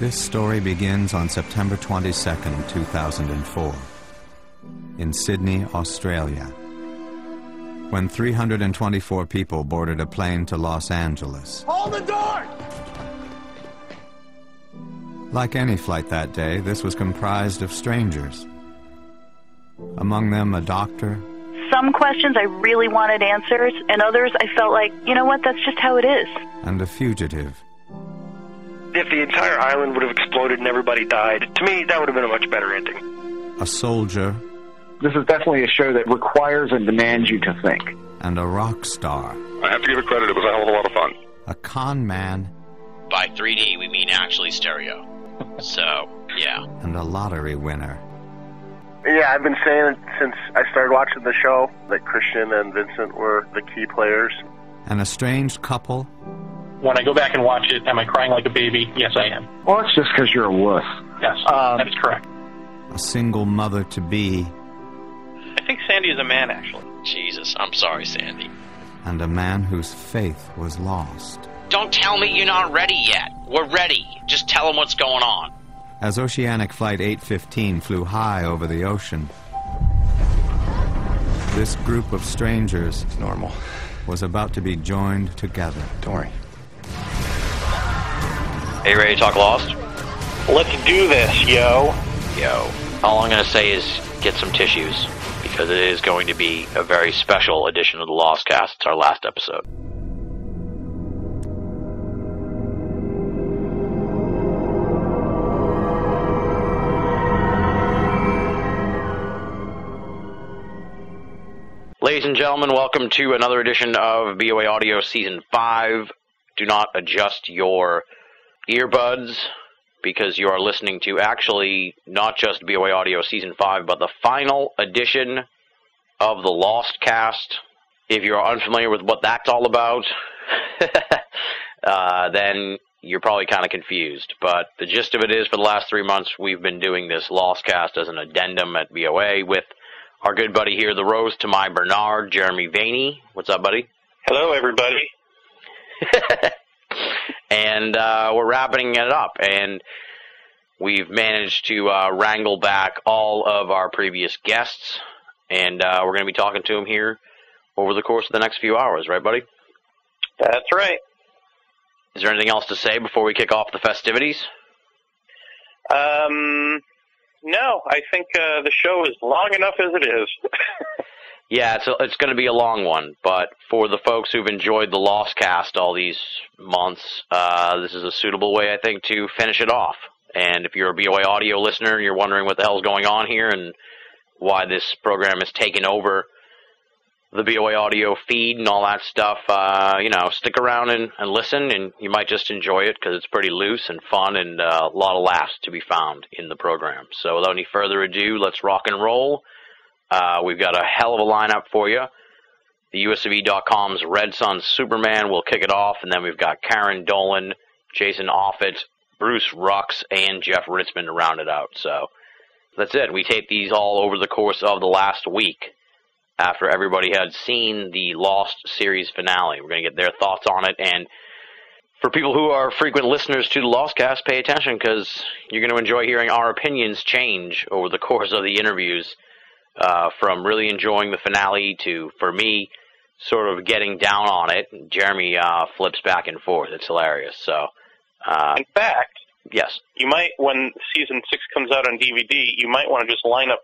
This story begins on September 22, 2004, in Sydney, Australia, when 324 people boarded a plane to Los Angeles. Hold the door! Like any flight that day, this was comprised of strangers. Among them, a doctor. Some questions I really wanted answers, and others I felt like, you know what, that's just how it is. And a fugitive. If the entire island would have exploded and everybody died, to me, that would have been a much better ending. A soldier. This is definitely a show that requires and demands you to think. And a rock star. I have to give it credit, it was a hell of a lot of fun. A con man. By 3D, we mean actually stereo. So, yeah. And a lottery winner. Yeah, I've been saying since I started watching the show that Christian and Vincent were the key players. An estranged couple. When I go back and watch it, am I crying like a baby? Yes, I am. Well, it's just because you're a wuss. Yes, that is correct. A single mother-to-be. I think Sandy is a man, actually. Jesus, I'm sorry, Sandy. And a man whose faith was lost. Don't tell me you're not ready yet. We're ready. Just tell them what's going on. As Oceanic Flight 815 flew high over the ocean, this group of strangers... It's normal. ...was about to be joined together. Don't worry. Are you ready to talk Lost? Let's do this, yo. Yo. All I'm going to say is get some tissues, because it is going to be a very special edition of the Lost Cast. It's our last episode. Ladies and gentlemen, welcome to another edition of BOA Audio Season 5. Do not adjust your earbuds because you are listening to actually not just BOA Audio Season 5, but the final edition of the Lost Cast. If you are unfamiliar with what that's all about, then you're probably kind of confused. But the gist of it is for the last 3 months, we've been doing this Lost Cast as an addendum at BOA with our good buddy here, the Rose, to my Bernard, Jeremy Vaney. What's up, buddy? Hello, everybody. And we're wrapping it up. And we've managed to wrangle back all of our previous guests. And we're going to be talking to them here over the course of the next few hours. Right, buddy? That's right. Is there anything else to say before we kick off the festivities? No, I think the show is long enough as it is. Yeah, it's going to be a long one, but for the folks who've enjoyed the Lost Cast all these months, this is a suitable way, I think, to finish it off. And if you're a BOA Audio listener and you're wondering what the hell's going on here and why this program has taken over the BOA Audio feed and all that stuff, stick around and listen, and you might just enjoy it because it's pretty loose and fun and a lot of laughs to be found in the program. So without any further ado, let's rock and roll. We've got a hell of a lineup for you. The USAV.com's Red Sun Superman will kick it off, and then we've got Karen Dolan, Jason Offutt, Bruce Rux, and Jeff Ritzman to round it out. So that's it. We tape these all over the course of the last week, after everybody had seen the Lost series finale. We're going to get their thoughts on it, and for people who are frequent listeners to the Lost Cast, pay attention, because you're going to enjoy hearing our opinions change over the course of the interviews, from really enjoying the finale to, for me, sort of getting down on it. Jeremy flips back and forth. It's hilarious. So, in fact, yes, you might, when Season 6 comes out on DVD, you might want to just line up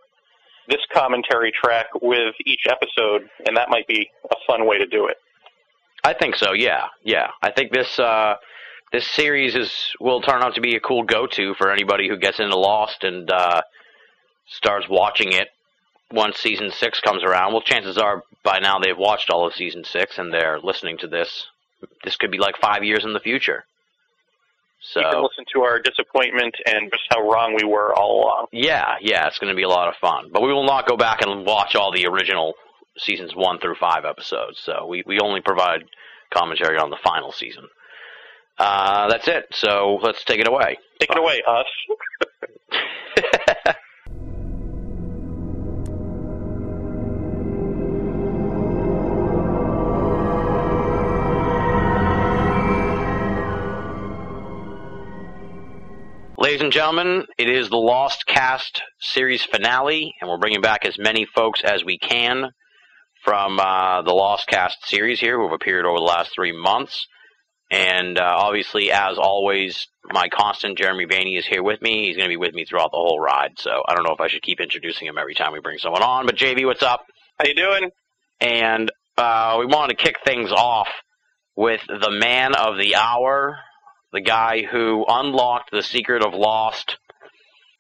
this commentary track with each episode, and that might be a fun way to do it. I think so, yeah. Yeah. I think this series will turn out to be a cool go-to for anybody who gets into Lost and starts watching it once Season 6 comes around. Well, chances are by now they've watched all of Season 6 and they're listening to this. This could be like 5 years in the future. So, you can listen to our disappointment and just how wrong we were all along. Yeah, it's going to be a lot of fun. But we will not go back and watch all the original Seasons 1 through 5 episodes. So we only provide commentary on the final season. That's it. So let's take it away. Take it away, us. Ladies and gentlemen, it is the Lost Cast series finale, and we're bringing back as many folks as we can from the Lost Cast series here who have appeared over the last 3 months. And obviously, as always, my constant Jeremy Vaney is here with me. He's going to be with me throughout the whole ride, so I don't know if I should keep introducing him every time we bring someone on. But JV, what's up? How you doing? And we wanted to kick things off with the man of the hour, the guy who unlocked the secret of Lost.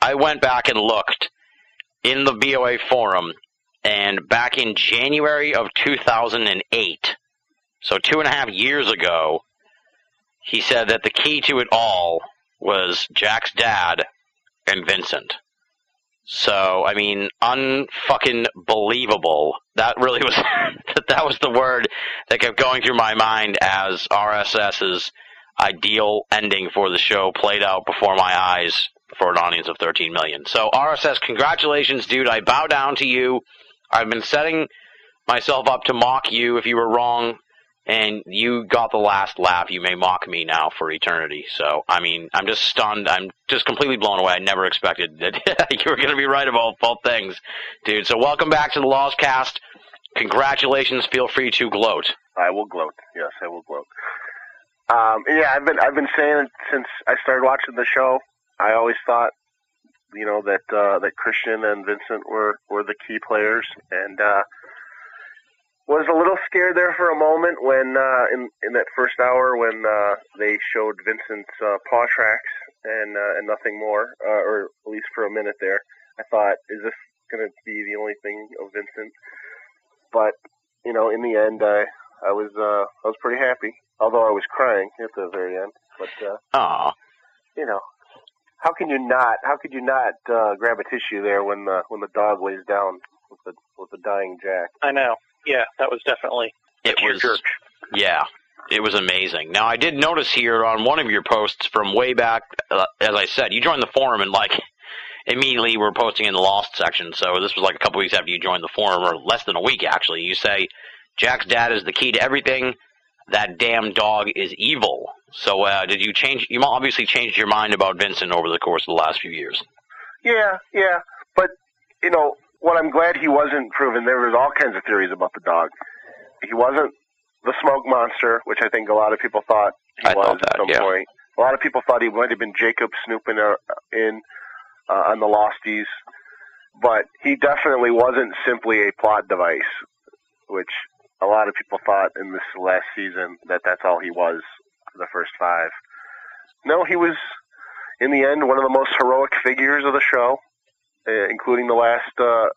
I went back and looked in the BOA forum, and back in January of 2008, so 2.5 years ago, he said that the key to it all was Jack's dad and Vincent. So, I mean, un-fucking-believable. That really was, that was the word that kept going through my mind as RSS's ideal ending for the show played out before my eyes for an audience of 13 million. So, RSS, congratulations, dude. I bow down to you. I've been setting myself up to mock you if you were wrong, and you got the last laugh. You may mock me now for eternity. So, I mean, I'm just stunned. I'm just completely blown away. I never expected that you were going to be right about both things, dude. So, welcome back to the Lost Cast. Congratulations. Feel free to gloat. I will gloat. Yes, I will gloat. Yeah, I've been saying it since I started watching the show. I always thought, you know, that Christian and Vincent were the key players, and was a little scared there for a moment when in that first hour when they showed Vincent's paw tracks and nothing more, or at least for a minute there. I thought, is this going to be the only thing of Vincent? But you know, in the end, I was pretty happy. Although I was crying at the very end, but you know, how could you not grab a tissue there when the dog lays down with the dying Jack? I know. Yeah, that was definitely a tear-jerk. Yeah, it was amazing. Now I did notice here on one of your posts from way back, as I said, you joined the forum and like immediately we're posting in the Lost section. So this was like a couple weeks after you joined the forum, or less than a week actually. You say Jack's dad is the key to everything. That damn dog is evil. So did you change? You obviously changed your mind about Vincent over the course of the last few years. Yeah. But, you know, what I'm glad he wasn't proven, there was all kinds of theories about the dog. He wasn't the Smoke Monster, which I think a lot of people thought he was at some point. A lot of people thought he might have been Jacob snooping on the Losties. But he definitely wasn't simply a plot device, which a lot of people thought in this last season that that's all he was for the first five. No, he was, in the end, one of the most heroic figures of the show, including the last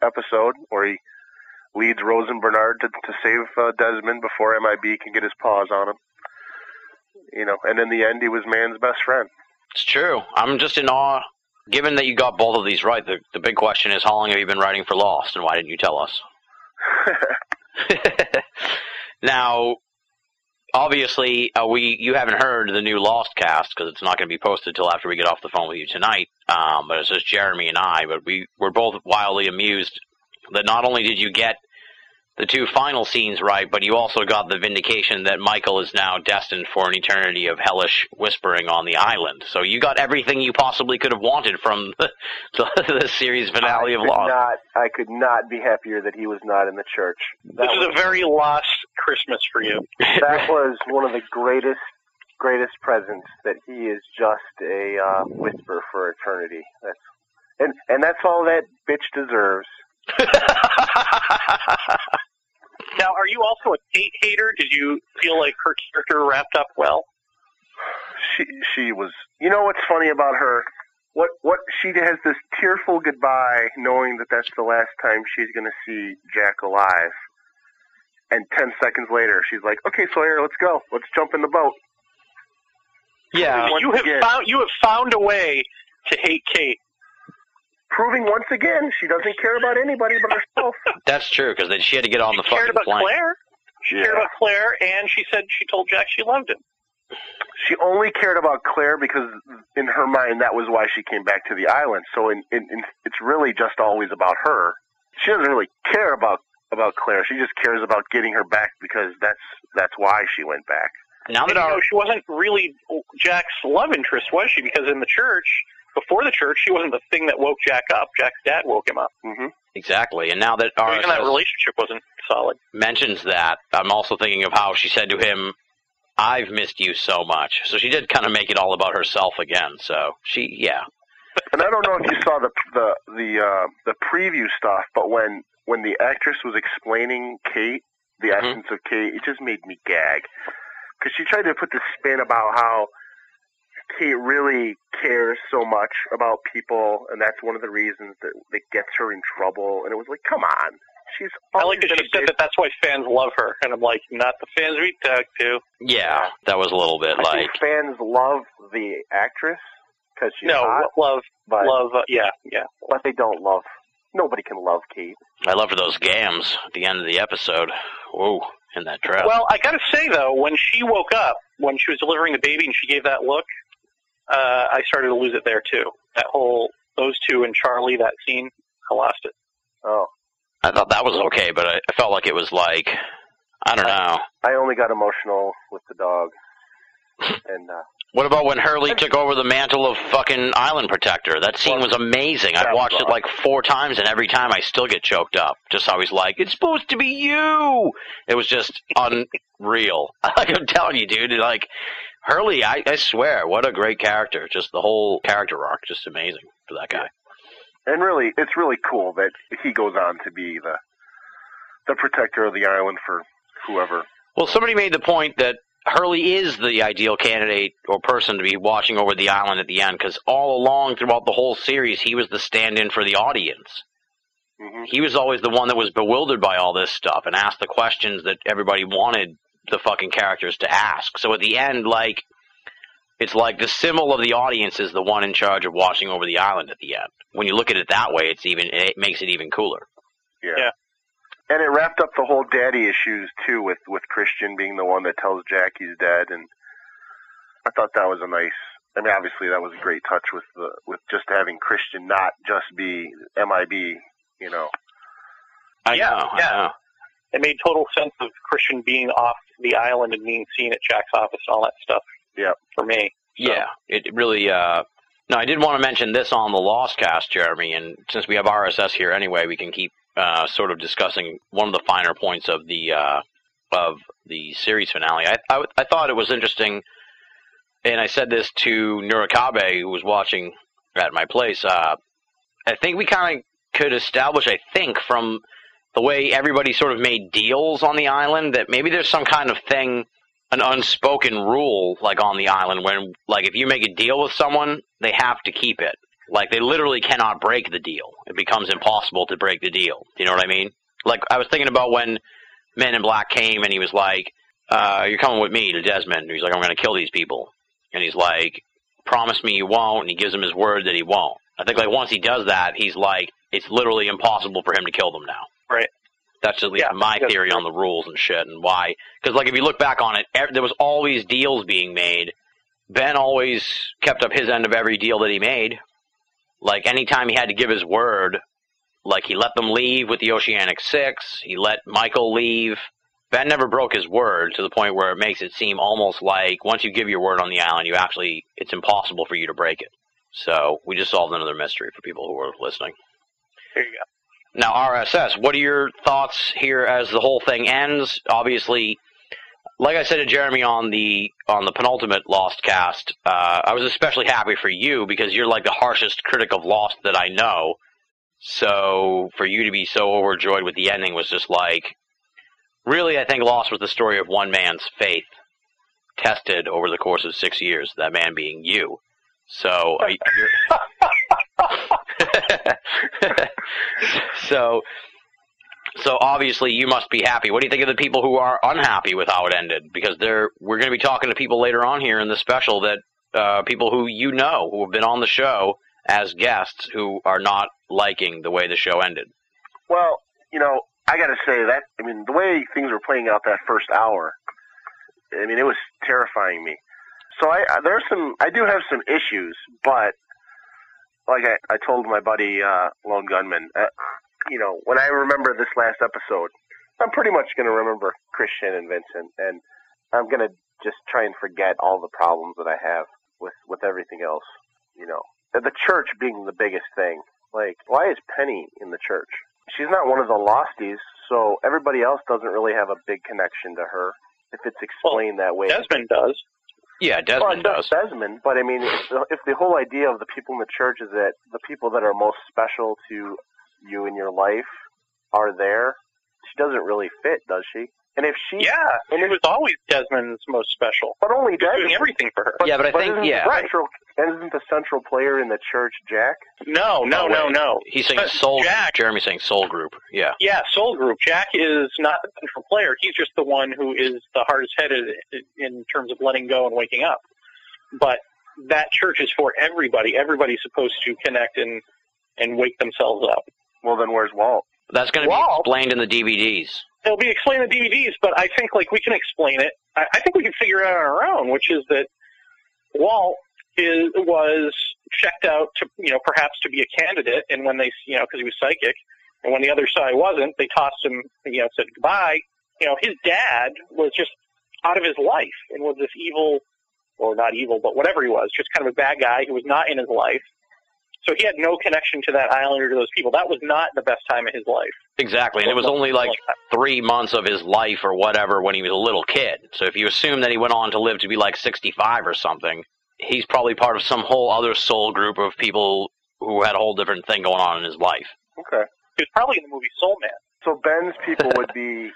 episode where he leads Rose and Bernard to save Desmond before MIB can get his paws on him. You know, and in the end, he was man's best friend. It's true. I'm just in awe. Given that you got both of these right, the big question is, how long have you been writing for Lost, and why didn't you tell us? Now, obviously, you haven't heard the new Lost Cast because it's not going to be posted till after we get off the phone with you tonight. But it's just Jeremy and I. But we were both wildly amused that not only did you get the two final scenes right, but you also got the vindication that Michael is now destined for an eternity of hellish whispering on the island. So you got everything you possibly could have wanted from the series finale of Lost. I could not be happier that he was not in the church. This is a very Lost Christmas for you. That was one of the greatest presents, that he is just a whisper for eternity. And that's all that bitch deserves. Now, are you also a Kate hater? Did you feel like her character wrapped up well? She was. You know what's funny about her? What she has this tearful goodbye, knowing that that's the last time she's going to see Jack alive. And 10 seconds later, she's like, "Okay, Sawyer, let's go. Let's jump in the boat." Yeah, you have found a way to hate Kate. Proving once again she doesn't care about anybody but herself. That's true, because then she had to get on the fucking plane. She cared about Claire, and she said she told Jack she loved him. She only cared about Claire because, in her mind, that was why she came back to the island. So it's really just always about her. She doesn't really care about Claire. She just cares about getting her back because that's why she went back. Now that she wasn't really Jack's love interest, was she? Because in the church, before the church, she wasn't the thing that woke Jack up. Jack's dad woke him up. Mm-hmm. Exactly. And now that our... Even that relationship wasn't solid. Mentions that. I'm also thinking of how she said to him, I've missed you so much. So she did kind of make it all about herself again. So she, yeah. And I don't know if you saw the preview stuff, but when the actress was explaining Kate, the absence of Kate, it just made me gag. Because she tried to put this spin about how Kate really cares so much about people, and that's one of the reasons that gets her in trouble. And it was like, come on. I like that she said that that's why fans love her, and I'm like, not the fans we talk to. Yeah, that was a little bit like... fans love the actress because she's hot. No, love, yeah. But they don't love... Nobody can love Kate. I loved those gams at the end of the episode. Whoa, in that dress. Well, I gotta say, though, when she woke up, when she was delivering the baby and she gave that look, I started to lose it there, too. That whole... Those two and Charlie, that scene, I lost it. Oh. I thought that was okay, but I felt like it was like, I don't know. I only got emotional with the dog. And what about when Hurley took over the mantle of fucking Island Protector? That scene was amazing. I've watched it like 4 times, and every time I still get choked up. Just always like, it's supposed to be you! It was just unreal. Like, I'm telling you, dude, like, Hurley, I swear, what a great character. Just the whole character arc, just amazing for that guy. Yeah. And really, it's really cool that he goes on to be the protector of the island for whoever. Well, somebody made the point that Hurley is the ideal candidate or person to be watching over the island at the end, because all along throughout the whole series, he was the stand-in for the audience. Mm-hmm. He was always the one that was bewildered by all this stuff and asked the questions that everybody wanted the fucking characters to ask. So at the end, like, it's like the symbol of the audience is the one in charge of watching over the island at the end. When you look at it that way, it makes it even cooler. Yeah. And it wrapped up the whole daddy issues, too, with Christian being the one that tells Jack he's dead. And I thought that was obviously that was a great touch with just having Christian not just be MIB, you know. I know. It made total sense of Christian being off the island and being seen at Jack's office and all that stuff. Yeah, for me. So. Yeah, it really... Now, I did want to mention this on the Lost Cast, Jeremy, and since we have RSS here anyway, we can keep sort of discussing one of the finer points of the series finale. I thought it was interesting, and I said this to Nurakabe, who was watching at my place. I think we kind of could establish, from the way everybody sort of made deals on the island, that maybe there's some kind of thing... an unspoken rule, like, on the island when, like, if you make a deal with someone, they have to keep it. Like, they literally cannot break the deal. It becomes impossible to break the deal. You know what I mean? Like, I was thinking about when Men in Black came and he was like, you're coming with me to Desmond. And he's like, I'm going to kill these people. And he's like, promise me you won't. And he gives him his word that he won't. I think, like, once he does that, he's like, it's literally impossible for him to kill them now. Right. That's at least my theory on the rules and shit and why. Because, like, if you look back on it, there was always deals being made. Ben always kept up his end of every deal that he made. Like, anytime he had to give his word, like, he let them leave with the Oceanic Six. He let Michael leave. Ben never broke his word to the point where it makes it seem almost like once you give your word on the island, you actually, it's impossible for you to break it. So we just solved another mystery for people who are listening. There you go. Now, RSS, what are your thoughts here as the whole thing ends? Obviously, like I said to Jeremy on the penultimate Lost Cast, I was especially happy for you because you're like the harshest critic of Lost that I know. So for you to be so overjoyed with the ending was just like, really, I think Lost was the story of one man's faith tested over the course of 6 years, that man being you. So... So obviously you must be happy. What do you think of the people who are unhappy with how it ended? Because we're going to be talking to people later on here in the special that people who you know who have been on the show as guests who are not liking the way the show ended. Well, you know, I got to say that the way things were playing out that first hour, it was terrifying me. So I do have some issues, but. Like I told my buddy, Lone Gunman, when I remember this last episode, I'm pretty much going to remember Christian and Vincent, and I'm going to just try and forget all the problems that I have with everything else. The church being the biggest thing. Like, why is Penny in the church? She's not one of the Losties, so everybody else doesn't really have a big connection to her, if it's explained that way. Desmond does. Yeah, Desmond does. Desmond, but I mean, if the whole idea of the people in the church is that the people that are most special to you in your life are there, she doesn't really fit, does she? And if she, yeah, and it was always Desmond's most special, but only Desmond doing everything for her. Yeah, but I think isn't the central player in the church Jack? No. He's saying soul. Jack, Jeremy's saying soul group. Yeah, soul group. Jack is not the central player. He's just the one who is the hardest headed in terms of letting go and waking up. But that church is for everybody. Everybody's supposed to connect and wake themselves up. Well, then where's Walt? That's going to be explained in the DVDs. It'll be explained in the DVDs, but I think we can explain it. I think we can figure it out on our own, which is that Walt was checked out to, perhaps to be a candidate, and when they, because he was psychic, and when the other side wasn't, they tossed him, said goodbye. His dad was just out of his life and was this evil, or not evil, but whatever he was, just kind of a bad guy who was not in his life. So he had no connection to that island or to those people. That was not the best time of his life. Exactly, and it was only like 3 months of his life or whatever when he was a little kid. So if you assume that he went on to live to be like 65 or something, he's probably part of some whole other soul group of people who had a whole different thing going on in his life. Okay. He was probably in the movie Soul Man. So Ben's people would be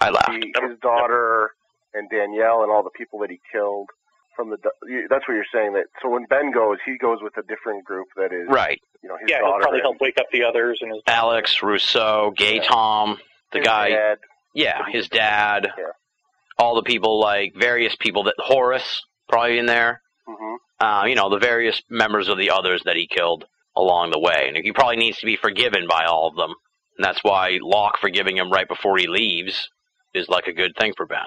I laughed. His daughter and Danielle and all the people that he killed. That's what you're saying. That so when Ben goes, he goes with a different group that is right. His daughter. He'll probably help wake up the others and his Alex daughter. Rousseau, Gay Tom, the his guy. Dad. Yeah, his dad. Yeah. All the people various people that Horace probably in there. Mm-hmm. The various members of the others that he killed along the way, and he probably needs to be forgiven by all of them. And that's why Locke forgiving him right before he leaves is like a good thing for Ben.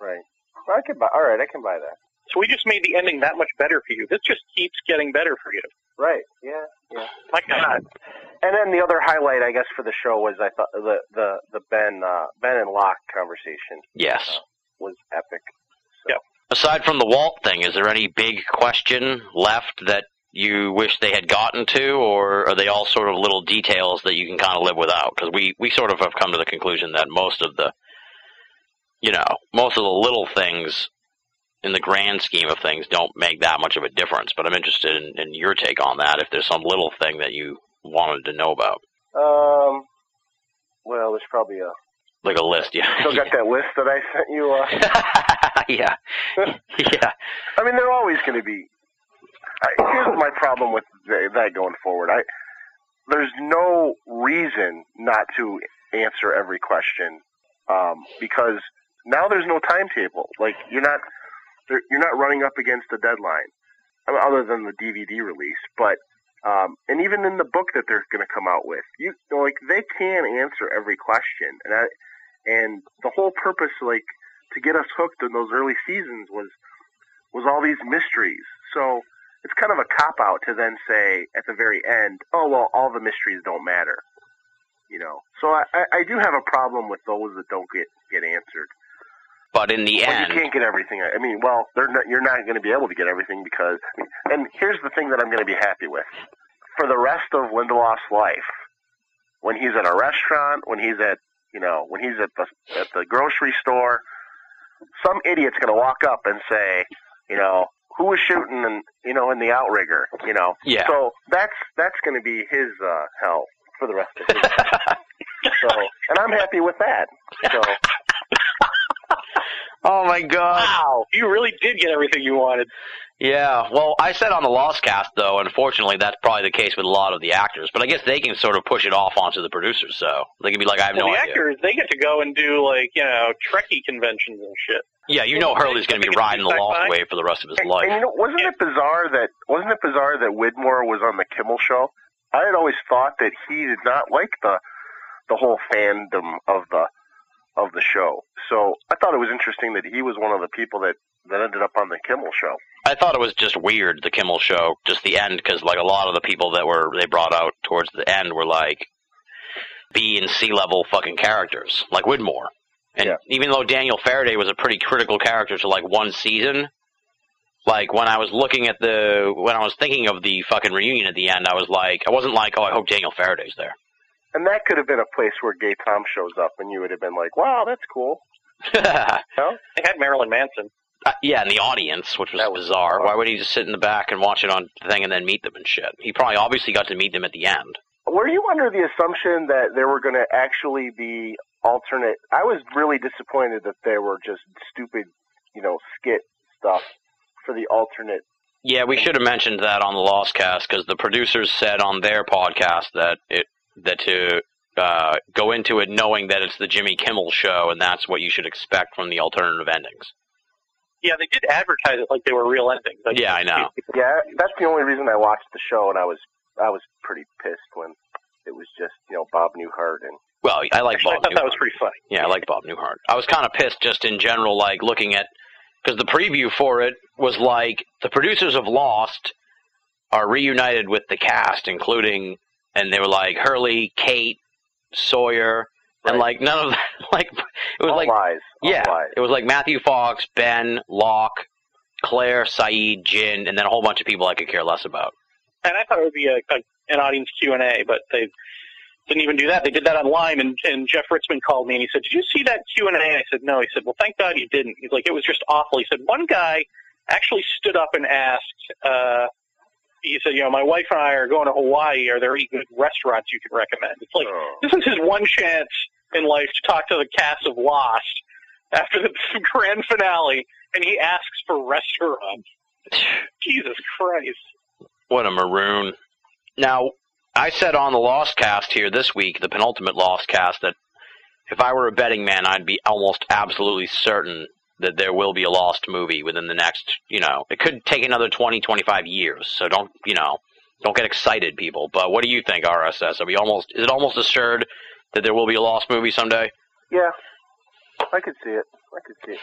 Right. Well, all right, I can buy that. So we just made the ending that much better for you. This just keeps getting better for you. Right, yeah. My God. And then the other highlight, I guess, for the show was, I thought, the Ben and Locke conversation. Yes. Was epic. So. Yep. Aside from the Walt thing, is there any big question left that you wish they had gotten to, or are they all sort of little details that you can kind of live without? Because we sort of have come to the conclusion that most of the little things in the grand scheme of things don't make that much of a difference, but I'm interested in your take on that, if there's some little thing that you wanted to know about. Well, there's probably a list, yeah. Still got that list that I sent you? Yeah. I mean, they're always going to be... here's my problem with that going forward. There's no reason not to answer every question, because now there's no timetable. You're not running up against a deadline, other than the DVD release. But and even in the book that they're going to come out with, they can answer every question. And the whole purpose, to get us hooked in those early seasons, was all these mysteries. So it's kind of a cop out to then say at the very end, oh well, all the mysteries don't matter. So I do have a problem with those that don't get answered. But in the end, you can't get everything. I mean, you're not going to be able to get everything because. And here's the thing that I'm going to be happy with: for the rest of Lindelof's life, when he's at a restaurant, when he's at when he's at the grocery store, some idiot's going to walk up and say, who was shooting in the outrigger, Yeah. So that's going to be his hell for the rest of his life. And I'm happy with that. So. Oh, my God. Wow. You really did get everything you wanted. Yeah. Well, I said on the Lost Cast, though, unfortunately, that's probably the case with a lot of the actors. But I guess they can sort of push it off onto the producers, so they can be like, I have no idea. The actors, they get to go and do, Trekkie conventions and shit. Yeah, Hurley's going to be riding the Lost wave for the rest of his life. And wasn't it bizarre that Widmore was on the Kimmel show? I had always thought that he did not like the whole fandom of the show. So I thought it was interesting that he was one of the people that ended up on the Kimmel show. I thought it was just weird, the Kimmel show, just the end, because a lot of the people that they brought out towards the end were B and C level fucking characters, like Widmore. And even though Daniel Faraday was a pretty critical character to 1 season, Like, when I was thinking of the fucking reunion at the end, I wasn't like, oh, I hope Daniel Faraday's there. And that could have been a place where Gay Tom shows up, and you would have been like, wow, that's cool. Well, they had Marilyn Manson. Yeah, in the audience, which was bizarre. Why would he just sit in the back and watch it on the thing and then meet them and shit? He probably obviously got to meet them at the end. Were you under the assumption that there were going to actually be alternate... I was really disappointed that there were just stupid, skit stuff for the alternate... Yeah, we should have mentioned that on the Lost Cast, because the producers said on their podcast that to go into it knowing that it's the Jimmy Kimmel show, and that's what you should expect from the alternative endings. Yeah, they did advertise it like they were real endings. Like, yeah, I know. Yeah, that's the only reason I watched the show, and I was pretty pissed when it was just, Bob Newhart. And well, I like Bob Newhart. I thought that was pretty funny. Yeah, I like Bob Newhart. I was kind of pissed just in general, like, looking at... Because the preview for it was like, the producers of Lost are reunited with the cast, including... And they were like, Hurley, Kate, Sawyer... Right. And, like, none of that, like, it was all like, lies. Yeah, lies. It was like Matthew Fox, Ben, Locke, Claire, Sayid, Jin, and then a whole bunch of people I could care less about. And I thought it would be an audience Q&A, but they didn't even do that. They did that online, and Jeff Ritzman called me, and he said, did you see that Q&A? And I said, no. He said, well, thank God you didn't. He's like, it was just awful. He said, one guy actually stood up and asked, he said, my wife and I are going to Hawaii. Are there any good restaurants you can recommend? It's like, this is his one chance in life to talk to the cast of Lost after the grand finale, and he asks for restaurants. Jesus Christ. What a maroon. Now, I said on the Lost Cast here this week, the penultimate Lost Cast, that if I were a betting man, I'd be almost absolutely certain that there will be a Lost movie within the next, it could take another 20, 25 years. So don't get excited, people. But what do you think, RSS? Is it almost assured that there will be a Lost movie someday? Yeah, I could see it.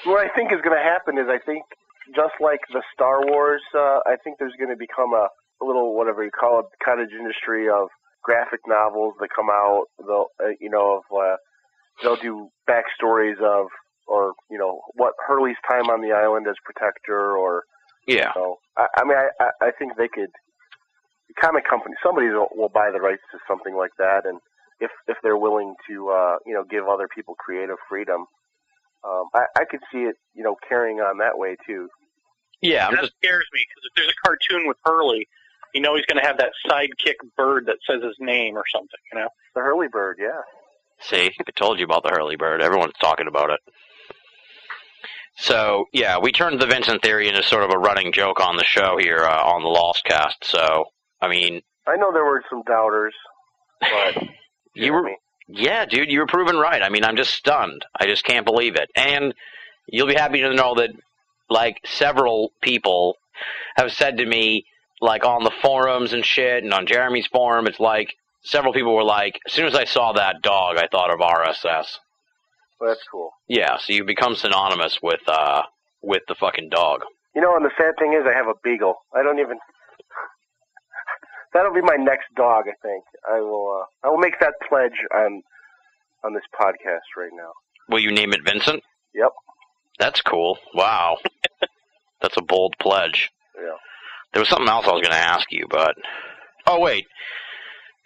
What I think is going to happen is, I think, just like the Star Wars, I think there's going to become a little, whatever you call it, cottage industry of graphic novels that come out. They'll do backstories of, or, what Hurley's time on the island as protector, or... Yeah. I think they could... The comic company, somebody will buy the rights to something like that, and if they're willing to, give other people creative freedom, I could see it, carrying on that way, too. Yeah. That scares me, because if there's a cartoon with Hurley, he's going to have that sidekick bird that says his name or something, The Hurley bird, yeah. See? I told you about the Hurley bird. Everyone's talking about it. So, yeah, we turned the Vincent theory into sort of a running joke on the show here on the Lost Cast. So, I mean... I know there were some doubters, but... Yeah, dude, you were proven right. I mean, I'm just stunned. I just can't believe it. And you'll be happy to know that, several people have said to me, on the forums and shit, and on Jeremy's forum, it's like, several people were like, as soon as I saw that dog, I thought of RSS. Well, that's cool. Yeah, so you become synonymous with the fucking dog. And the sad thing is I have a beagle. I don't even... That'll be my next dog, I think. I will make that pledge on this podcast right now. Will you name it Vincent? Yep. That's cool. Wow. That's a bold pledge. Yeah. There was something else I was going to ask you, but... Oh, wait.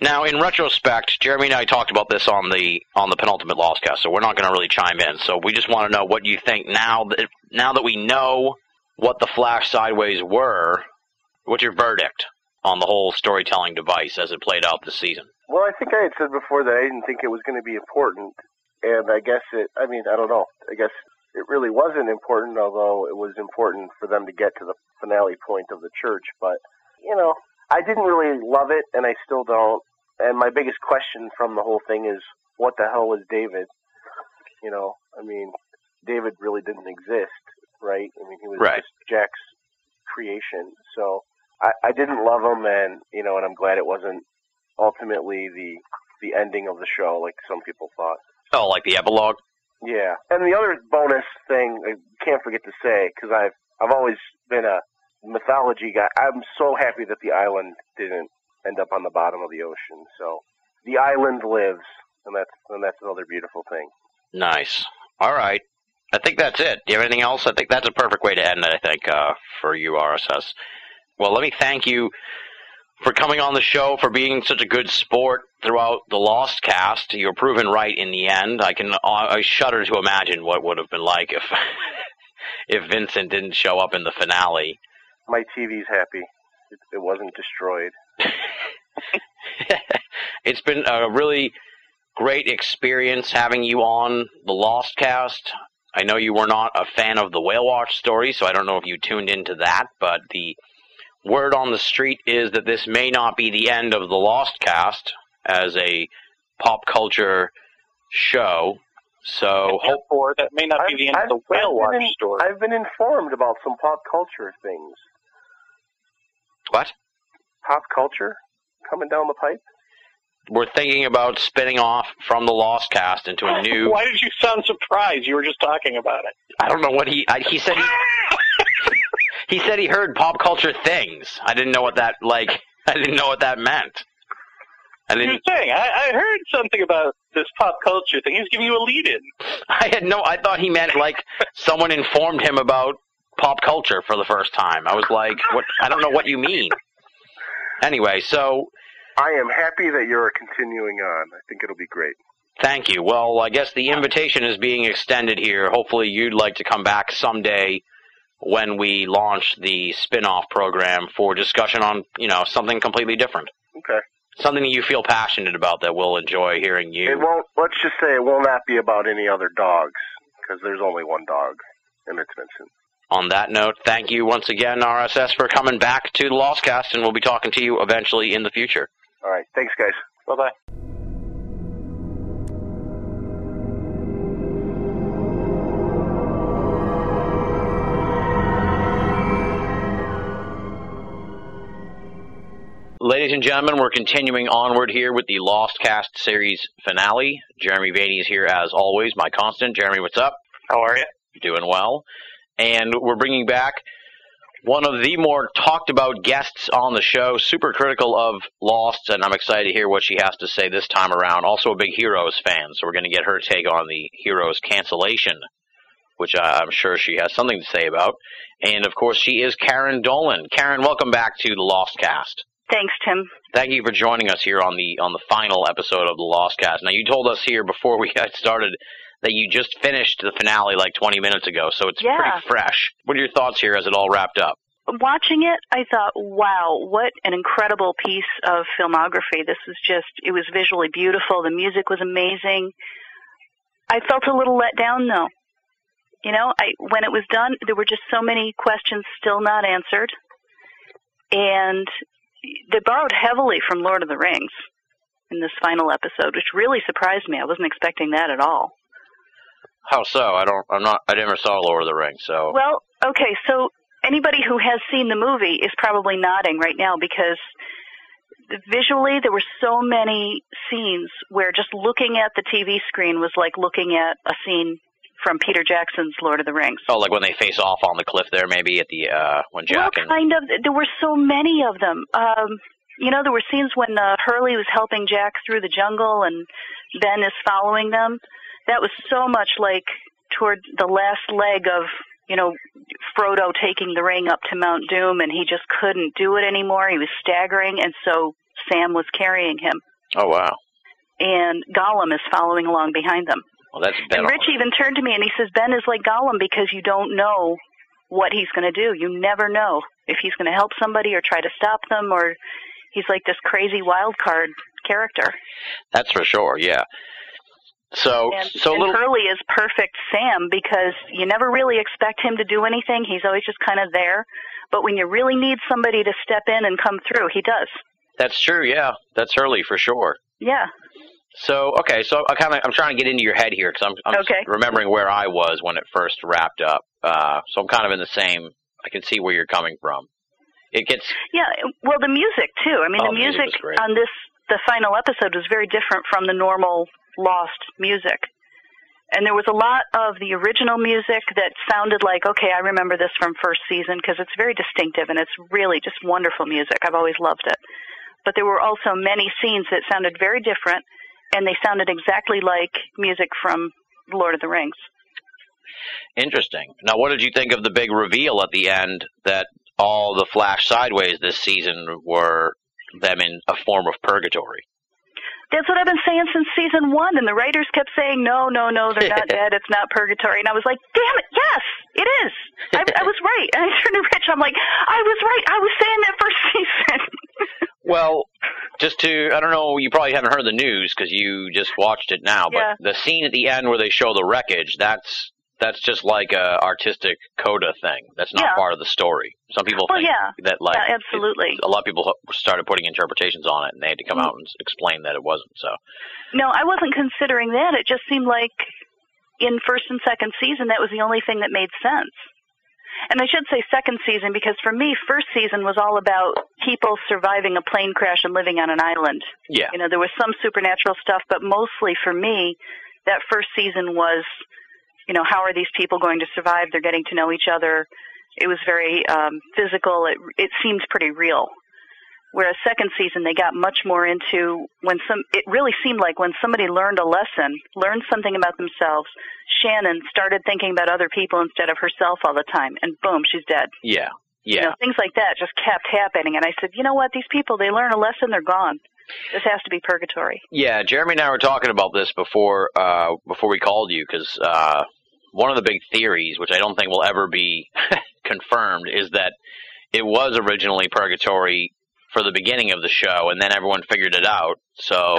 Now, in retrospect, Jeremy and I talked about this on the penultimate Lost Cast, so we're not going to really chime in. So we just want to know what you think now that we know what the Flash Sideways were. What's your verdict on the whole storytelling device as it played out this season? Well, I think I had said before that I didn't think it was going to be important, and I guess I don't know. I guess it really wasn't important, although it was important for them to get to the finale point of the church. But, I didn't really love it, and I still don't. And my biggest question from the whole thing is, what the hell was David? David really didn't exist, right? He was right. Just Jack's creation. So I didn't love him, and, and I'm glad it wasn't ultimately the ending of the show like some people thought. Oh, like the epilogue? Yeah. And the other bonus thing I can't forget to say, because I've always been a mythology guy. I'm so happy that the island didn't end up on the bottom of the ocean. So the island lives, and that's another beautiful thing. Nice. All right. I think that's it. Do you have anything else? I think that's a perfect way to end it, I think, for you, RSS. Well, let me thank you for coming on the show, for being such a good sport throughout the Lost Cast. You were proven right in the end. I shudder to imagine what it would have been like if if Vincent didn't show up in the finale. My TV's happy. It wasn't destroyed. It's been a really great experience having you on the Lost Cast. I know you were not a fan of the Whale Watch story, so I don't know if you tuned into that, but the word on the street is that this may not be the end of the Lost Cast as a pop culture show. So, therefore, that may not be the end of the Whale Watch story. I've been informed about some pop culture things. What? Pop culture coming down the pipe? We're thinking about spinning off from the Lost Cast into a new... Why did you sound surprised? You were just talking about it. I don't know what he said. He said he heard pop culture things. I didn't know what that I didn't know what that meant. You're saying I heard something about this pop culture thing. He was giving you a lead in. I thought he meant someone informed him about pop culture for the first time. I was like, what? I don't know what you mean. Anyway, so I am happy that you're continuing on. I think it'll be great. Thank you. Well, I guess the invitation is being extended here. Hopefully you'd like to come back someday when we launch the spin-off program for discussion on, something completely different. Okay. Something that you feel passionate about that we'll enjoy hearing you. Let's just say it will not be about any other dogs, because there's only one dog, and it's Vincent. On that note, thank you once again, RSS, for coming back to the Lost Cast, and we'll be talking to you eventually in the future. All right. Thanks, guys. Bye-bye. Ladies and gentlemen, we're continuing onward here with the Lost Cast series finale. Jeremy Vaney is here as always, my constant. Jeremy, what's up? How are you? Doing well. And we're bringing back one of the more talked-about guests on the show, super critical of Lost, and I'm excited to hear what she has to say this time around. Also a big Heroes fan, so we're going to get her take on the Heroes cancellation, which I'm sure she has something to say about. And, of course, she is Karen Dolan. Karen, welcome back to the Lost Cast. Thanks, Tim. Thank you for joining us here on the final episode of the Lost Cast. Now, you told us here before we got started that you just finished the finale 20 minutes ago, so it's pretty fresh. What are your thoughts here as it all wrapped up? Watching it, I thought, wow, what an incredible piece of filmography. This was it was visually beautiful. The music was amazing. I felt a little let down, though. When it was done, there were just so many questions still not answered, and they borrowed heavily from Lord of the Rings in this final episode, which really surprised me. I wasn't expecting that at all. How so? I never saw Lord of the Rings, so. Well, okay, so anybody who has seen the movie is probably nodding right now because visually there were so many scenes where just looking at the TV screen was like looking at a scene from Peter Jackson's Lord of the Rings. Oh, like when they face off on the cliff there maybe at the, when Jack and... Well, kind of. There were so many of them. There were scenes when Hurley was helping Jack through the jungle and Ben is following them. That was so much like toward the last leg of, Frodo taking the ring up to Mount Doom, and he just couldn't do it anymore. He was staggering, and so Sam was carrying him. Oh, wow. And Gollum is following along behind them. Well, that's Ben. And Rich even turned to me, and he says, Ben is like Gollum because you don't know what he's going to do. You never know if he's going to help somebody or try to stop them, or he's like this crazy wild card character. That's for sure, yeah. So Hurley is perfect Sam because you never really expect him to do anything. He's always just kind of there. But when you really need somebody to step in and come through, he does. That's true, yeah. That's Hurley for sure. Yeah. So, okay, so I'm trying to get into your head here because I'm just remembering where I was when it first wrapped up. So I'm kind of in the same – I can see where you're coming from. It gets – Yeah, well, the music too. I mean, the music on the final episode was very different from the normal – Lost music, and there was a lot of the original music that sounded like, okay, I remember this from first season because it's very distinctive and it's really just wonderful music. I've always loved it, but there were also many scenes that sounded very different, and they sounded exactly like music from Lord of the Rings. Interesting. Now, what did you think of the big reveal at the end that all the Flash sideways this season were them in a form of purgatory? That's what I've been saying since season one, and the writers kept saying, no, no, no, they're not dead, it's not purgatory. And I was like, damn it, yes, it is. I was right. And I turned to Rich, I'm like, I was right, I was saying that first season. Well, just to, I don't know, you probably haven't heard the news because you just watched it now, but yeah. The scene at the end where they show the wreckage, that's just like a artistic coda thing. That's not part of the story. Some people think that, like, absolutely. A lot of people started putting interpretations on it, and they had to come out and explain that it wasn't. So, no, I wasn't considering that. It just seemed like in first and second season, that was the only thing that made sense. And I should say second season because for me, first season was all about people surviving a plane crash and living on an island. Yeah, you know, there was some supernatural stuff, but mostly for me, that first season was. You know, how are these people going to survive? They're getting to know each other. It was very physical. It seemed pretty real. Whereas second season, they got much more into when it really seemed like when somebody learned a lesson, learned something about themselves, Shannon started thinking about other people instead of herself all the time, and boom, she's dead. Yeah, yeah. You know, things like that just kept happening, and I said, you know what? These people, they learn a lesson, they're gone. This has to be purgatory. Yeah, Jeremy and I were talking about this before we called you because one of the big theories, which I don't think will ever be confirmed, is that it was originally purgatory for the beginning of the show, and then everyone figured it out. So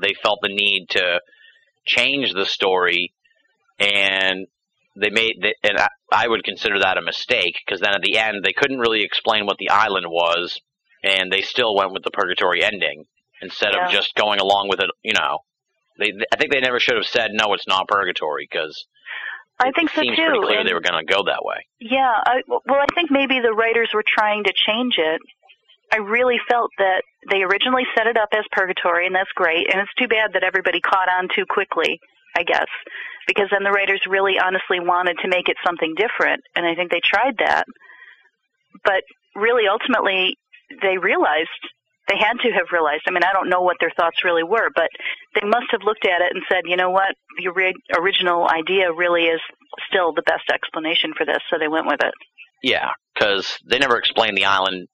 they felt the need to change the story, and they made and I would consider that a mistake because then at the end they couldn't really explain what the island was, and they still went with the purgatory ending. Instead of just going along with it, you know, I think they never should have said, no, it's not purgatory, because it seems pretty clear they were going to go that way. Yeah, I think maybe the writers were trying to change it. I really felt that they originally set it up as purgatory, and that's great, and it's too bad that everybody caught on too quickly, I guess, because then the writers really honestly wanted to make it something different, and I think they tried that. But really, ultimately, they had to have realized. I mean, I don't know what their thoughts really were, but they must have looked at it and said, you know what, your original idea really is still the best explanation for this, so they went with it. Yeah, because they never explained the island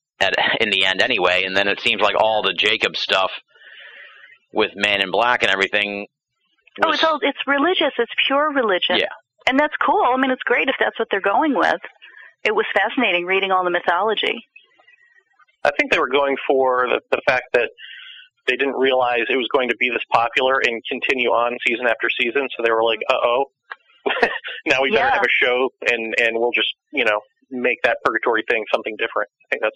in the end anyway, and then it seems like all the Jacob stuff with Man in Black and everything was... Oh, it's religious. It's pure religion. Yeah. And that's cool. I mean, it's great if that's what they're going with. It was fascinating reading all the mythology. I think they were going for the fact that they didn't realize it was going to be this popular and continue on season after season. So they were like, uh-oh, now we better have a show and we'll just, you know, make that purgatory thing something different. I think that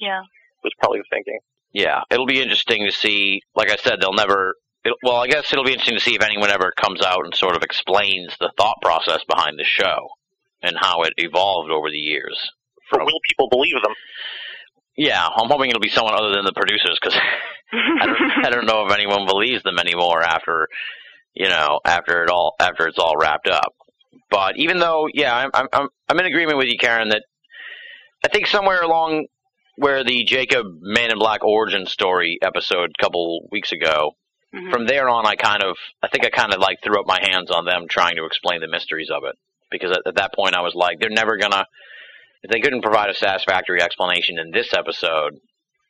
was probably the thinking. Yeah, it'll be interesting to see. Like I said, I guess it'll be interesting to see if anyone ever comes out and sort of explains the thought process behind the show and how it evolved over the years. Or will people believe them? Yeah, I'm hoping it'll be someone other than the producers because I don't know if anyone believes them anymore after it's all wrapped up. But even though, I'm in agreement with you, Karen, that I think somewhere along where the Jacob Man in Black origin story episode a couple weeks ago, from there on, I kind of threw up my hands on them trying to explain the mysteries of it because at that point I was like, they're never gonna. If they couldn't provide a satisfactory explanation in this episode,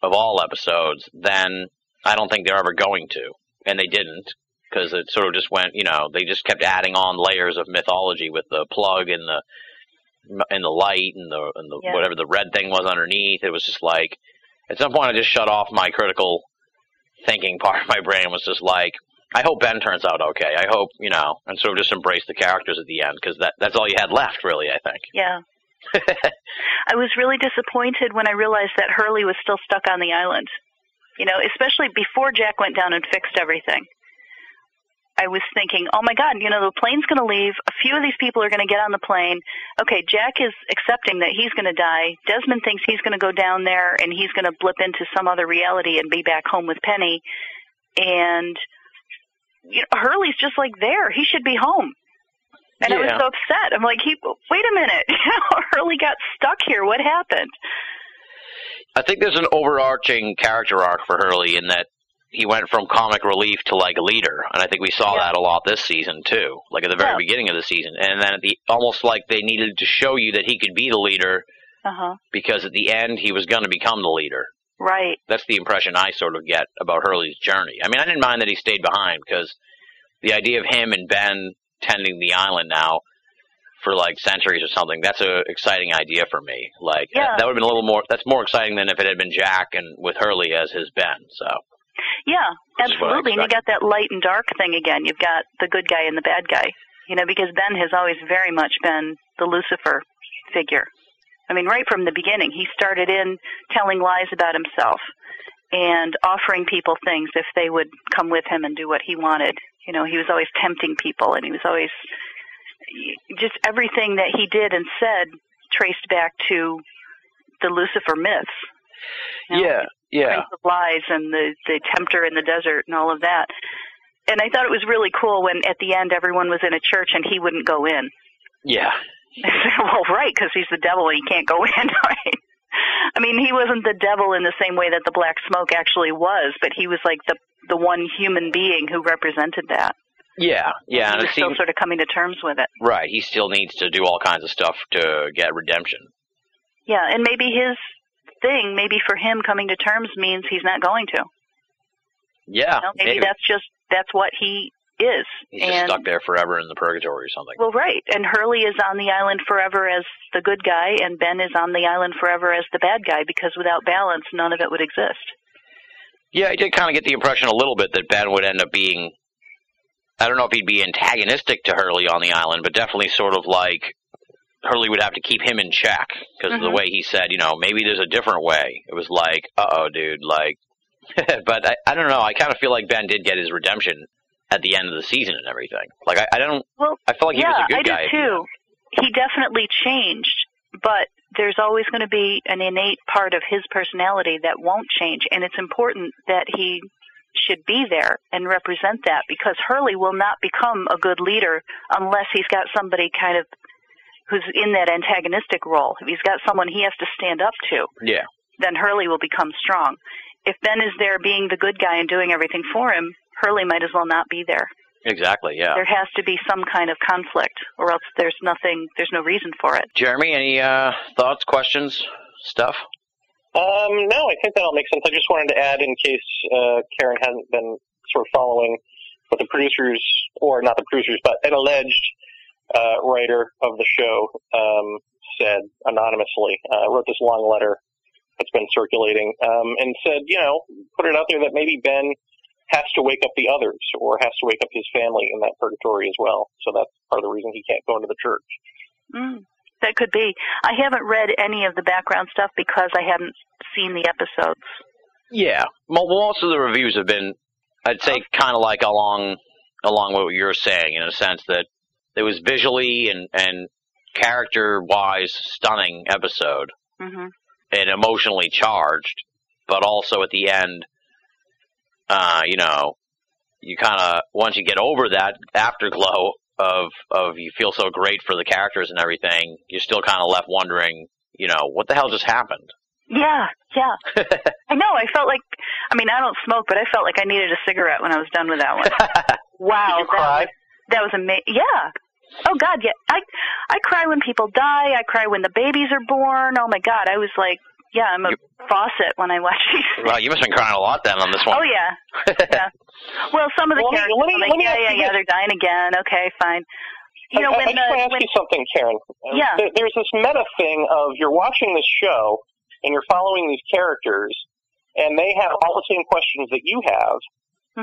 of all episodes, then I don't think they're ever going to. And they didn't, because it sort of just went, you know, they just kept adding on layers of mythology with the plug and the light and the whatever the red thing was underneath. It was just like, at some point I just shut off my critical thinking part of my brain was just like, I hope Ben turns out okay. I hope, you know, and sort of just embrace the characters at the end, because that's all you had left, really, I think. Yeah. I was really disappointed when I realized that Hurley was still stuck on the island. You know, especially before Jack went down and fixed everything. I was thinking, oh my God, you know, the plane's going to leave. A few of these people are going to get on the plane. Okay, Jack is accepting that he's going to die. Desmond thinks he's going to go down there and he's going to blip into some other reality and be back home with Penny. And you know, Hurley's just like there. He should be home. And I was so upset. I'm like, wait a minute. Hurley got stuck here. What happened? I think there's an overarching character arc for Hurley in that he went from comic relief to like leader, and I think we saw that a lot this season too, like at the very beginning of the season, and then at the almost like they needed to show you that he could be the leader because at the end he was going to become the leader. Right. That's the impression I sort of get about Hurley's journey. I mean, I didn't mind that he stayed behind because the idea of him and Ben tending the island now for like centuries or something, that's an exciting idea for me. Like that would have been a little more, that's more exciting than if it had been Jack and with Hurley as his Ben. So yeah, absolutely. And you got that light and dark thing again. You've got the good guy and the bad guy, you know, because Ben has always very much been the Lucifer figure. I mean, right from the beginning, he started in telling lies about himself and offering people things if they would come with him and do what he wanted. You know, he was always tempting people, and he was always just everything that he did and said traced back to the Lucifer myths. You know, the Prince of Lies and the tempter in the desert and all of that. And I thought it was really cool when at the end everyone was in a church and he wouldn't go in. Yeah. Well, right, because he's the devil and he can't go in, right? I mean, he wasn't the devil in the same way that the Black Smoke actually was, but he was like the one human being who represented that. Yeah, yeah. And he's still sort of coming to terms with it. Right, he still needs to do all kinds of stuff to get redemption. Yeah, and maybe his thing, maybe for him coming to terms means he's not going to. Yeah. You know, maybe that's what he is. He's just stuck there forever in the purgatory or something. Well, right. And Hurley is on the island forever as the good guy, and Ben is on the island forever as the bad guy, because without balance, none of it would exist. Yeah, I did kind of get the impression a little bit that Ben would end up being, I don't know if he'd be antagonistic to Hurley on the island, but definitely sort of like Hurley would have to keep him in check because of the way he said, you know, maybe there's a different way. It was like, uh-oh, dude, like, but I don't know. I kind of feel like Ben did get his redemption at the end of the season and everything. Like, I feel like he was a good guy. Yeah, I do too. He definitely changed, but there's always going to be an innate part of his personality that won't change, and it's important that he should be there and represent that, because Hurley will not become a good leader unless he's got somebody kind of who's in that antagonistic role. If he's got someone he has to stand up to, then Hurley will become strong. If Ben is there being the good guy and doing everything for him, Hurley might as well not be there. Exactly, yeah. There has to be some kind of conflict, or else there's no reason for it. Jeremy, any thoughts, questions, stuff? No, I think that all makes sense. I just wanted to add, in case Karen hasn't been sort of following what the producers, or not the producers, but an alleged writer of the show said anonymously, wrote this long letter that's been circulating, and said, you know, put it out there that maybe Ben has to wake up the others, or has to wake up his family in that purgatory as well. So that's part of the reason he can't go into the church. Mm. That could be. I haven't read any of the background stuff because I haven't seen the episodes. Yeah. Well, most of the reviews have been, I'd say, kind of like along what you're saying, in a sense that it was visually and character-wise stunning episode and emotionally charged, but also at the end, you know, you kind of, once you get over that afterglow of you feel so great for the characters and everything, you're still kind of left wondering, you know, what the hell just happened? Yeah, yeah. I know, I felt like, I mean, I don't smoke, but I felt like I needed a cigarette when I was done with that one. Wow. Did you cry? That was amazing. Yeah. Oh, God, yeah. I cry when people die. I cry when the babies are born. Oh, my God. I was like, yeah, I'm a faucet when I watch these. Well, you must have been crying a lot then on this one. Oh, yeah. Yeah. Well, some of the characters are like, yeah, they're dying again. Okay, fine. You know, I just want to ask you something, Karen. Yeah. There's this meta thing of you're watching this show and you're following these characters, and they have all the same questions that you have,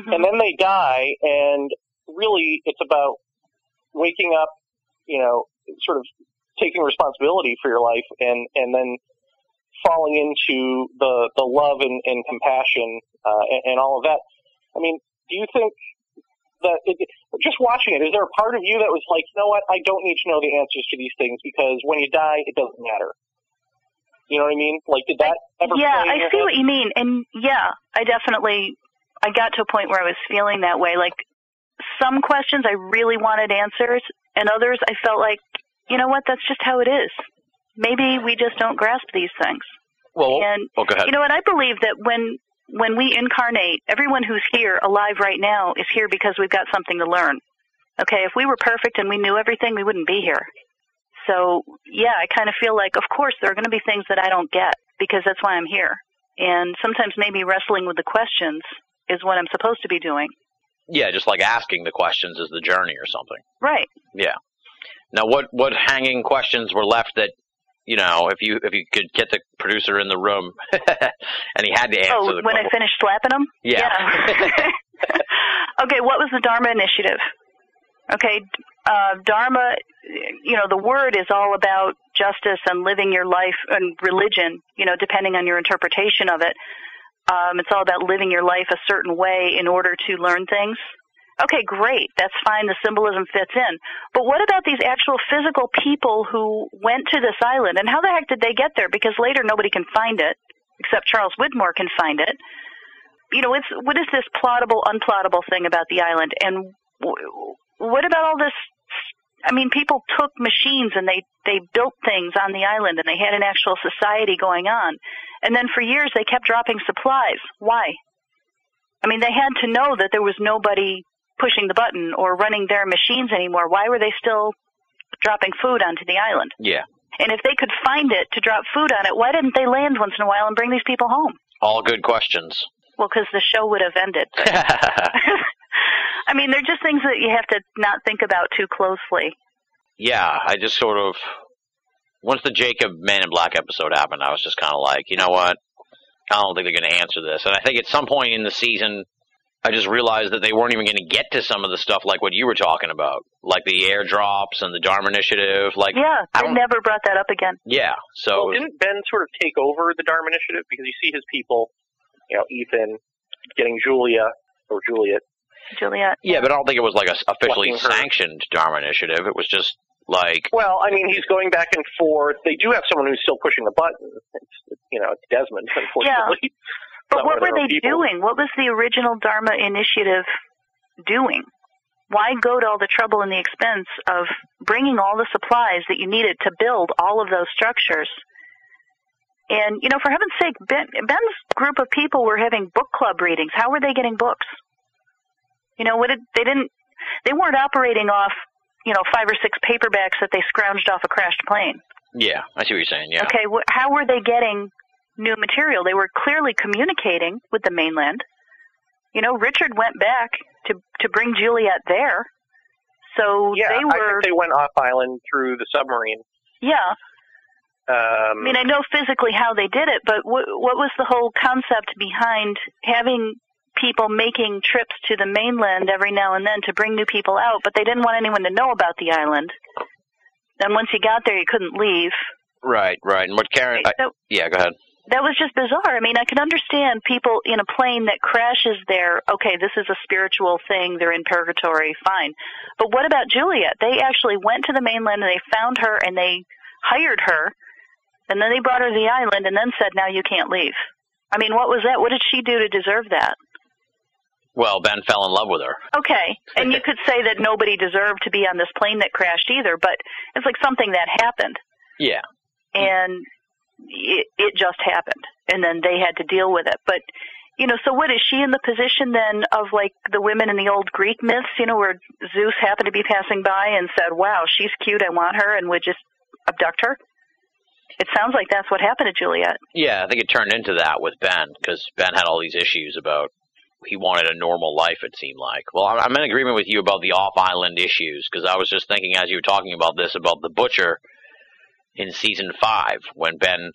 and then they die, and really it's about waking up, you know, sort of taking responsibility for your life, and then falling into the love and compassion and all of that. I mean, do you think that just watching it, is there a part of you that was like, you know what, I don't need to know the answers to these things because when you die, it doesn't matter? You know what I mean? Like, did that ever play in your head? Yeah, I see what you mean. And, yeah, I got to a point where I was feeling that way. Like, some questions I really wanted answers, and others I felt like, you know what, that's just how it is. Maybe we just don't grasp these things. Well, go ahead. You know, and I believe that when when we incarnate, everyone who's here alive right now is here because we've got something to learn. Okay, if we were perfect and we knew everything, we wouldn't be here. So, yeah, I kind of feel like, of course, there are going to be things that I don't get because that's why I'm here. And sometimes maybe wrestling with the questions is what I'm supposed to be doing. Yeah, just like asking the questions is the journey or something. Right. Yeah. Now, what hanging questions were left that, you know, if you could get the producer in the room and he had to answer the question. Oh, when I finished slapping him? Yeah. Okay, what was the Dharma Initiative? Okay, Dharma, you know, the word is all about justice and living your life and religion, you know, depending on your interpretation of it. It's all about living your life a certain way in order to learn things. Okay, great. That's fine. The symbolism fits in. But what about these actual physical people who went to this island? And how the heck did they get there? Because later nobody can find it, except Charles Widmore can find it. You know, what is this plottable, unplottable thing about the island? And what about all this? I mean, people took machines and they built things on the island and they had an actual society going on. And then for years they kept dropping supplies. Why? I mean, they had to know that there was nobody pushing the button or running their machines anymore. Why were they still dropping food onto the island? Yeah. And if they could find it to drop food on it, why didn't they land once in a while and bring these people home? All good questions. Well, because the show would have ended. I mean, they're just things that you have to not think about too closely. Yeah, I just sort of – once the Jacob Man in Black episode happened, I was just kind of like, you know what? I don't think they're going to answer this. And I think at some point in the season, I just realized that they weren't even going to get to some of the stuff like what you were talking about, like the airdrops and the Dharma Initiative. Like, yeah, I never brought that up again. Yeah. So well, didn't Ben sort of take over the Dharma Initiative? Because you see his people, you know, Ethan getting Juliet. Yeah, but I don't think it was like an officially sanctioned Dharma Initiative. It was just like... Well, I mean, he's going back and forth. They do have someone who's still pushing the button. It's, you know, it's Desmond, unfortunately. Yeah. But what were they doing? What was the original Dharma Initiative doing? Why go to all the trouble and the expense of bringing all the supplies that you needed to build all of those structures? And, you know, for heaven's sake, Ben's group of people were having book club readings. How were they getting books? You know, they weren't operating off, you know, 5 or 6 paperbacks that they scrounged off a crashed plane. Yeah, I see what you're saying, yeah. Okay, how were they getting new material? They were clearly communicating with the mainland. You know, Richard went back to bring Juliet there. So yeah, they were... Yeah, I think they went off-island through the submarine. Yeah. I mean, I know physically how they did it, but what was the whole concept behind having... people making trips to the mainland every now and then to bring new people out, but they didn't want anyone to know about the island. Then once you got there, you couldn't leave. Right, right. And what Karen... yeah, go ahead. That was just bizarre. I mean, I can understand people in a plane that crashes there. Okay, this is a spiritual thing. They're in purgatory. Fine. But what about Juliet? They actually went to the mainland, and they found her, and they hired her, and then they brought her to the island, and then said, now you can't leave. I mean, what was that? What did she do to deserve that? Well, Ben fell in love with her. Okay, and you could say that nobody deserved to be on this plane that crashed either, but it's like something that happened. Yeah. And it just happened, and then they had to deal with it. But, you know, so what, is she in the position then of, like, the women in the old Greek myths, you know, where Zeus happened to be passing by and said, wow, she's cute, I want her, and would just abduct her? It sounds like that's what happened to Juliet. Yeah, I think it turned into that with Ben, because Ben had all these issues about... He wanted a normal life, it seemed like. Well, I'm in agreement with you about the off-island issues, because I was just thinking as you were talking about this, about the butcher in season 5, when Ben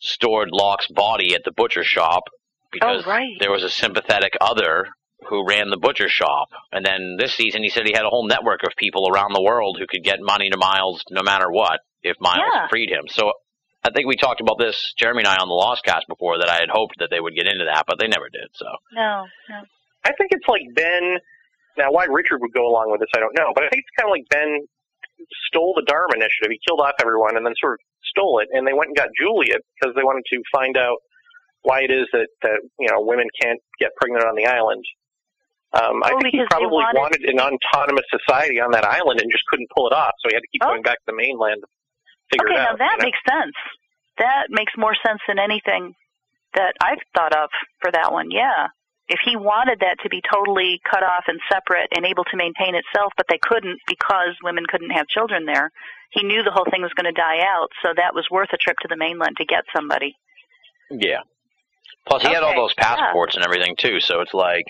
stored Locke's body at the butcher shop because there was a sympathetic other who ran the butcher shop. And then this season he said he had a whole network of people around the world who could get money to Miles no matter what, if Miles freed him. So I think we talked about this, Jeremy and I, on the Lost Cast before, that I had hoped that they would get into that, but they never did. So no. I think it's like Ben – now, why Richard would go along with this, I don't know. But I think it's kind of like Ben stole the Dharma Initiative. He killed off everyone and then sort of stole it, and they went and got Juliet because they wanted to find out why it is that you know, women can't get pregnant on the island. I think he probably wanted an autonomous society on that island and just couldn't pull it off, so he had to keep going back to the mainland. Okay, now that makes sense. That makes more sense than anything that I've thought of for that one, yeah. If he wanted that to be totally cut off and separate and able to maintain itself, but they couldn't because women couldn't have children there, he knew the whole thing was going to die out, so that was worth a trip to the mainland to get somebody. Yeah. Plus, he had all those passports and everything, too, so it's like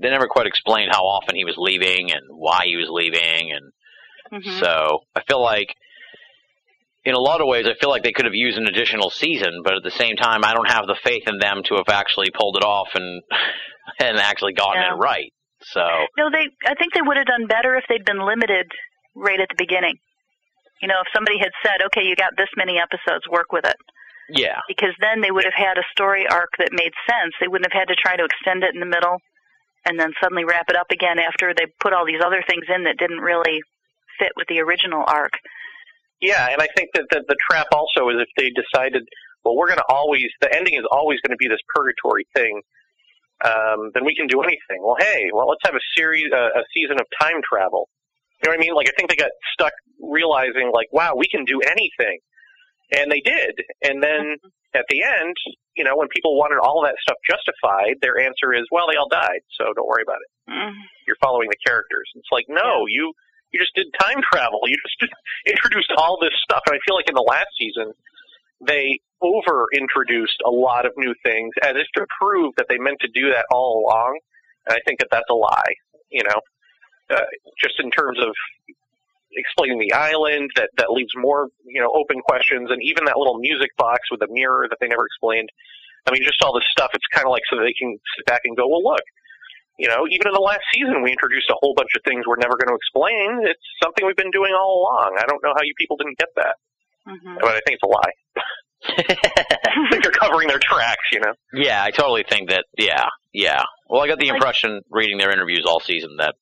they never quite explained how often he was leaving and why he was leaving. And so I feel like in a lot of ways, I feel like they could have used an additional season, but at the same time, I don't have the faith in them to have actually pulled it off and actually gotten it right. So no, I think they would have done better if they'd been limited right at the beginning. You know, if somebody had said, okay, you got this many episodes, work with it. Yeah. Because then they would have had a story arc that made sense. They wouldn't have had to try to extend it in the middle and then suddenly wrap it up again after they put all these other things in that didn't really fit with the original arc. Yeah, and I think that the trap also is if they decided, well, we're going to always, the ending is always going to be this purgatory thing, then we can do anything. Well, hey, well, let's have a series, a season of time travel. You know what I mean? Like, I think they got stuck realizing, like, wow, we can do anything. And they did. And then at the end, you know, when people wanted all that stuff justified, their answer is, well, they all died, so don't worry about it. You're following the characters. It's like, no, you just did time travel. You just introduced all this stuff. And I feel like in the last season, they over-introduced a lot of new things as if to prove that they meant to do that all along. And I think that that's a lie, you know, just in terms of explaining the island, that leaves more, you know, open questions. And even that little music box with the mirror that they never explained. I mean, just all this stuff, it's kind of like so they can sit back and go, well, look. You know, even in the last season, we introduced a whole bunch of things we're never going to explain. It's something we've been doing all along. I don't know how you people didn't get that. But I think it's a lie. I think they're covering their tracks, you know? Yeah, I totally think that, yeah. Well, I got the impression, reading their interviews all season, that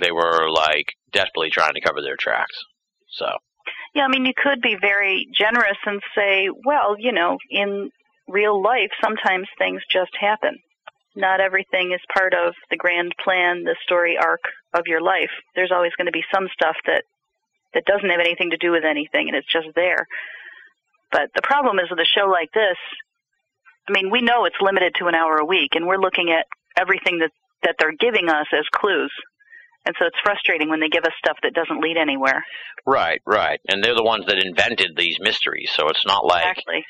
they were, like, desperately trying to cover their tracks. So. Yeah, I mean, you could be very generous and say, well, you know, in real life, sometimes things just happen. Not everything is part of the grand plan, the story arc of your life. There's always going to be some stuff that doesn't have anything to do with anything, and it's just there. But the problem is with a show like this, I mean, we know it's limited to an hour a week, and we're looking at everything that they're giving us as clues. And so it's frustrating when they give us stuff that doesn't lead anywhere. Right. And they're the ones that invented these mysteries, so it's not like... Exactly.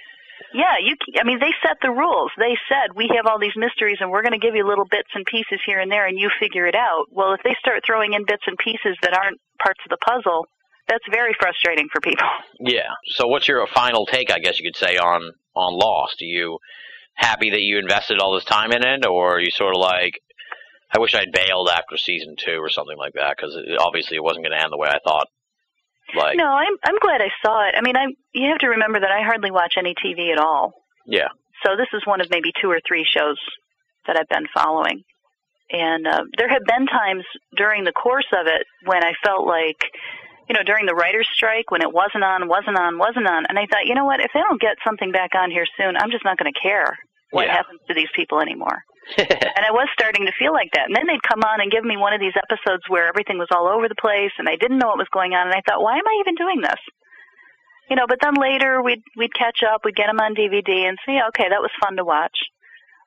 Yeah, I mean, they set the rules. They said, we have all these mysteries, and we're going to give you little bits and pieces here and there, and you figure it out. Well, if they start throwing in bits and pieces that aren't parts of the puzzle, that's very frustrating for people. Yeah. So what's your final take, I guess you could say, on Lost? Are you happy that you invested all this time in it, or are you sort of like, I wish I'd bailed after season 2 or something like that, because obviously it wasn't going to end the way I thought? Like, no, I'm glad I saw it. I mean, you have to remember that I hardly watch any TV at all. Yeah. So this is one of maybe 2 or 3 shows that I've been following. And there have been times during the course of it when I felt like, you know, during the writer's strike when it wasn't on. And I thought, you know what, if they don't get something back on here soon, I'm just not going to care what happens to these people anymore. And I was starting to feel like that. And then they'd come on and give me one of these episodes where everything was all over the place and I didn't know what was going on. And I thought, why am I even doing this? You know, but then later we'd catch up, we'd get them on DVD and see, okay, that was fun to watch.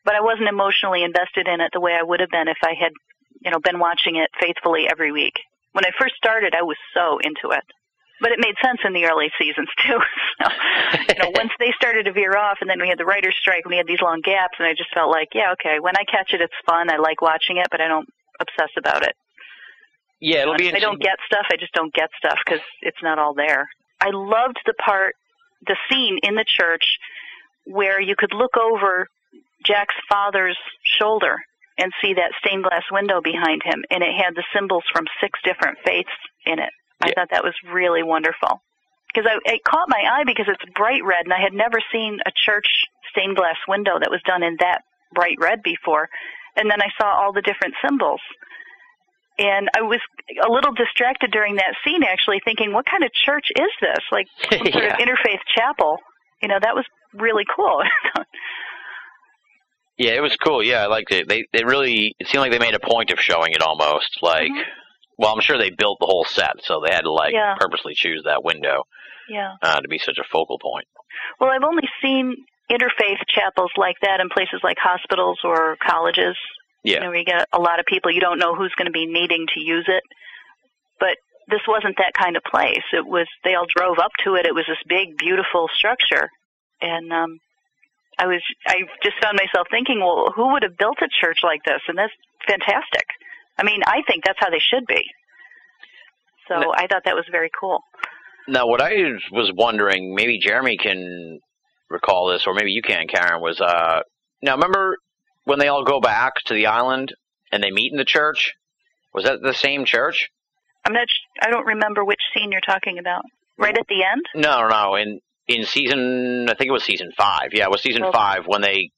But I wasn't emotionally invested in it the way I would have been if I had, you know, been watching it faithfully every week. When I first started, I was so into it. But it made sense in the early seasons, too. So, you know, once they started to veer off, and then we had the writer's strike, and we had these long gaps, and I just felt like, yeah, okay, when I catch it, it's fun. I like watching it, but I don't obsess about it. Yeah, it'll be interesting. I don't get stuff. I just don't get stuff because it's not all there. I loved the scene in the church where you could look over Jack's father's shoulder and see that stained glass window behind him, and it had the symbols from 6 different faiths in it. I thought that was really wonderful because it caught my eye because it's bright red, and I had never seen a church stained glass window that was done in that bright red before. And then I saw all the different symbols. And I was a little distracted during that scene, actually, thinking, what kind of church is this? Like some sort of interfaith chapel. You know, that was really cool. Yeah, it was cool. Yeah, I liked it. They really – it seemed like they made a point of showing it almost, like – well, I'm sure they built the whole set, so they had to, like, purposely choose that window to be such a focal point. Well, I've only seen interfaith chapels like that in places like hospitals or colleges. Yeah. You know, where you get a lot of people, you don't know who's going to be needing to use it. But this wasn't that kind of place. It was, they all drove up to it. It was this big, beautiful structure. And I just found myself thinking, well, who would have built a church like this? And that's fantastic. I mean, I think that's how they should be. So now, I thought that was very cool. Now, what I was wondering, maybe Jeremy can recall this, or maybe you can, Karen, was now remember when they all go back to the island and they meet in the church? Was that the same church? I don't remember which scene you're talking about. Right at the end? No. In season, I think it was season 5. Yeah, it was season 5 when they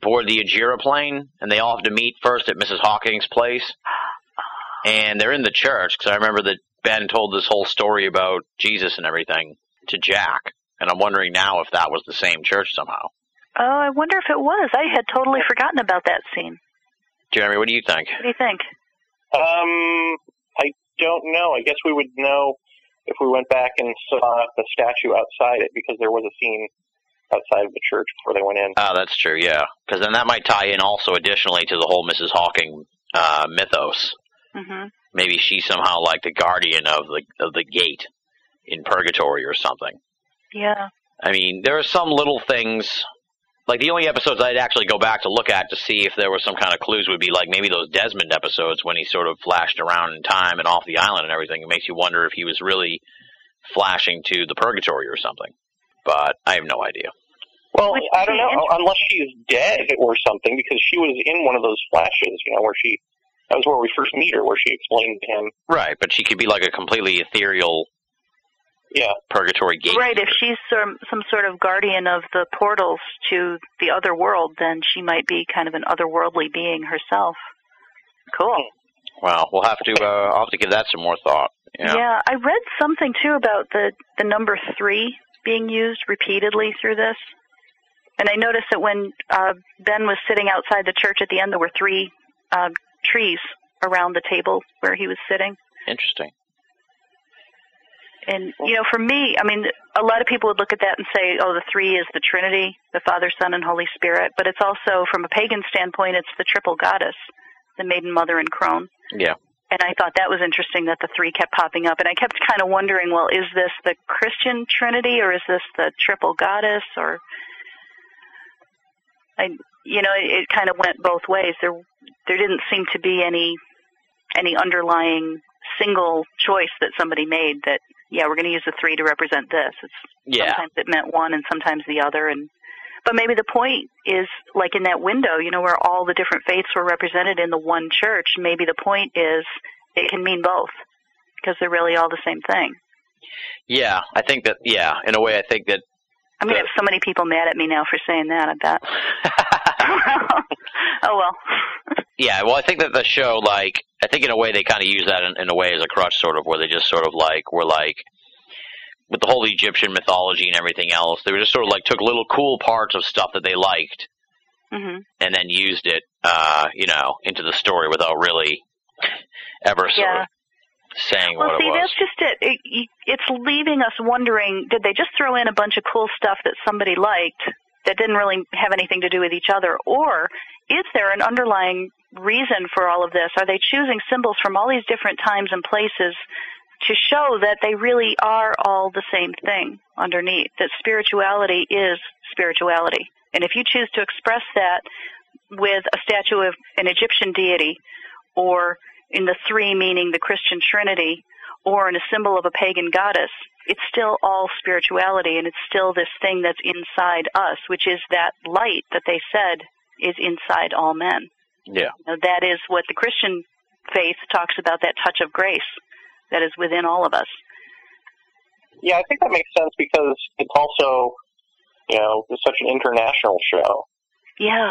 board the Ajira plane and they all have to meet first at Mrs. Hawking's place. And they're in the church because I remember that Ben told this whole story about Jesus and everything to Jack. And I'm wondering now if that was the same church somehow. Oh, I wonder if it was. I had totally forgotten about that scene. Jeremy, what do you think? What do you think? I don't know. I guess we would know if we went back and saw the statue outside it, because there was a scene outside of the church before they went in. Oh, that's true, yeah. Because then that might tie in also additionally to the whole Mrs. Hawking mythos. Mm-hmm. Maybe she's somehow like the guardian of the gate in purgatory or something. Yeah. I mean, there are some little things, like the only episodes I'd actually go back to look at to see if there were some kind of clues would be like maybe those Desmond episodes when he sort of flashed around in time and off the island and everything. It makes you wonder if he was really flashing to the purgatory or something. But I have no idea. Well, I don't know, unless she's dead or something, because she was in one of those flashes, you know, where she... That was where we first meet her, where she explained to him. Right, but she could be like a completely ethereal purgatory gate. Right, if she's some sort of guardian of the portals to the other world, then she might be kind of an otherworldly being herself. Cool. Wow, I'll have to give that some more thought. Yeah, I read something, too, about the number 3 being used repeatedly through this. And I noticed that when Ben was sitting outside the church at the end, there were 3... trees around the table where he was sitting. Interesting. And, you know, for me, I mean, a lot of people would look at that and say, oh, the 3 is the Trinity, the Father, Son, and Holy Spirit. But it's also, from a pagan standpoint, it's the triple goddess, the maiden, mother, and crone. Yeah. And I thought that was interesting that the 3 kept popping up. And I kept kind of wondering, well, is this the Christian Trinity or is this the triple goddess? Or, you know, it kind of went both ways. There didn't seem to be any underlying single choice that somebody made that, yeah, we're going to use the 3 to represent this. Sometimes it meant one and sometimes the other. But maybe the point is, like in that window, you know, where all the different faiths were represented in the one church, maybe the point is it can mean both because they're really all the same thing. Yeah, I think that, in a way I think that. I'm going to have so many people mad at me now for saying that, I bet. Oh, well. Yeah, well, I think that the show, like, I think in a way they kind of use that in a way as a crutch, sort of, where they just sort of, like, were, like, with the whole Egyptian mythology and everything else, they were just sort of, like, took little cool parts of stuff that they liked and then used it, you know, into the story without really ever sort of saying what it was. Well, see, that's just it. It's leaving us wondering, did they just throw in a bunch of cool stuff that somebody liked that didn't really have anything to do with each other? Or is there an underlying reason for all of this? Are they choosing symbols from all these different times and places to show that they really are all the same thing underneath, that spirituality is spirituality? And if you choose to express that with a statue of an Egyptian deity or in the 3 meaning the Christian Trinity, or in a symbol of a pagan goddess, it's still all spirituality, and it's still this thing that's inside us, which is that light that they said is inside all men. Yeah. You know, that is what the Christian faith talks about, that touch of grace that is within all of us. Yeah, I think that makes sense because it's also, you know, it's such an international show. Yeah.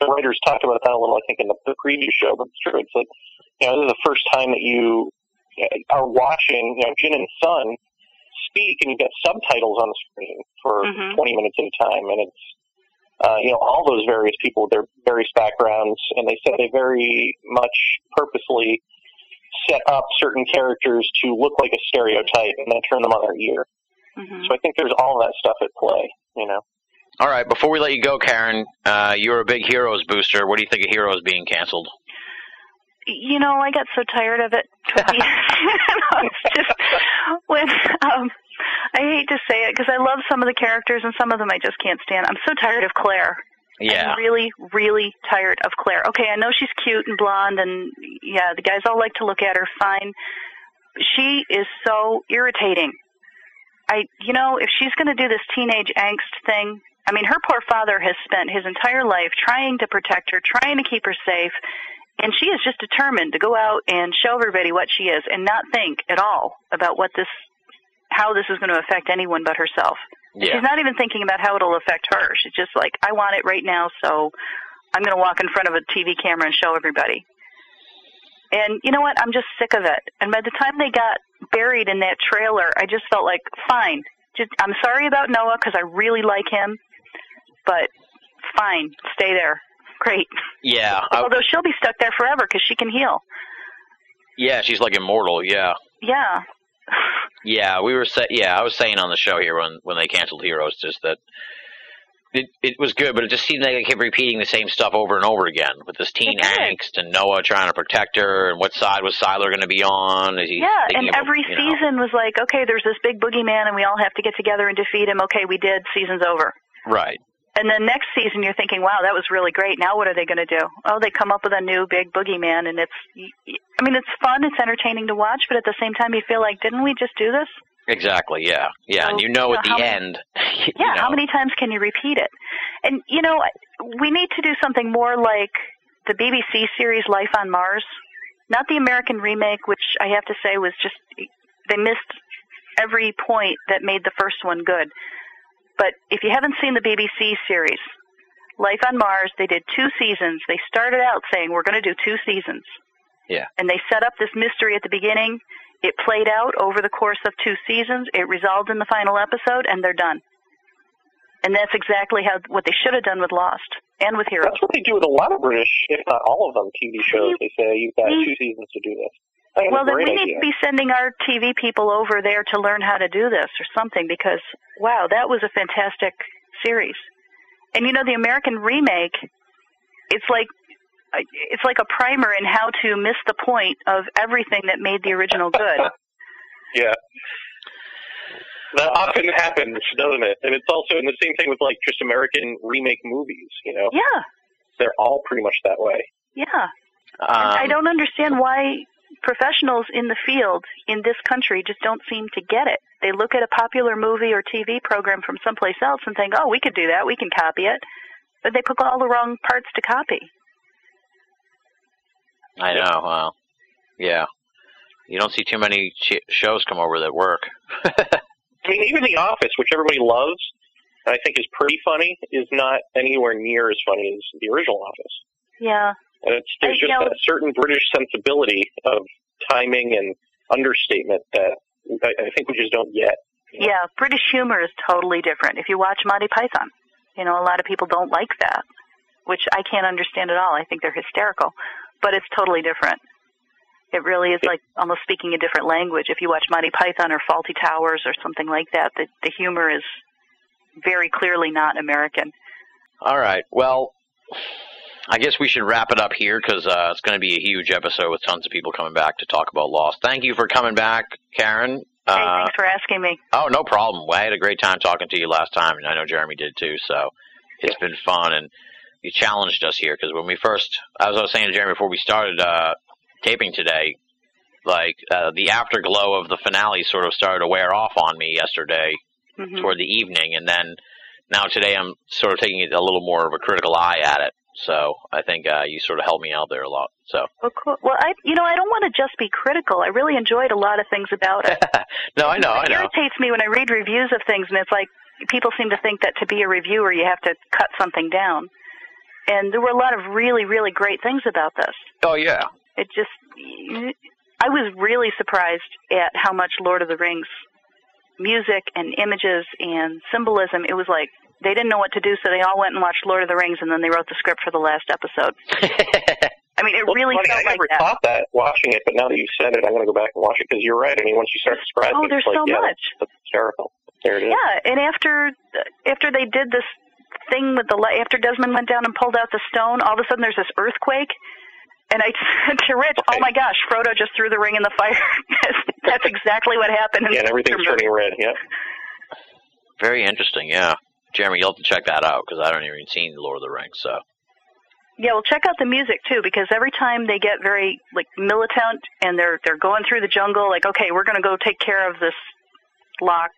The writers talked about that a little, I think, in the previous show, but it's true. It's like, you know, this is the first time that you are watching, you know, Jin and Sun speak, and you've got subtitles on the screen for 20 minutes at a time, and it's, you know, all those various people with their various backgrounds, and they said they very much purposely set up certain characters to look like a stereotype and then turn them on their ear. So I think there's all that stuff at play, you know. All right, before we let you go, Karen, you're a big Heroes booster. What do you think of Heroes being canceled? You know, I got so tired of it. I hate to say it because I love some of the characters and some of them I just can't stand. I'm so tired of Claire. Yeah. I'm really, really tired of Claire. Okay, I know she's cute and blonde and, yeah, the guys all like to look at her. Fine. She is so irritating. You know, if she's going to do this teenage angst thing, I mean, her poor father has spent his entire life trying to protect her, trying to keep her safe, and she is just determined to go out and show everybody what she is and not think at all about what this, how this is going to affect anyone but herself. Yeah. She's not even thinking about how it'll affect her. She's just like, I want it right now, so I'm going to walk in front of a TV camera and show everybody. And you know what? I'm just sick of it. And by the time they got buried in that trailer, I just felt like, fine. Just, I'm sorry about Noah because I really like him, but fine, stay there. Great. Yeah. Although she'll be stuck there forever because she can heal. Yeah, she's like immortal, yeah. Yeah. Yeah, we were I was saying on the show here when they canceled Heroes, just that it was good, but it just seemed like they kept repeating the same stuff over and over again with this teen angst and Noah trying to protect her and what side was Siler going to be on. Every season was like, okay, there's this big boogeyman and we all have to get together and defeat him. Okay, we did. Season's over. Right. And then next season you're thinking, wow, that was really great. Now what are they going to do? Oh, they come up with a new big boogeyman, and it's fun, it's entertaining to watch, but at the same time you feel like, didn't we just do this? Exactly, yeah. Yeah, so, and how many times can you repeat it? And, you know, we need to do something more like the BBC series Life on Mars, not the American remake, which I have to say was just, they missed every point that made the first one good. But if you haven't seen the BBC series, Life on Mars, they did 2 seasons. They started out saying, we're going to do 2 seasons. Yeah. And they set up this mystery at the beginning. It played out over the course of 2 seasons. It resolved in the final episode, and they're done. And that's exactly what they should have done with Lost and with Heroes. That's what they do with a lot of British, if not all of them, TV shows. They say, you've got 2 seasons to do this. Well, then we need to be sending our TV people over there to learn how to do this or something because, wow, that was a fantastic series. And, you know, the American remake, it's like a primer in how to miss the point of everything that made the original good. Yeah. That often happens, doesn't it? And it's also in the same thing with, like, just American remake movies, you know? Yeah. They're all pretty much that way. Yeah. I don't understand why professionals in the field in this country just don't seem to get it. They look at a popular movie or TV program from someplace else and think, oh, we could do that. We can copy it. But they pick all the wrong parts to copy. I know. Well, yeah. You don't see too many shows come over that work. I mean, even The Office, which everybody loves and I think is pretty funny, is not anywhere near as funny as the original Office. Yeah. And there's just a certain British sensibility of timing and understatement that I think we just don't get. You know? Yeah, British humor is totally different. If you watch Monty Python, you know, a lot of people don't like that, which I can't understand at all. I think they're hysterical, but it's totally different. It really is like almost speaking a different language. If you watch Monty Python or Faulty Towers or something like that, the humor is very clearly not American. All right, well, I guess we should wrap it up here because it's going to be a huge episode with tons of people coming back to talk about Lost. Thank you for coming back, Karen. Hey, thanks for asking me. Oh, no problem. I had a great time talking to you last time, and I know Jeremy did too, so it's been fun. And you challenged us here because when we first – as I was saying to Jeremy before we started taping today, like the afterglow of the finale sort of started to wear off on me yesterday toward the evening, and then now today I'm sort of taking a little more of a critical eye at it. So I think you sort of helped me out there a lot. So. Well, cool. Well, I don't want to just be critical. I really enjoyed a lot of things about it. No, I know. It irritates me when I read reviews of things, and it's like people seem to think that to be a reviewer you have to cut something down. And there were a lot of really, really great things about this. Oh, yeah. It just – I was really surprised at how much Lord of the Rings music and images and symbolism, it was like – they didn't know what to do, so they all went and watched Lord of the Rings, and then they wrote the script for the last episode. I mean, it really felt like that. I never thought that watching it, but now that you said it, I'm going to go back and watch it, because you're right. I mean, once you start describing it, it's like, so much. That's hysterical. There it is. Yeah, and after they did this thing with the light, after Desmond went down and pulled out the stone, all of a sudden there's this earthquake. And I said to Rich, oh my gosh, Frodo just threw the ring in the fire. That's exactly what happened. Yeah, and everything's turning red, yeah. Very interesting, yeah. Jeremy, you'll have to check that out, because I don't even seen Lord of the Rings, so. Yeah, well, check out the music, too, because every time they get very, like, militant, and they're going through the jungle, like, okay, we're going to go take care of this Locke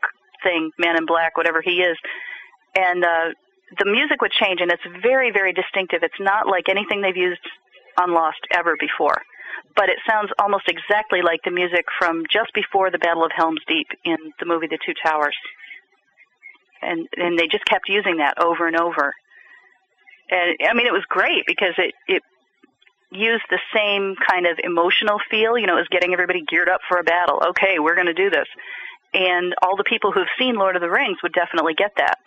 thing, Man in Black, whatever he is, and the music would change, and it's very, very distinctive. It's not like anything they've used on Lost ever before, but it sounds almost exactly like the music from just before the Battle of Helm's Deep in the movie The Two Towers. And they just kept using that over and over. And I mean, it was great because it used the same kind of emotional feel. You know, it was getting everybody geared up for a battle. Okay, we're going to do this. And all the people who have seen Lord of the Rings would definitely get that.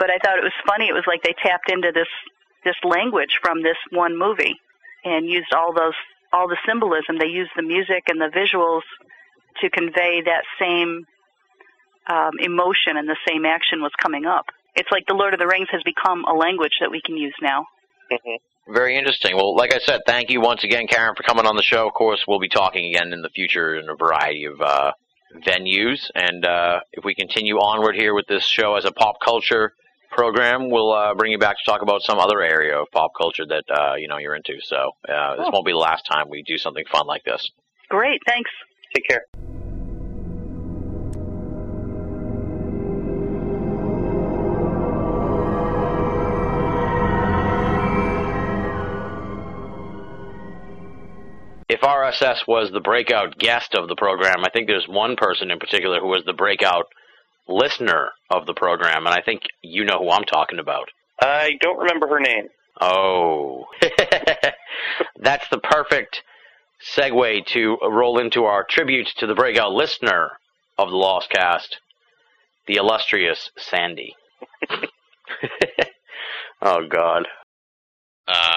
But I thought it was funny. It was like they tapped into this language from this one movie and used all the symbolism. They used the music and the visuals to convey that same emotion, and the same action was coming up. It's like the Lord of the Rings has become a language that we can use now. Mm-hmm. Very interesting. Well, like I said, thank you once again, Karen, for coming on the show. Of course, we'll be talking again in the future in a variety of venues, and if we continue onward here with this show as a pop culture program, we'll bring you back to talk about some other area of pop culture that you know, you're into. So this won't be the last time we do something fun like this. Great. Thanks. Take care. If RSS was the breakout guest of the program, I think there's one person in particular who was the breakout listener of the program, and I think you know who I'm talking about. I don't remember her name. Oh. That's the perfect segue to roll into our tributes to the breakout listener of the Lost Cast, the illustrious Sandy. Oh, God.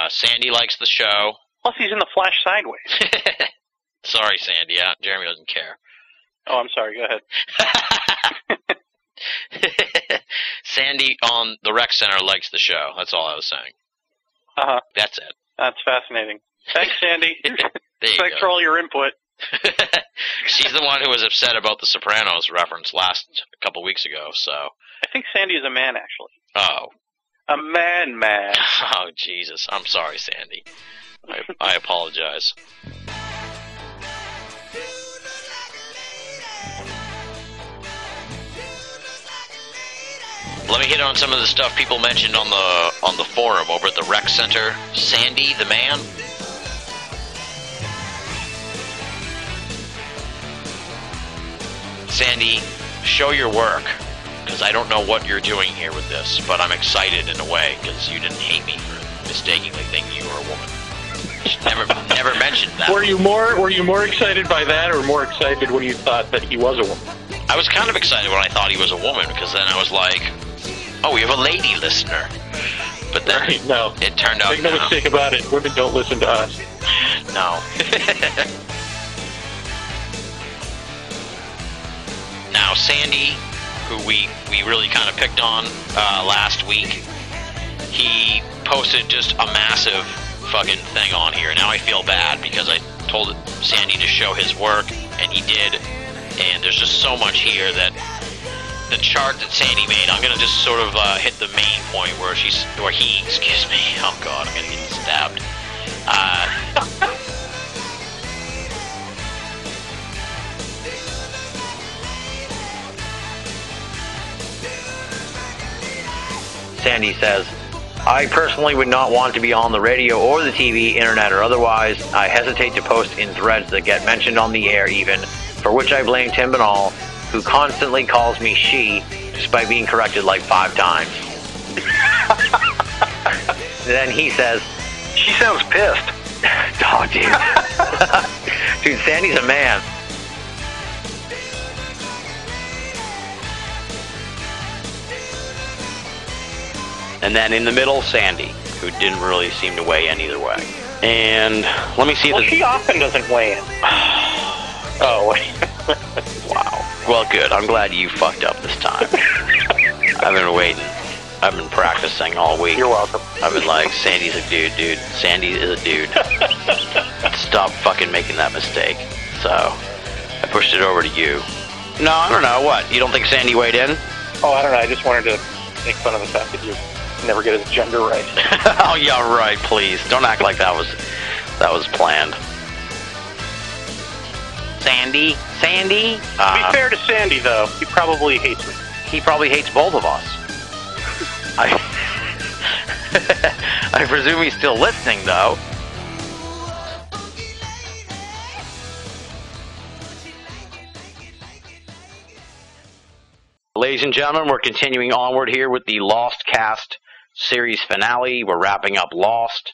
Sandy likes the show. Plus, he's in the Flash sideways. Sorry, Sandy. Jeremy doesn't care. Oh, I'm sorry. Go ahead. Sandy on the Rec Center likes the show. That's all I was saying. Uh-huh. That's it. That's fascinating. Thanks, Sandy. Thanks for all your input. She's the one who was upset about the Sopranos reference a couple weeks ago, so. I think Sandy is a man, actually. Oh. A man. Oh, Jesus. I'm sorry, Sandy. I apologize. Let me hit on some of the stuff people mentioned on the forum over at the Rec Center. Sandy the man. Sandy, show your work, because I don't know what you're doing here with this, but I'm excited in a way because you didn't hate me for mistakenly thinking you were a woman. Never mentioned that. Were you more excited by that, or more excited when you thought that he was a woman? I was kind of excited when I thought he was a woman, because then I was like, "Oh, we have a lady listener." But then it turned out. Make no mistake about it. Women don't listen to us. No. Now Sandy, who we really kind of picked on last week, he posted just a massive fucking thing on here. Now I feel bad because I told Sandy to show his work, and he did, and there's just so much here that the chart that Sandy made, I'm gonna just sort of hit the main point where he, excuse me, oh god, I'm gonna get stabbed. Sandy says, I personally would not want to be on the radio or the TV, internet, or otherwise. I hesitate to post in threads that get mentioned on the air even, for which I blame Tim Banal, who constantly calls me she, despite being corrected like 5 times. Then he says, she sounds pissed. Oh, dude. Dude, Sandy's a man. And then in the middle, Sandy, who didn't really seem to weigh in either way. And let me see. Well, she often doesn't weigh in. Oh. Wow. Well, good. I'm glad you fucked up this time. I've been waiting. I've been practicing all week. You're welcome. I've been like, Sandy's a dude, dude. Sandy is a dude. Stop fucking making that mistake. So I pushed it over to you. No, I don't know. What? You don't think Sandy weighed in? Oh, I don't know. I just wanted to make fun of the fact that you never get his gender right. Oh, yeah, right. Please don't act like that was planned. Sandy. To be fair to Sandy, though, he probably hates me. He probably hates both of us. I presume he's still listening, though. Ladies and gentlemen, we're continuing onward here with the Lost Cast series finale. We're wrapping up Lost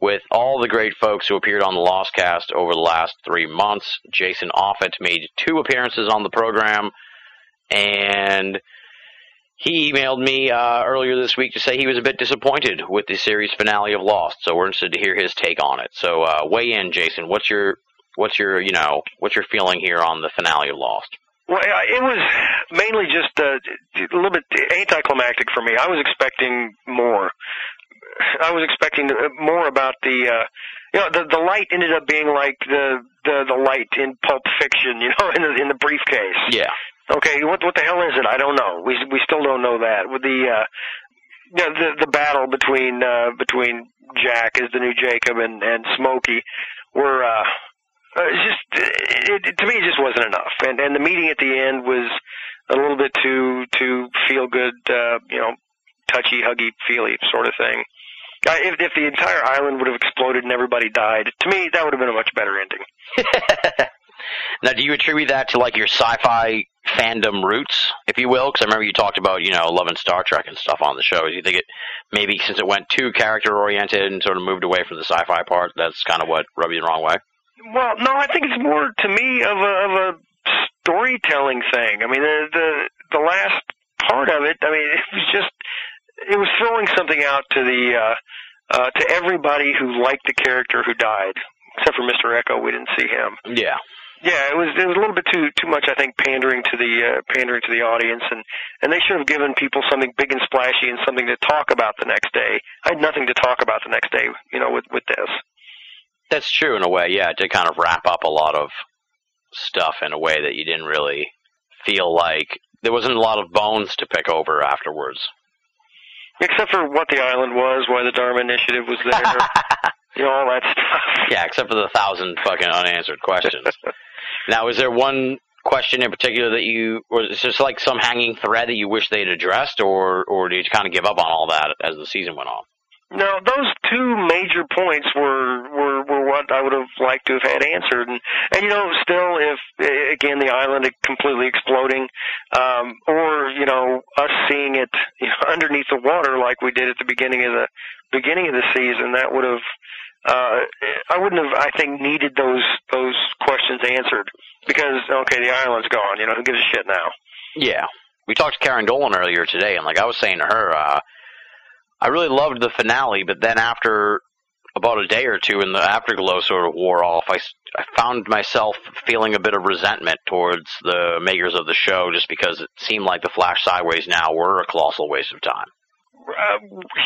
with all the great folks who appeared on the Lost Cast over the last 3 months. Jason Offutt made 2 appearances on the program, and he emailed me earlier this week to say he was a bit disappointed with the series finale of Lost. So we're interested to hear his take on it. So weigh in, Jason. What's your feeling here on the finale of Lost? Well, it was mainly just a little bit anticlimactic for me. I was expecting more. I was expecting more about the light ended up being like the light in Pulp Fiction, in the briefcase. Yeah. Okay, what the hell is it? I don't know. We still don't know that. With the battle between Jack as the new Jacob and Smokey were. To me, it just wasn't enough. And the meeting at the end was a little bit too feel good, touchy, huggy, feely sort of thing. If the entire island would have exploded and everybody died, to me, that would have been a much better ending. Now, do you attribute that to like your sci-fi fandom roots, if you will? Because I remember you talked about loving Star Trek and stuff on the show. Do you think it maybe since it went too character oriented and sort of moved away from the sci-fi part, that's kind of what rubbed you the wrong way? Well, no, I think it's more to me of a storytelling thing. I mean, the last part of it. I mean, it was throwing something out to to everybody who liked the character who died, except for Mr. Echo. We didn't see him. Yeah. It was a little bit too much. I think pandering to the audience, and they should have given people something big and splashy and something to talk about the next day. I had nothing to talk about the next day, with this. That's true in a way, yeah, to kind of wrap up a lot of stuff in a way that you didn't really feel like there wasn't a lot of bones to pick over afterwards. Except for what the island was, why the Dharma Initiative was there, all that stuff. Yeah, except for the 1,000 fucking unanswered questions. Now, is there one question in particular that or is there like some hanging thread that you wish they'd addressed, or did you kind of give up on all that as the season went on? No, those two major points were what I would have liked to have had answered, and still, if again the island completely exploding, or us seeing it underneath the water like we did at the beginning of the season, that would have I wouldn't have I think needed those questions answered because okay, the island's gone, who gives a shit now? Yeah, we talked to Karen Dolan earlier today, and like I was saying to her. I really loved the finale, but then after about a day or two and the afterglow sort of wore off, I found myself feeling a bit of resentment towards the makers of the show just because it seemed like the flash sideways now were a colossal waste of time.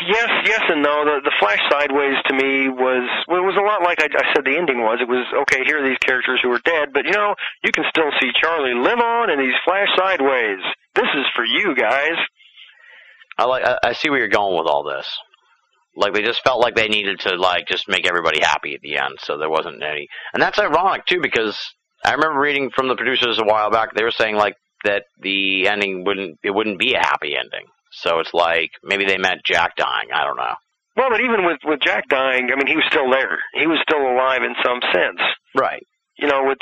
Yes and no. The flash sideways to me was a lot like I said the ending was. It was, okay, here are these characters who are dead, but you can still see Charlie live on in these flash sideways. This is for you guys. I see where you're going with all this. Like they just felt like they needed to like just make everybody happy at the end, so there wasn't any. And that's ironic too, because I remember reading from the producers a while back. They were saying like that the ending wouldn't be a happy ending. So it's like maybe they meant Jack dying. I don't know. Well, but even with Jack dying, I mean he was still there. He was still alive in some sense. Right. With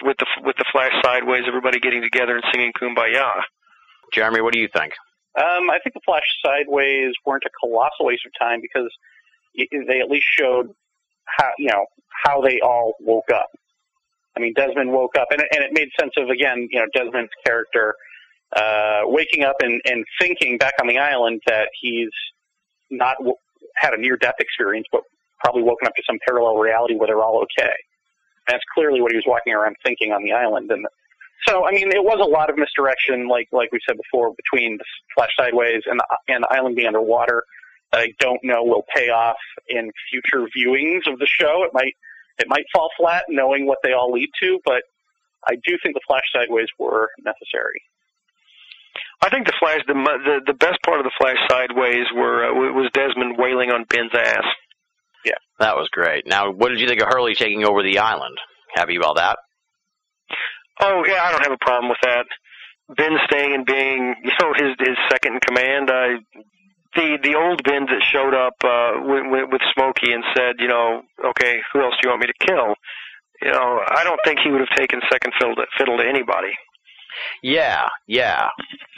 the flash sideways, everybody getting together and singing Kumbaya. Jeremy, what do you think? I think the flash sideways weren't a colossal waste of time because they at least showed how they all woke up. I mean, Desmond woke up, and it made sense of again, Desmond's character waking up and thinking back on the island that he's not had a near-death experience, but probably woken up to some parallel reality where they're all okay. And that's clearly what he was walking around thinking on the island, and So, I mean, it was a lot of misdirection, like we said before, between the flash sideways and the island being underwater. That I don't know will pay off in future viewings of the show. It might fall flat, knowing what they all lead to, but I do think the flash sideways were necessary. I think the best part of the flash sideways was Desmond wailing on Ben's ass. Yeah, that was great. Now, what did you think of Hurley taking over the island? Happy about that? Oh yeah, I don't have a problem with that. Ben staying and being, you know, his second in command. The old Ben that showed up with Smokey and said, you know, okay, who else do you want me to kill? You know, I don't think he would have taken second fiddle to anybody. Yeah.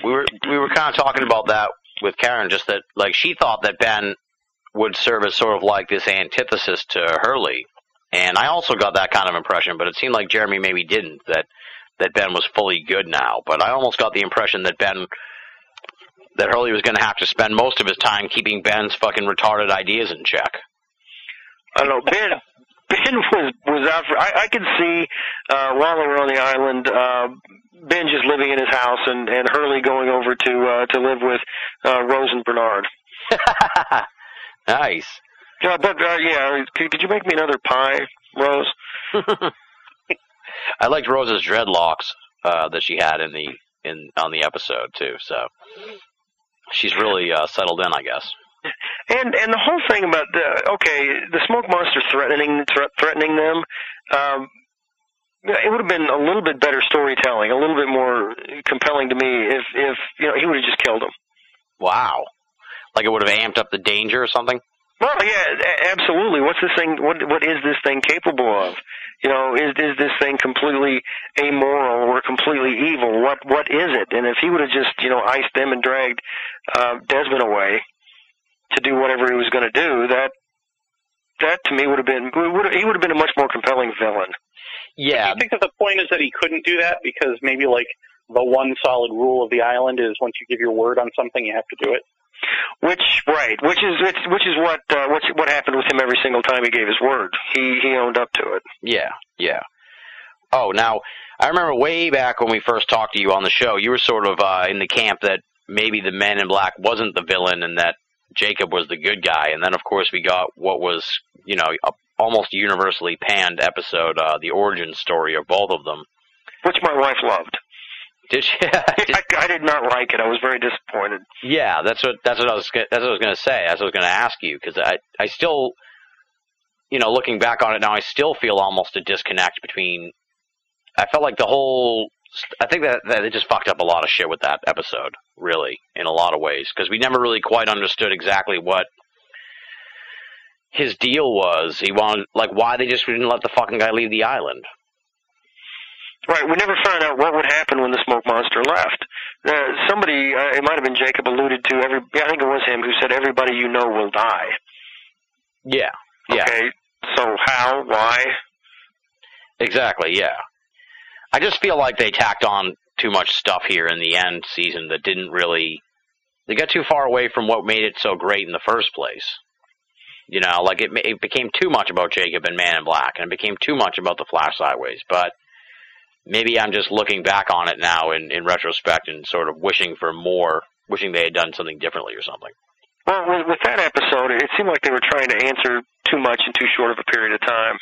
We were kind of talking about that with Karen, just that, like, she thought that Ben would serve as sort of like this antithesis to Hurley. And I also got that kind of impression, but it seemed like Jeremy maybe didn't, that Ben was fully good now. But I almost got the impression that Hurley was going to have to spend most of his time keeping Ben's fucking retarded ideas in check. I don't know, Ben was out for... I could see, while they were on the island, Ben just living in his house and Hurley going over to live with Rose and Bernard. Nice. Yeah, but yeah, could you make me another pie, Rose? I liked Rose's dreadlocks that she had on the episode too. So she's really settled in, I guess. And the whole thing about the Smoke Monster threatening them. It would have been a little bit better storytelling, a little bit more compelling to me if you know, he would have just killed him. Wow, like it would have amped up the danger or something. Well, yeah, absolutely. What's this thing? What is this thing capable of? You know, is this thing completely amoral or completely evil? What is it? And if he would have just, you know, iced them and dragged Desmond away to do whatever he was going to do, that to me would have been a much more compelling villain. Yeah. Do you think that the point is that he couldn't do that because maybe like the one solid rule of the island is once you give your word on something, you have to do it? Which is what happened with him every single time he gave his word. He owned up to it. Yeah. Oh, now I remember way back when we first talked to you on the show, you were sort of in the camp that maybe the Man in Black wasn't the villain and that Jacob was the good guy. And then of course we got what was, you know, a almost universally panned episode, the origin story of both of them, which my wife loved. Did she? I did not like it. I was very disappointed. Yeah, that's what I was going to say. That's what I was going to ask you, because I still, you know, looking back on it now, I still feel almost a disconnect between. I felt like the whole. I think that it just fucked up a lot of shit with that episode, really, in a lot of ways, because we never really quite understood exactly what his deal was. He wanted, like, why they just didn't let the fucking guy leave the island. Right, we never found out what would happen when the Smoke Monster left. Somebody, it might have been Jacob, alluded to, I think it was him, who said, everybody you know will die. Yeah. Okay, so how, why? Exactly, yeah. I just feel like they tacked on too much stuff here in the end season that didn't really... They got too far away from what made it so great in the first place. You know, like it became too much about Jacob and Man in Black, and it became too much about the Flash Sideways. But maybe I'm just looking back on it now in retrospect and sort of wishing for more, wishing they had done something differently or something. Well, with that episode, it seemed like they were trying to answer too much in too short of a period of time.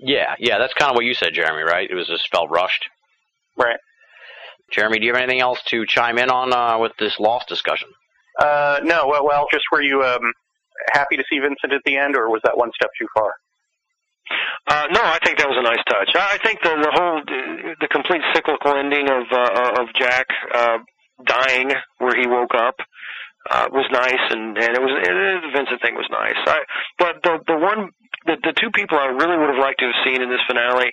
Yeah, that's kind of what you said, Jeremy, right? It was just felt rushed. Right. Jeremy, do you have anything else to chime in on with this Lost discussion? No, well, just were you... happy to see Vincent at the end, or was that one step too far? No, I think that was a nice touch. I think the complete cyclical ending of Jack dying where he woke up was nice, and the Vincent thing was nice. But the two people I really would have liked to have seen in this finale,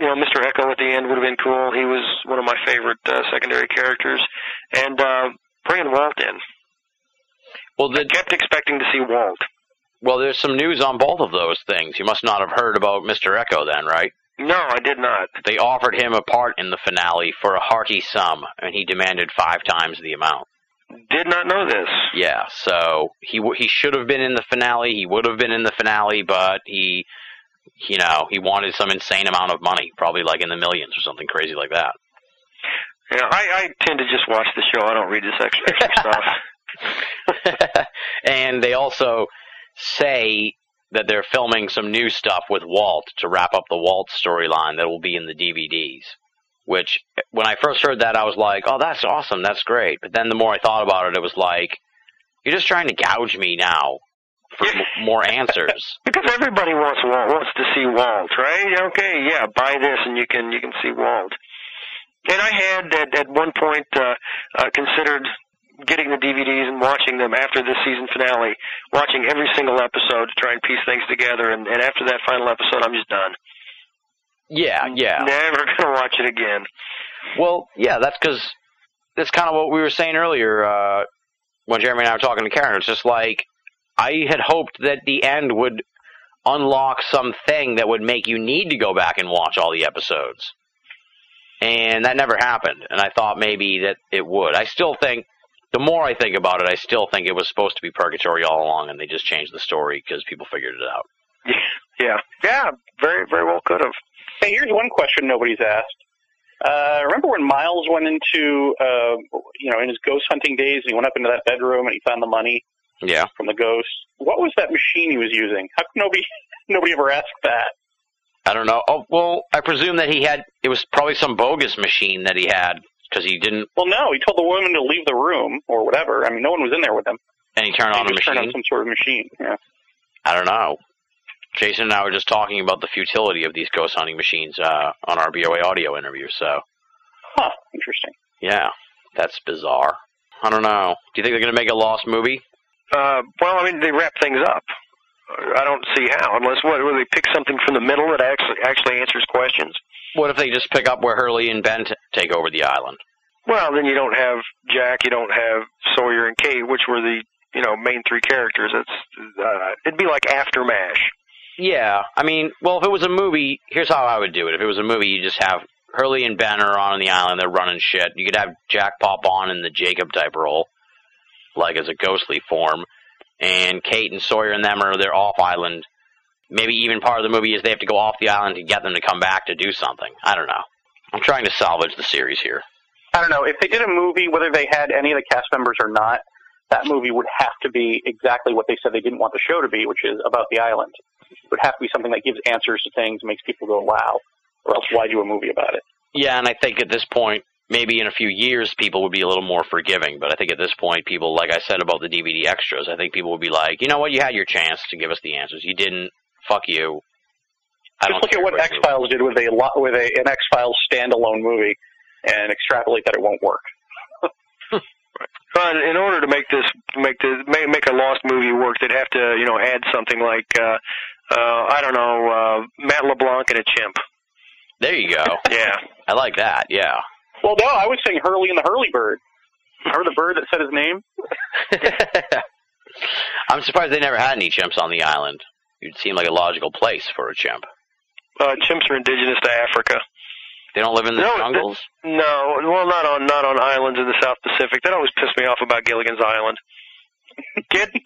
you know, Mr. Echo at the end would have been cool. He was one of my favorite secondary characters, and bringing Walt in. Well, I kept expecting to see Walt. Well, there's some news on both of those things. You must not have heard about Mr. Echo then, right? No, I did not. They offered him a part in the finale for a hearty sum, and he demanded 5 times the amount. Did not know this. Yeah, so he should have been in the finale. He would have been in the finale, but he you know, he wanted some insane amount of money, probably like in the millions or something crazy like that. Yeah, I tend to just watch the show. I don't read this extra stuff. And they also say that they're filming some new stuff with Walt to wrap up the Walt storyline that will be in the DVDs, which when I first heard that, I was like, oh, that's awesome. That's great. But then the more I thought about it, it was like, you're just trying to gouge me now for more answers. Because everybody wants Walt, wants to see Walt, right? Okay, yeah, buy this and you can see Walt. And I had at one point considered getting the DVDs and watching them after the season finale, watching every single episode to try and piece things together. And after that final episode, I'm just done. Yeah, yeah. Never going to watch it again. Well, yeah, that's because that's kind of what we were saying earlier when Jeremy and I were talking to Karen. It's just like I had hoped that the end would unlock something that would make you need to go back and watch all the episodes. And that never happened, and I thought maybe that it would. I still think, the more I think about it, I still think it was supposed to be Purgatory all along, and they just changed the story because people figured it out. Yeah. Yeah, very, very well could have. Hey, here's one question nobody's asked. Remember when Miles went into, in his ghost hunting days, and he went up into that bedroom and he found the money from the ghost? What was that machine he was using? How come nobody ever asked that? I don't know. Oh, well, I presume that he had – it was probably some bogus machine that he had because he didn't – Well, no. He told the woman to leave the room or whatever. I mean, no one was in there with him. And he turned on a machine? He turned on some sort of machine, yeah. I don't know. Jason and I were just talking about the futility of these ghost hunting machines on our BOA audio interview, so. Huh. Interesting. Yeah. That's bizarre. I don't know. Do you think they're going to make a Lost movie? Well, I mean, they wrap things up. I don't see how, unless what they pick something from the middle that actually answers questions. What if they just pick up where Hurley and Ben take over the island? Well, then you don't have Jack, you don't have Sawyer and Kate, which were the main three characters. It'd be like after MASH. Yeah, I mean, well, if it was a movie, here's how I would do it. If it was a movie, you just have Hurley and Ben are on the island, they're running shit. You could have Jack pop on in the Jacob type role, like as a ghostly form. And Kate and Sawyer and them are they're off island. Maybe even part of the movie is they have to go off the island to get them to come back to do something. I don't know. I'm trying to salvage the series here. I don't know. If they did a movie, whether they had any of the cast members or not, that movie would have to be exactly what they said they didn't want the show to be, which is about the island. It would have to be something that gives answers to things, makes people go, wow, or else why do a movie about it? Yeah, and I think at this point, maybe in a few years, people would be a little more forgiving. But I think at this point, people, like I said about the DVD extras, I think people would be like, you know what, you had your chance to give us the answers. You didn't. Fuck you. Just look at what X-Files did with an X-Files standalone movie and extrapolate that it won't work. But in order to make a Lost movie work, they'd have to add something like, Matt LeBlanc and a chimp. There you go. Yeah. I like that, yeah. Well, no, I was saying Hurley and the Hurley Bird. Remember the bird that said his name? I'm surprised they never had any chimps on the island. It would seem like a logical place for a chimp. Chimps are indigenous to Africa. They don't live in the jungles? No, well, not on islands in the South Pacific. That always pissed me off about Gilligan's Island. Get the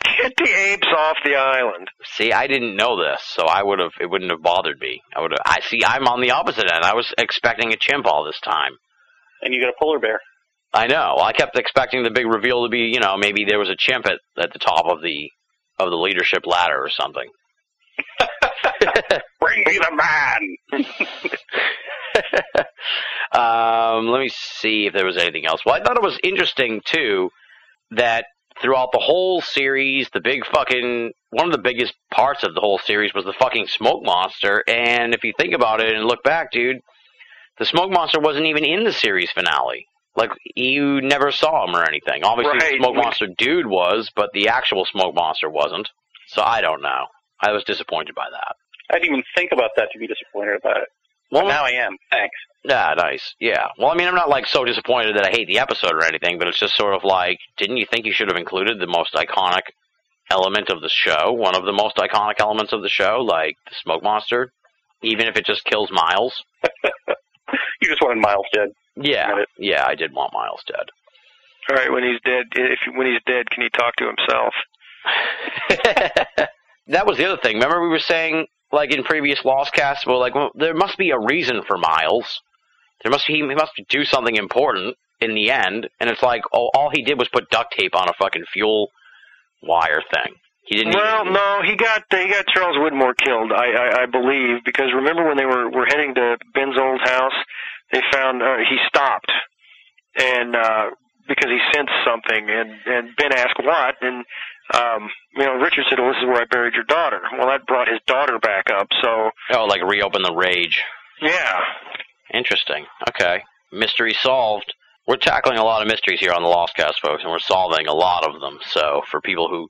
apes off the island. See, I didn't know this, so it wouldn't have bothered me. I'm on the opposite end. I was expecting a chimp all this time. And you got a polar bear. I know. I kept expecting the big reveal to be, maybe there was a chimp at the top of the leadership ladder or something. Bring me the man! Let me see if there was anything else. Well, I thought it was interesting, too, that throughout the whole series, one of the biggest parts of the whole series was the fucking Smoke Monster. And if you think about it and look back, dude, the Smoke Monster wasn't even in the series finale. Like, you never saw him or anything. Obviously, right. The Smoke Monster dude was, but the actual Smoke Monster wasn't. So I don't know. I was disappointed by that. I didn't even think about that to be disappointed about it. Well, now I am. Thanks. Yeah, nice. Yeah. Well, I mean, I'm not, so disappointed that I hate the episode or anything, but it's just sort of like, didn't you think you should have included the most iconic element of the show? One of the most iconic elements of the show, like the Smoke Monster, even if it just kills Miles? You just wanted Miles dead. Yeah, I did want Miles dead. All right, when he's dead, can he talk to himself? that was the other thing. Remember we were saying, like, in previous Lost Casts, we're like, well, there must be a reason for Miles. He must do something important in the end. And it's like, oh, all he did was put duct tape on a fucking fuel wire thing. He didn't. Well, even... no, he got Charles Widmore killed, I believe, because remember when they were heading to Ben's old house, they found he stopped, and because he sensed something, and Ben asked what, and Richard said, "Well, this is where I buried your daughter." Well, that brought his daughter back up, so like reopen the rage. Yeah. Interesting. Okay, mystery solved. We're tackling a lot of mysteries here on the Lost Cast, folks, and we're solving a lot of them. So for people who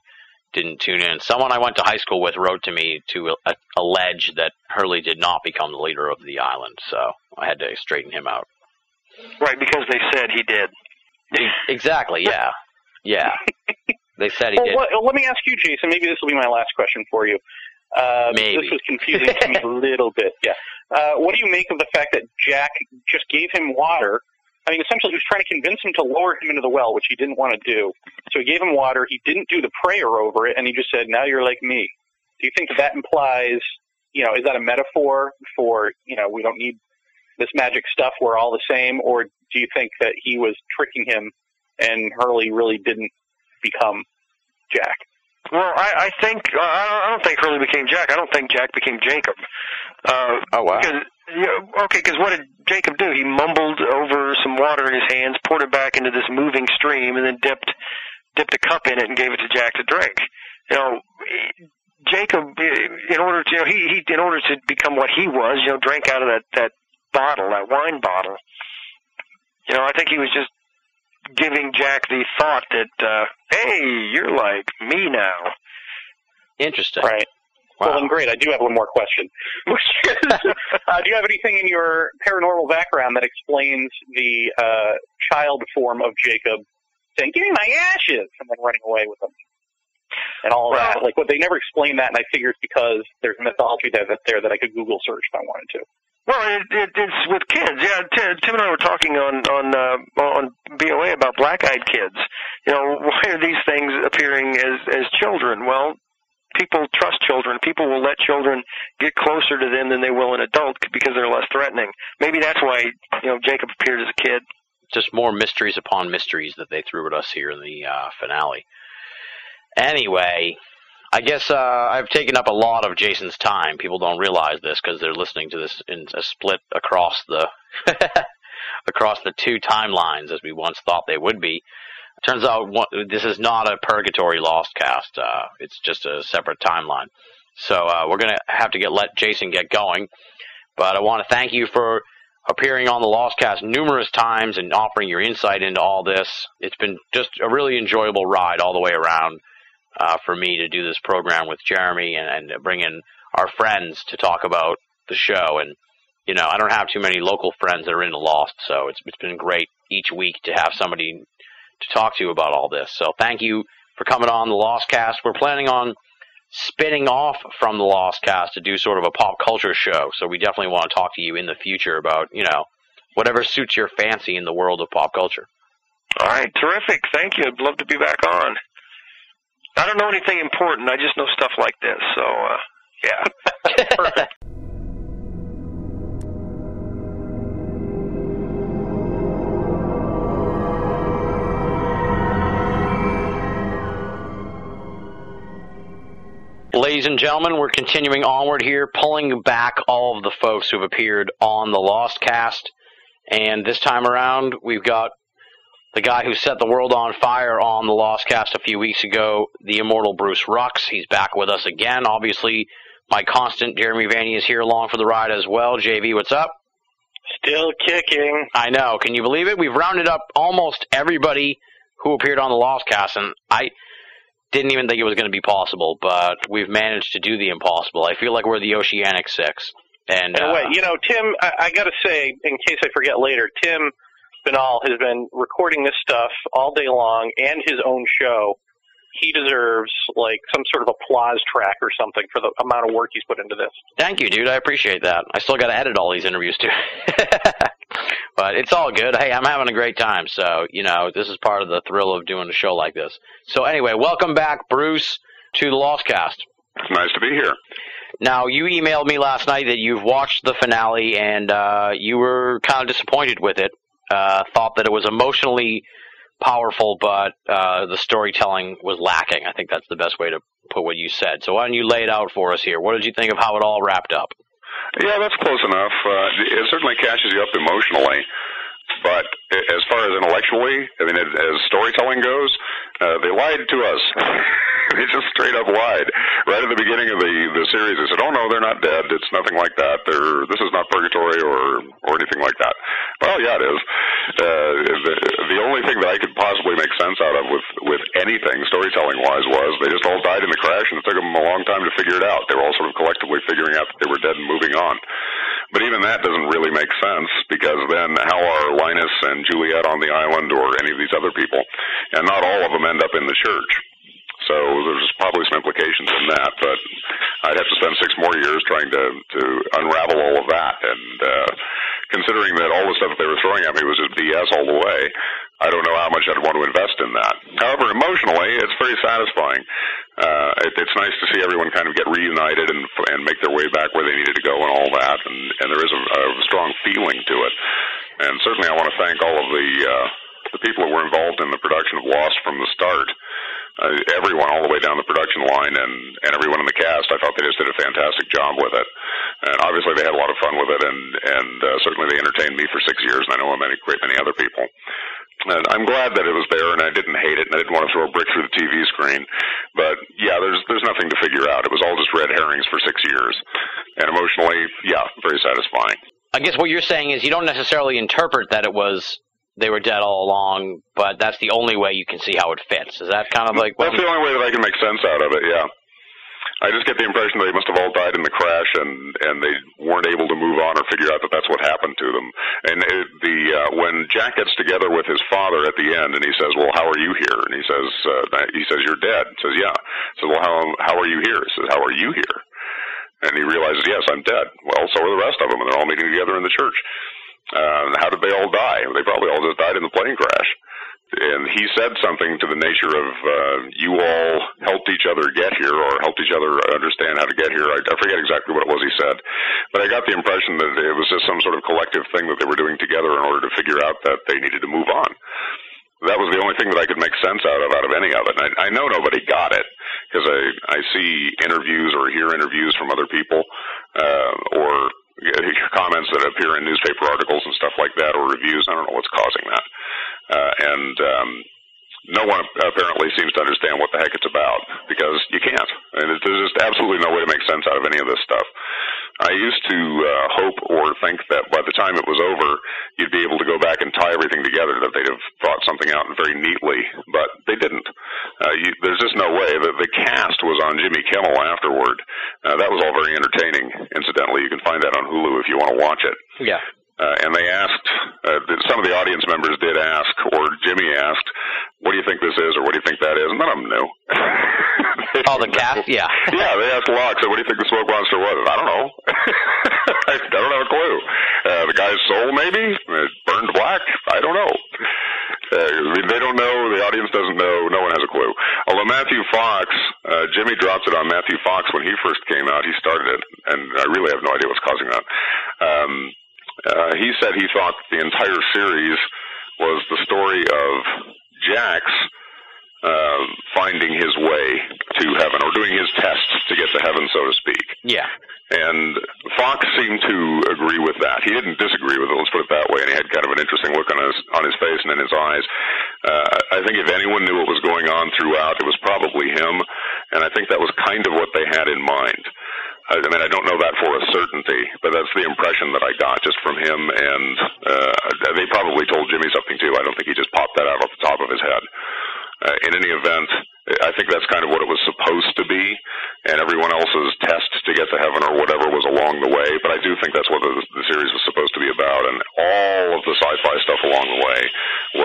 didn't tune in. Someone I went to high school with wrote to me to allege that Hurley did not become the leader of the island, so I had to straighten him out. Right, because they said he did. Exactly, yeah. Yeah. They said he did. Well, let me ask you, Jason, maybe this will be my last question for you. Maybe. This was confusing to me a little bit, yeah. What do you make of the fact that Jack just gave him water? I mean, essentially he was trying to convince him to lower him into the well, which he didn't want to do. So he gave him water, he didn't do the prayer over it, and he just said, now you're like me. Do you think that implies, is that a metaphor for, we don't need this magic stuff, we're all the same, or do you think that he was tricking him and Hurley really didn't become Jack? Well, I don't think Hurley became Jack. I don't think Jack became Jacob. Oh, wow. Because what did Jacob do? He mumbled over some water in his hands, poured it back into this moving stream, and then dipped a cup in it and gave it to Jack to drink. Jacob, in order to he in order to become what he was, drank out of that bottle, that wine bottle. I think he was just giving Jack the thought that, hey, you're like me now. Interesting, right? Wow. Well, then great. I do have one more question, which is, do you have anything in your paranormal background that explains the child form of Jacob saying, give me my ashes, and then running away with them? And all right. That. Like, well, they never explained that, and I figure it's because there's mythology there that I could Google search if I wanted to. Well, it's with kids. Yeah, Tim and I were talking on BOA about black-eyed kids. Why are these things appearing as children? Well, people trust children. People will let children get closer to them than they will an adult because they're less threatening. Maybe that's why Jacob appeared as a kid. Just more mysteries upon mysteries that they threw at us here in the finale. Anyway, I guess I've taken up a lot of Jason's time. People don't realize this because they're listening to this in a split across the two timelines as we once thought they would be. Turns out this is not a purgatory Lost Cast. It's just a separate timeline. So we're going to have to let Jason get going. But I want to thank you for appearing on the Lost Cast numerous times and offering your insight into all this. It's been just a really enjoyable ride all the way around for me to do this program with Jeremy and bring in our friends to talk about the show. And, I don't have too many local friends that are into Lost, so it's been great each week to have somebody to talk to you about all this. So thank you for coming on the Lost Cast. We're planning on spinning off from the Lost Cast to do sort of a pop culture show. So we definitely want to talk to you in the future about, whatever suits your fancy in the world of pop culture. All right. Terrific. Thank you. I'd love to be back on. I don't know anything important. I just know stuff like this. So, yeah. Perfect. Ladies and gentlemen, we're continuing onward here, pulling back all of the folks who have appeared on the Lost Cast. And this time around, we've got the guy who set the world on fire on the Lost Cast a few weeks ago, the immortal Bruce Rux. He's back with us again. Obviously, my constant Jeremy Vaney is here along for the ride as well. JV, what's up? Still kicking. I know. Can you believe it? We've rounded up almost everybody who appeared on the Lost Cast, and I didn't even think it was going to be possible, but we've managed to do the impossible. I feel like we're the Oceanic Six. And wait, Tim, I got to say, in case I forget later, Tim Banal has been recording this stuff all day long and his own show. He deserves like some sort of applause track or something for the amount of work he's put into this. Thank you, dude. I appreciate that. I still got to edit all these interviews, too. But it's all good. Hey, I'm having a great time. So, this is part of the thrill of doing a show like this. So anyway, welcome back, Bruce, to the Lost Cast. It's nice to be here. Now, you emailed me last night that you've watched the finale and you were kind of disappointed with it. Thought that it was emotionally powerful, but the storytelling was lacking. I think that's the best way to put what you said. So why don't you lay it out for us here? What did you think of how it all wrapped up? Yeah, that's close enough. It certainly catches you up emotionally. But as far as intellectually, I mean, as storytelling goes, they lied to us. They just straight up lied. Right at the beginning of the series, they said, oh, no, they're not dead. It's nothing like that. This is not purgatory or anything like that. Well, yeah, it is. The only thing that I could possibly make sense out of with anything storytelling-wise was they just all died in the crash, and it took them a long time to figure it out. They were all sort of collectively figuring out that they were dead and moving on. But even that doesn't really make sense, because then how are Linus and Juliet on the island or any of these other people? And not all of them end up in the church. So there's probably some implications in that, but I'd have to spend 6 more years trying to unravel all of that. And considering that all the stuff that they were throwing at me was just BS all the way, I don't know how much I'd want to invest in that. However, emotionally, it's very satisfying. It's nice to see everyone kind of get reunited and make their way back where they needed to go and all that, and there is a strong feeling to it. And certainly I want to thank all of the people that were involved in the production of Lost from the start. Everyone all the way down the production line and everyone in the cast, I thought they just did a fantastic job with it. And obviously they had a lot of fun with it, and certainly they entertained me for 6 years, and I know a great many other people. And I'm glad that it was there, and I didn't hate it, and I didn't want to throw a brick through the TV screen. But, yeah, there's nothing to figure out. It was all just red herrings for 6 years. And emotionally, yeah, very satisfying. I guess what you're saying is you don't necessarily interpret that it was... they were dead all along, but that's the only way you can see how it fits. Is that kind of like... That's the only way that I can make sense out of it, yeah. I just get the impression that they must have all died in the crash, and they weren't able to move on or figure out that that's what happened to them. And when Jack gets together with his father at the end, and he says, well, how are you here? And he says you're dead. He says, yeah. He says, well, how are you here? He says, how are you here? And he realizes, yes, I'm dead. Well, so are the rest of them, and they're all meeting together in the church. How did they all die? They probably all just died in the plane crash. And he said something to the nature of, you all helped each other get here or helped each other understand how to get here. I forget exactly what it was he said. But I got the impression that it was just some sort of collective thing that they were doing together in order to figure out that they needed to move on. That was the only thing that I could make sense out of any of it. And I know nobody got it, because I see interviews or hear interviews from other people or your comments that appear in newspaper articles and stuff like that, or reviews. I don't know what's causing that. No one apparently seems to understand what the heck it's about, because you can't. And there's just absolutely no way to make sense out of any of this stuff. I used to hope or think that by the time it was over, you'd be able to go back and tie everything together, that they'd have thought something out very neatly, but they didn't. There's just no way. The cast was on Jimmy Kimmel afterward. That was all very entertaining. Incidentally, you can find that on Hulu if you want to watch it. Yeah. And they asked, some of the audience members did ask, or Jimmy asked, what do you think this is, or what do you think that is? And none of them knew. Oh, the cast? Yeah. Yeah, they asked Locke, so what do you think the Smoke Monster was? I don't know. I don't have a clue. The guy's soul, maybe? Burned black? I don't know. I mean, they don't know. The audience doesn't know. No one has a clue. Although Matthew Fox, Jimmy dropped it on Matthew Fox when he first came out. He started it, and I really have no idea what's causing that. He said he thought the entire series was the story of Jack's finding his way to heaven, or doing his tests to get to heaven, so to speak. Yeah. And Fox seemed to agree with that. He didn't disagree with it, let's put it that way, and he had kind of an interesting look on his face and in his eyes. I think if anyone knew what was going on throughout, it was probably him, and I think that was kind of what they had in mind. I mean, I don't know that for a certainty, but that's the impression that I got just from him, and they probably told Jimmy something, too. I don't think he just popped that out off the top of his head. In any event, I think that's kind of what it was supposed to be, and everyone else's test to get to heaven or whatever was along the way, but I do think that's what the series was supposed to be about, and all of the sci-fi stuff along the way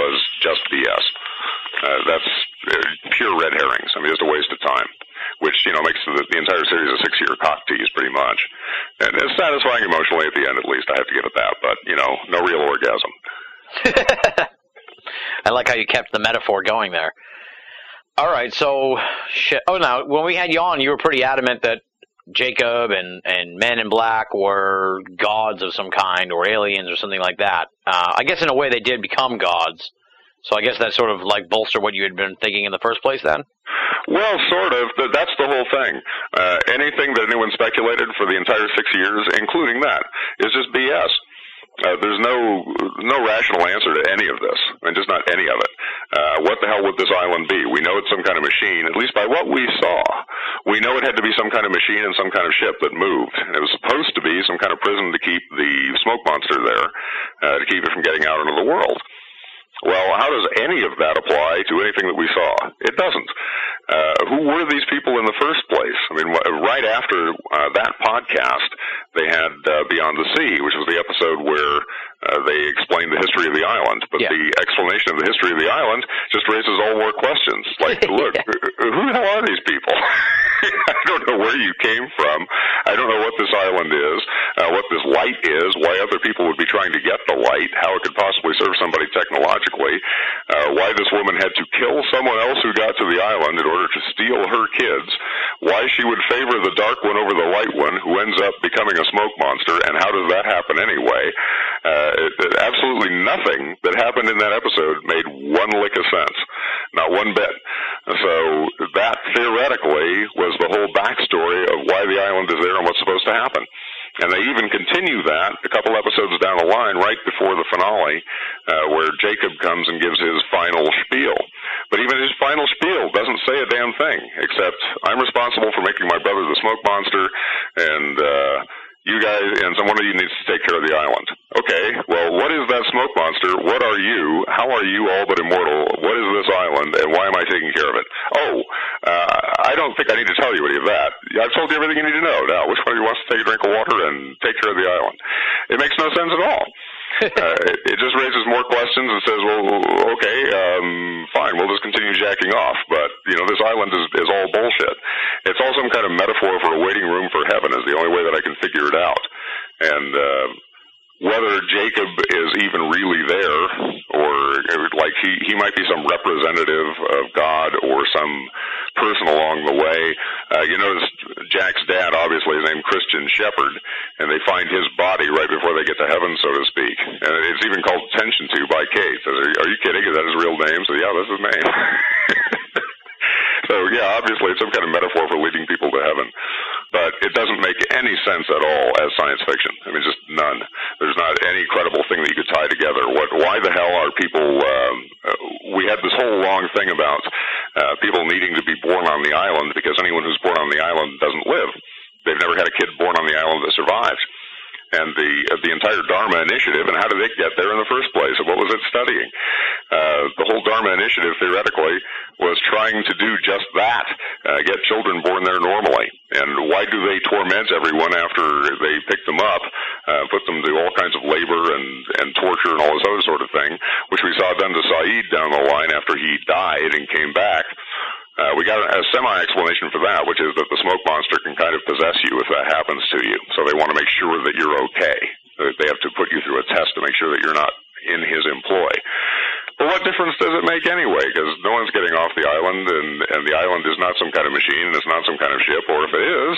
was just BS. That's pure red herrings. I mean, just a waste of time, which, you know, makes the entire series a 6-year cock tease, pretty much. And it's satisfying emotionally at the end, at least. I have to give it that, but, you know, no real orgasm. I like how you kept the metaphor going there. All right, so now when we had you on, you were pretty adamant that Jacob and Men in Black were gods of some kind or aliens or something like that. I guess in a way they did become gods. So I guess that sort of like bolstered what you had been thinking in the first place then? Well, sort of. That's the whole thing. Anything that anyone speculated for the entire 6 years, including that, is just BS. There's no rational answer to any of this, and just not any of it. What the hell would this island be? We know it's some kind of machine, at least by what we saw. We know it had to be some kind of machine and some kind of ship that moved. And it was supposed to be some kind of prison to keep the smoke monster there, to keep it from getting out into the world. Well, how does any of that apply to anything that we saw? It doesn't. Who were these people in the first place? I mean, right after that podcast, they had Beyond the Sea, which was the episode where they explained the history of the island. But yeah, the explanation of the history of the island just raises all more questions. Like, look, who the hell are these people? I don't know where you came from. I don't know what this island is, what this light is, why other people would be trying to get the light, how it could possibly serve somebody technologically, why this woman had to kill someone else who got to the island in order to steal her kids, why she would favor the dark one over the light one who ends up becoming a smoke monster, and how does that happen anyway? Absolutely nothing that happened in that episode made one lick of sense. Not one bit. So that theoretically was the whole backstory of why the island is there and what's supposed to happen. And they even continue that a couple episodes down the line right before the finale, where Jacob comes and gives his final spiel. But even his final spiel doesn't say a damn thing, except I'm responsible for making my brother the smoke monster, and you guys, and someone of you needs to take care of the island. Okay, well, what is that smoke monster? What are you? How are you all but immortal? What is this island, and why am I taking care of it? I don't think I need to tell you any of that. I've told you everything you need to know. Now, which one of you wants to take a drink of water and take care of the island? It makes no sense at all. It just raises more questions and says, well, okay, fine, we'll just continue jacking off, but, you know, this island is all bullshit. It's all some kind of metaphor for a waiting room for heaven is the only way that I can figure it out. And whether Jacob is even really there, or like he might be some representative of God or some person along the way. You notice Jack's dad obviously is named Christian Shepherd, and they find his body right before they get to heaven, so to speak. And it's even called attention to by Kate. Says, are you kidding? Is that his real name? So yeah, that's his name. So yeah, obviously it's some kind of metaphor for leading people to heaven. But it doesn't make any sense at all as science fiction. I mean, just none. There's not any credible thing that you could tie together. Why the hell are people... we had this whole long thing about people needing to be born on the island because anyone who's born on the island doesn't live. They've never had a kid born on the island that survived. And the entire Dharma Initiative, and how did it get there in the first place? And what was it studying? The whole Dharma Initiative, theoretically, was trying to do just that, get children born there normally. And why do they torment everyone after they pick them up, put them through all kinds of labor and torture and all this other sort of thing, which we saw done to Sayid down the line after he died and came back? We got a semi-explanation for that, which is that the smoke monster can kind of possess you if that happens to you. So they want to make sure that you're okay. They have to put you through a test to make sure that you're not in his employ. But what difference does it make anyway? Because no one's getting off the island, and the island is not some kind of machine, and it's not some kind of ship, or if it is,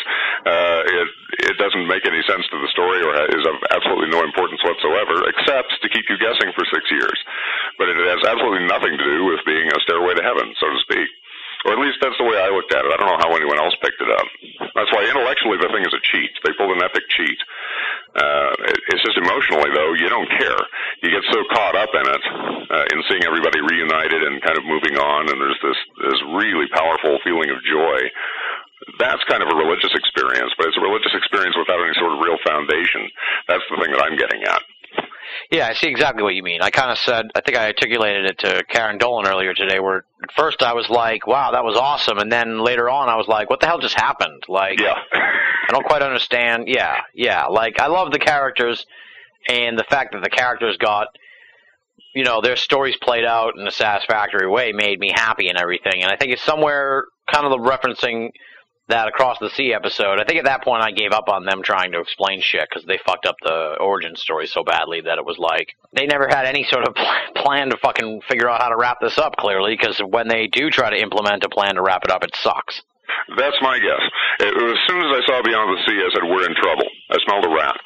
it doesn't make any sense to the story or is of absolutely no importance whatsoever, except to keep you guessing for 6 years. But it has absolutely nothing to do with being a stairway to heaven, so to speak. Or at least that's the way I looked at it. I don't know how anyone else picked it up. That's why intellectually the thing is a cheat. They pulled an epic cheat. It's just emotionally, though, you don't care. You get so caught up in it, in seeing everybody reunited and kind of moving on, and there's this really powerful feeling of joy. That's kind of a religious experience, but it's a religious experience without any sort of real foundation. That's the thing that I'm getting at. Yeah, I see exactly what you mean. I kind of said, I think I articulated it to Karen Dolan earlier today, where at first I was like, wow, that was awesome. And then later on I was like, what the hell just happened? Like, yeah. I don't quite understand. Yeah. Like, I love the characters and the fact that the characters got, you know, their stories played out in a satisfactory way made me happy and everything. And I think it's somewhere kind of referencing that Across the Sea episode, I think at that point I gave up on them trying to explain shit because they fucked up the origin story so badly that it was like, they never had any sort of plan to fucking figure out how to wrap this up, clearly, because when they do try to implement a plan to wrap it up, it sucks. That's my guess. As soon as I saw Beyond the Sea, I said, we're in trouble. I smelled a rat.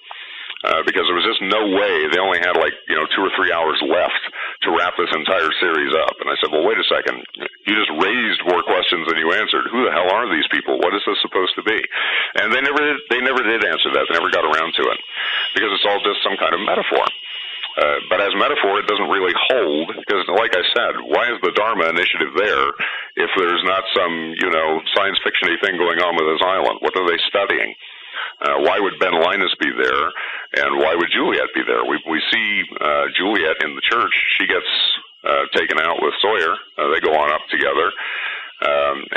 Because there was just no way. They only had, like, 2 or 3 hours left to wrap this entire series up. And I said, well, wait a second. You just raised more questions than you answered. Who the hell are these people? What is this supposed to be? And they never did answer that. They never got around to it. Because it's all just some kind of metaphor. But as metaphor, it doesn't really hold, because like I said, why is the Dharma Initiative there if there's not some, science fiction-y thing going on with this island? What are they studying? Why would Ben Linus be there, and why would Juliet be there? We see Juliet in the church. She gets taken out with Sawyer. They go on up together.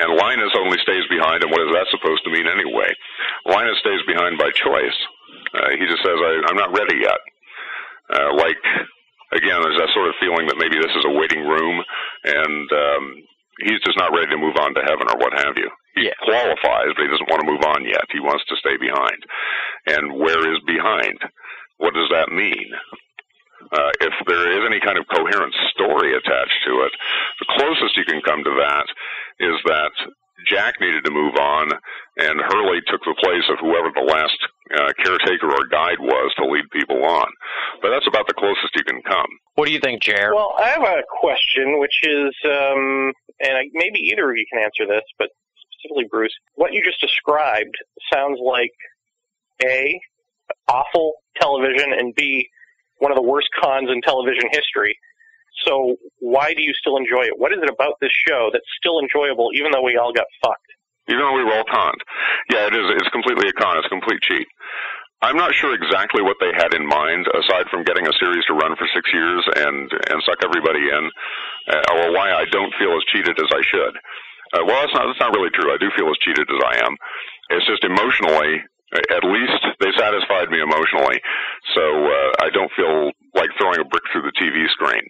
And Linus only stays behind, and what is that supposed to mean anyway? Linus stays behind by choice. He just says, I'm not ready yet. Like, again, there's that sort of feeling that maybe this is a waiting room, and he's just not ready to move on to heaven or what have you. He qualifies, but he doesn't want to move on yet. He wants to stay behind. And where is behind? What does that mean? If there is any kind of coherent story attached to it, the closest you can come to that is that Jack needed to move on, and Hurley took the place of whoever the last caretaker or guide was to lead people on. But that's about the closest you can come. What do you think, Jer? Well, I have a question, which is, and maybe either of you can answer this, but specifically Bruce, what you just described sounds like A, awful television, and B, one of the worst cons in television history. So why do you still enjoy it? What is it about this show that's still enjoyable even though we all got fucked? Even though we were all conned. Yeah, it is. It's completely a con. It's a complete cheat. I'm not sure exactly what they had in mind, aside from getting a series to run for 6 years and suck everybody in, or why I don't feel as cheated as I should. Well, that's not really true. I do feel as cheated as I am. It's just emotionally, at least they satisfied me emotionally, so I don't feel like throwing a brick through the TV screen.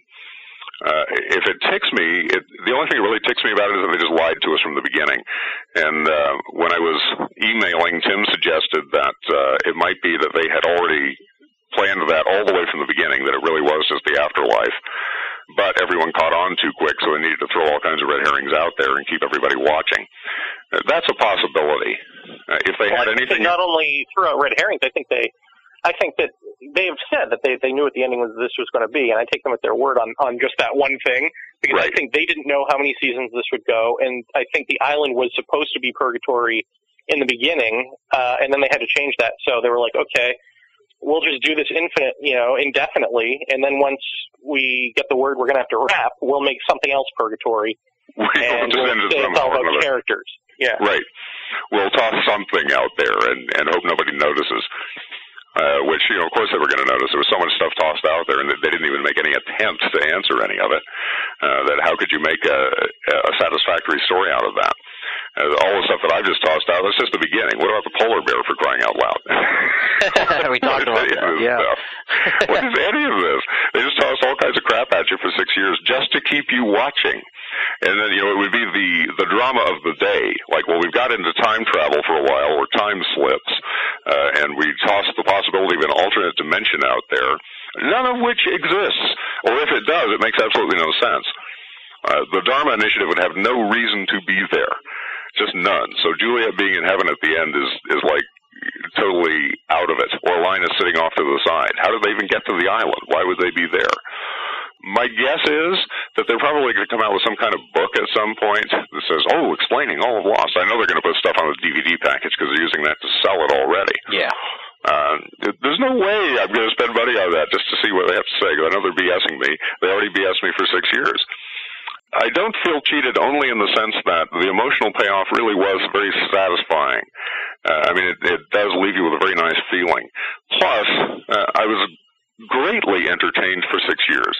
If it ticks me, the only thing that really ticks me about it is that they just lied to us from the beginning. And when I was emailing, Tim suggested that it might be that they had already planned that all the way from the beginning, that it really was just the afterlife. But everyone caught on too quick, so they needed to throw all kinds of red herrings out there and keep everybody watching. That's a possibility. If they had anything... Not only threw out red herrings, I think that they have said that they knew what the ending was this was going to be, and I take them at their word on just that one thing, because right. I think they didn't know how many seasons this would go, and I think the island was supposed to be purgatory in the beginning, and then they had to change that, so they were like, okay, we'll just do this indefinitely, and then once we get the word we're going to have to wrap, we'll make something else purgatory, and we'll say it's all about characters. Yeah. Right. We'll toss something out there and hope nobody notices. Which, of course they were going to notice. There was so much stuff tossed out there, and they didn't even make any attempt to answer any of it, that how could you make a satisfactory story out of that? All the stuff that I just tossed out, that's just the beginning. What about the polar bear, for crying out loud? We talked about that, yeah. What is any of this? They just tossed all kinds of crap at you for 6 years just to keep you watching. And then, it would be the drama of the day. Like, well, we've got into time travel for a while, or time slips, and we tossed the possibility of an alternate dimension out there, none of which exists. Or if it does, it makes absolutely no sense. The Dharma Initiative would have no reason to be there, just none. So Juliet being in heaven at the end is like totally out of it, or Linus sitting off to the side. How did they even get to the island? Why would they be there? My guess is that they're probably going to come out with some kind of book at some point that says, oh, explaining all of Lost. I know they're going to put stuff on the DVD package because they're using that to sell it already. Yeah. There's no way I'm going to spend money on that just to see what they have to say, because I know they're BSing me. They already BSed me for 6 years. I don't feel cheated only in the sense that the emotional payoff really was very satisfying. It does leave you with a very nice feeling. Plus, I was greatly entertained for 6 years.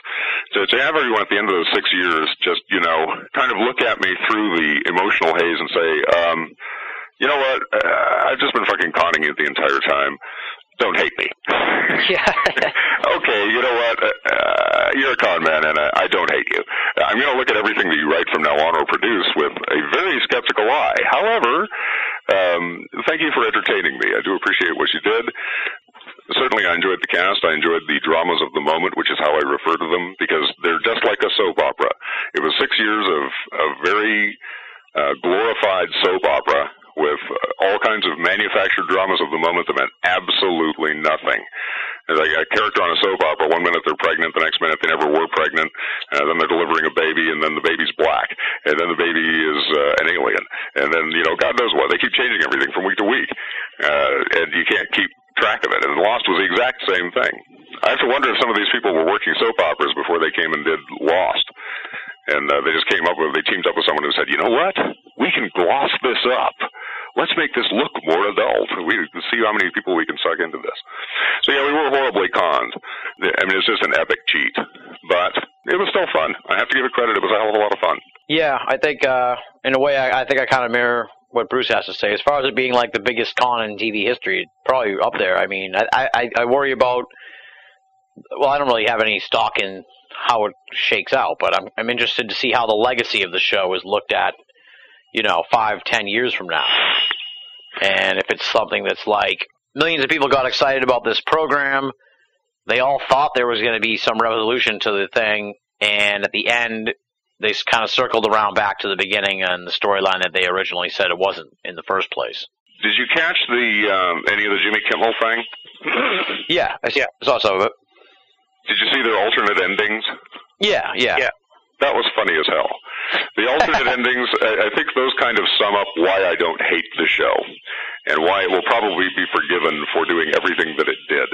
To have everyone at the end of those 6 years just, kind of look at me through the emotional haze and say, you know what, I've just been fucking conning you the entire time. Don't hate me. Yeah. Okay, you know what, you're a con man, and I don't hate you. I'm going to look at everything that you write from now on or produce with a very skeptical eye. However, Thank you for entertaining me. I do appreciate what you did. Certainly I enjoyed the cast. I enjoyed the dramas of the moment, which is how I refer to them, because they're just like a soap opera. It was 6 years of very glorified soap opera with all kinds of manufactured dramas of the moment that meant absolutely nothing. Like a character on a soap opera, 1 minute they're pregnant, the next minute they never were pregnant, then they're delivering a baby, and then the baby's black, and then the baby is an alien, and then, you know, God knows what. They keep changing everything from week to week, and you can't keep track of it. And Lost was the exact same thing. I have to wonder if some of these people were working soap operas before they came and did Lost. And they just came up with, they teamed up with someone who said, you know what, we can gloss this up. Let's make this look more adult. We see how many people we can suck into this. So, yeah, we were horribly conned. I mean, it's just an epic cheat. But it was still fun. I have to give it credit. It was a hell of a lot of fun. Yeah, I think, in a way, I think I kind of mirror what Bruce has to say. As far as it being, like, the biggest con in TV history, probably up there. I mean, I worry about, well, I don't really have any stock in how it shakes out, but I'm interested to see how the legacy of the show is looked at, you know, 5, 10 years from now. And if it's something that's like millions of people got excited about this program, they all thought there was going to be some resolution to the thing, and at the end they kind of circled around back to the beginning and the storyline that they originally said it wasn't in the first place. Did you catch the any of the Jimmy Kimmel thing? Yeah, I saw some of it. Did you see their alternate endings? Yeah. That was funny as hell. The alternate endings, I think those kind of sum up why I don't hate the show and why it will probably be forgiven for doing everything that it did.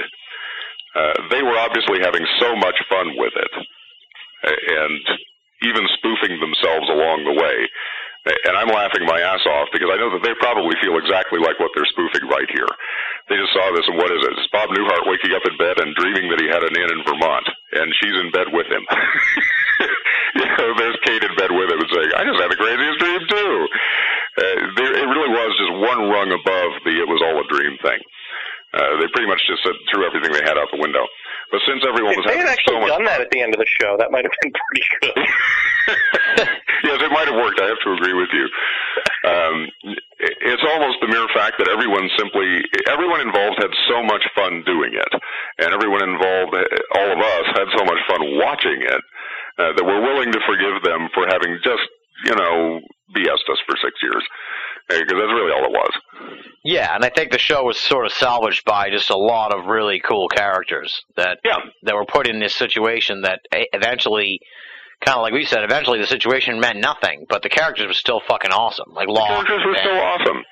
They were obviously having so much fun with it and even spoofing themselves along the way. And I'm laughing my ass off because I know that they probably feel exactly like what they're spoofing right here. They just saw this, and what is it? It's Bob Newhart waking up in bed and dreaming that he had an inn in Vermont, and she's in bed with him. You know, there's Kate in bed with him and saying, I just had the craziest dream, too. It really was just one rung above the it was all a dream thing. They pretty much just threw everything they had out the window. But since everyone was having so much fun, if they had actually done that at the end of the show, that might have been pretty good. Yes, it might have worked. I have to agree with you. It's almost the mere fact that everyone involved had so much fun doing it, and everyone involved, all of us, had so much fun watching it that we're willing to forgive them for having just, you know, BS'd us for 6 years, because that's really all it was. Yeah, and I think the show was sort of salvaged by just a lot of really cool characters that were put in this situation that eventually, kind of like we said, eventually the situation meant nothing, but the characters were still fucking awesome. Like Locke. The characters were so awesome.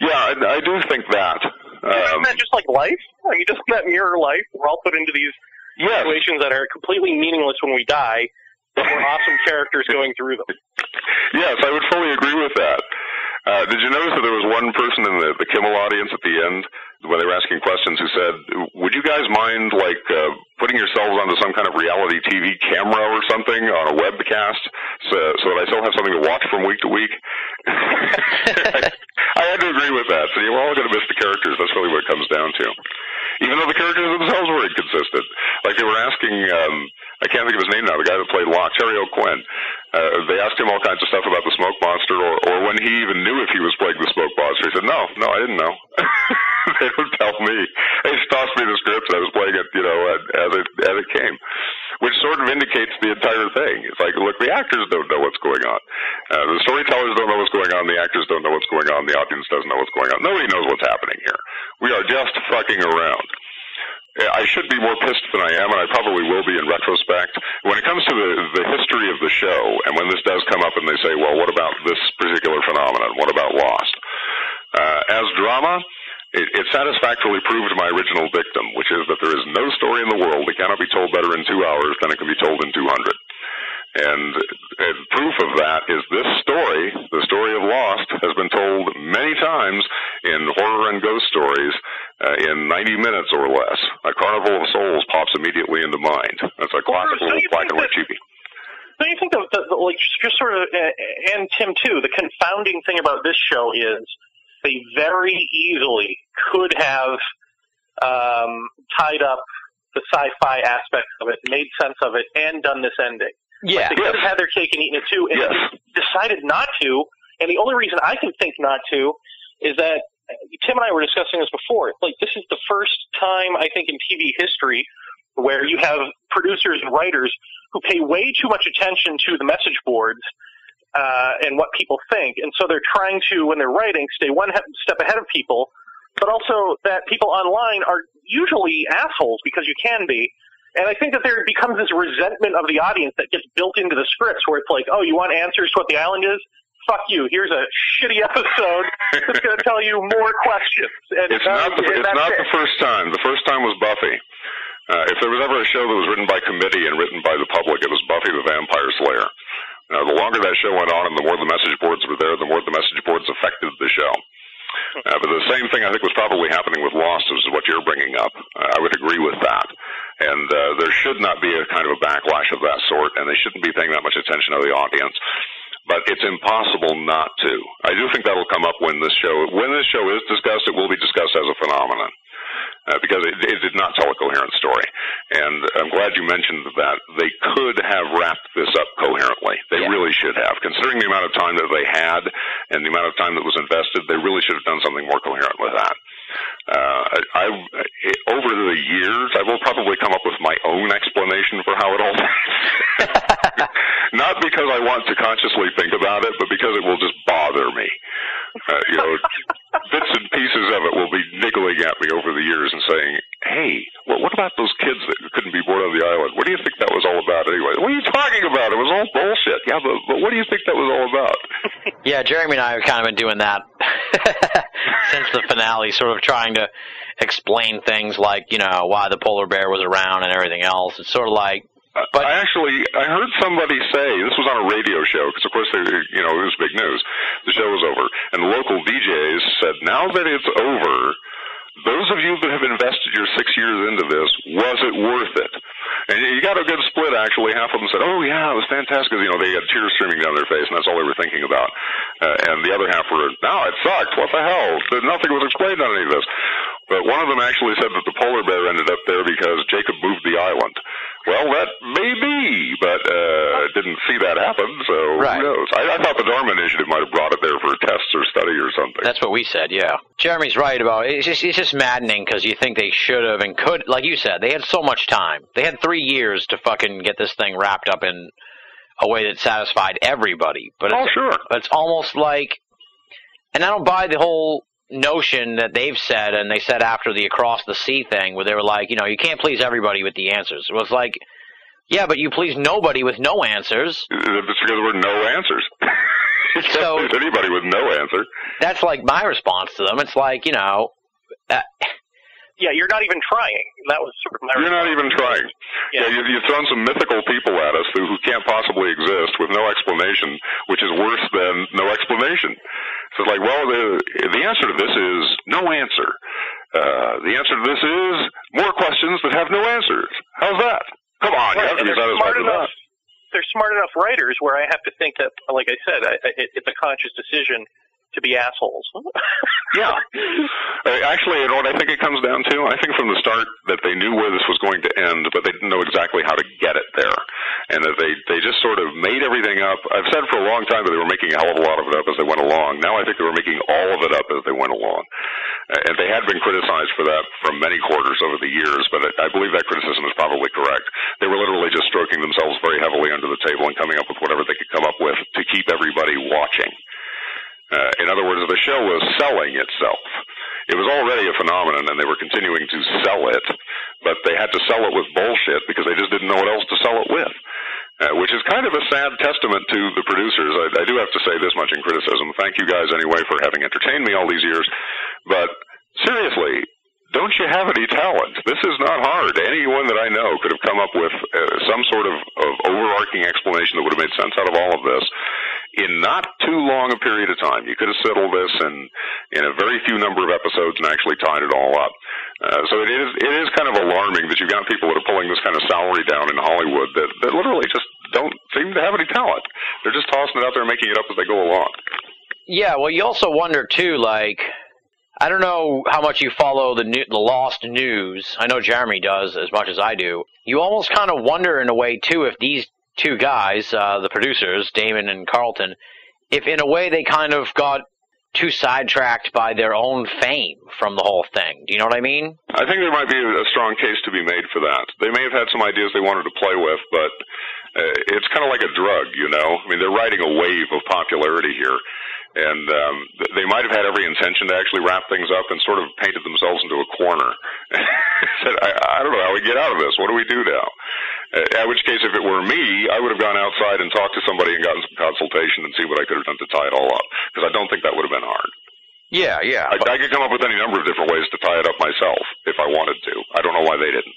Yeah, I do think that. Isn't that just like life? Like, doesn't that mirror life? We're all put into these situations that are completely meaningless when we die, but we're awesome characters going through them. Yes, I would fully agree with that. Did you notice that there was one person in the Kimmel audience at the end when they were asking questions who said, would you guys mind, like, putting yourselves onto some kind of reality TV camera or something on a webcast so that I still have something to watch from week to week? I had to agree with that. So you're all going to miss the characters. That's really what it comes down to. Even though the characters themselves were inconsistent. Like, they were asking, I can't think of his name now, the guy that played Locke, Terry O'Quinn. They asked him all kinds of stuff about the Smoke Monster, or when he even knew if he was playing the Smoke Monster. He said, no, I didn't know. They don't tell me. They just tossed me the script, and I was playing it, you know, as it came. Which sort of indicates the entire thing. It's like, look, the actors don't know what's going on. The storytellers don't know what's going on. The actors don't know what's going on. The audience doesn't know what's going on. Nobody knows what's happening here. We are just fucking around. I should be more pissed than I am, and I probably will be in retrospect. When it comes to the history of the show, and when this does come up and they say, well, what about this particular phenomenon? What about Lost? As drama, it satisfactorily proved my original dictum, which is that there is no story in the world that cannot be told better in 2 hours than it can be told in 200. And proof of that is this story, the story of Lost, has been told many times in horror and ghost stories in 90 minutes or less. A Carnival of Souls pops immediately into mind. That's a classic little black and white cheapie. Don't you think that like, just sort of, and Tim too, the confounding thing about this show is they very easily could have tied up the sci-fi aspect of it, made sense of it, and done this ending. Yeah. Like they could have had their cake and eaten it too, and decided not to. And the only reason I can think not to is that Tim and I were discussing this before. Like, this is the first time, I think, in TV history where you have producers and writers who pay way too much attention to the message boards and what people think. And so they're trying to, when they're writing, stay one step ahead of people, but also that people online are usually assholes, because you can be. And I think that there becomes this resentment of the audience that gets built into the scripts, where it's like, oh, you want answers to what the island is? Fuck you. Here's a shitty episode that's going to tell you more questions. And it's not the first time. The first time was Buffy. If there was ever a show that was written by committee and written by the public, it was Buffy the Vampire Slayer. Now, the longer that show went on and the more the message boards were there, the more the message boards affected the show. But the same thing I think was probably happening with Lost, which is what you're bringing up. I would agree with that. And there should not be a kind of a backlash of that sort, and they shouldn't be paying that much attention to the audience. But it's impossible not to. I do think that'll come up when this show is discussed. It will be discussed as a phenomenon because it did not tell a coherent story. And I'm glad you mentioned that they could have wrapped this up coherently. They really should have, considering the amount of time that they had and the amount of time that was invested. They really should have done something more coherent with that. Over the years, I will probably come up with my own explanation for how it all works. Not because I want to consciously think about it, but because it will just bother me. Bits and pieces of it will be niggling at me over the years and saying, hey, well, what about those kids that couldn't be born on the island? What do you think that was all about anyway? What are you talking about? It was all bullshit. Yeah, but what do you think that was all about? Yeah, Jeremy and I have kind of been doing that since the finale, sort of trying to explain things like, why the polar bear was around and everything else. It's sort of like, but I heard somebody say, this was on a radio show, because of course, it was big news. The show was over. And the local DJs said, now that it's over, those of you that have invested your 6 years into this, was it worth it? And you got a good split, actually. Half of them said, oh, yeah, it was fantastic. They had tears streaming down their face, and that's all they were thinking about. And the other half were, no, it sucked. What the hell? Nothing was explained on any of this. But one of them actually said that the polar bear ended up there because Jacob moved the island. Well, that may be, but didn't see that happen, so right. Who knows? I thought the Dharma Initiative might have brought it there for a test or study or something. That's what we said, yeah. Jeremy's right about it. It's just maddening because you think they should have and could. Like you said, they had so much time. They had 3 years to fucking get this thing wrapped up in a way that satisfied everybody. But it's almost like, and I don't buy the whole notion that they've said, and they said after the Across the Sea thing, where they were like, you can't please everybody with the answers. It was like, yeah, but you please nobody with no answers. It's because there were no answers. You can't please anybody with no answer. That's like my response to them. It's like, yeah, you're not even trying. That was sort of my response. You're not even trying. Yeah, you've thrown some mythical people at us who can't possibly exist with no explanation, which is worse than no explanation. So it's like, well, the answer to this is no answer. The answer to this is more questions that have no answers. How's that? Come on, right. You have to be satisfied with that. They're smart enough writers where I have to think that, like I said, it's a conscious decision to be assholes. Yeah. Actually, what I think it comes down to, I think from the start that they knew where this was going to end, but they didn't know exactly how to get it there. And that they just sort of made everything up. I've said for a long time that they were making a hell of a lot of it up as they went along. Now I think they were making all of it up as they went along. And they had been criticized for that from many quarters over the years, but I believe that criticism is probably correct. They were literally just stroking themselves very heavily under the table and coming up with whatever they could come up with to keep everybody watching. In other words, the show was selling itself. It was already a phenomenon, and they were continuing to sell it, but they had to sell it with bullshit because they just didn't know what else to sell it with, which is kind of a sad testament to the producers. I do have to say this much in criticism. Thank you guys anyway for having entertained me all these years, but seriously, don't you have any talent? This is not hard. Anyone that I know could have come up with some sort of overarching explanation that would have made sense out of all of this in not too long a period of time. You could have settled this in a very few number of episodes and actually tied it all up. So it is kind of alarming that you've got people that are pulling this kind of salary down in Hollywood that literally just don't seem to have any talent. They're just tossing it out there and making it up as they go along. Yeah, well, you also wonder, too, like, I don't know how much you follow the Lost news. I know Jeremy does as much as I do. You almost kind of wonder in a way, too, if these two guys, the producers, Damon and Carlton, if in a way they kind of got too sidetracked by their own fame from the whole thing. Do you know what I mean? I think there might be a strong case to be made for that. They may have had some ideas they wanted to play with, but it's kind of like a drug, you know? I mean, they're riding a wave of popularity here, and they might have had every intention to actually wrap things up and sort of painted themselves into a corner. Said, I don't know how we get out of this. What do we do now? At which case, if it were me, I would have gone outside and talked to somebody and gotten some consultation and see what I could have done to tie it all up, because I don't think that would have been hard. Yeah, yeah. I could come up with any number of different ways to tie it up myself if I wanted to. I don't know why they didn't.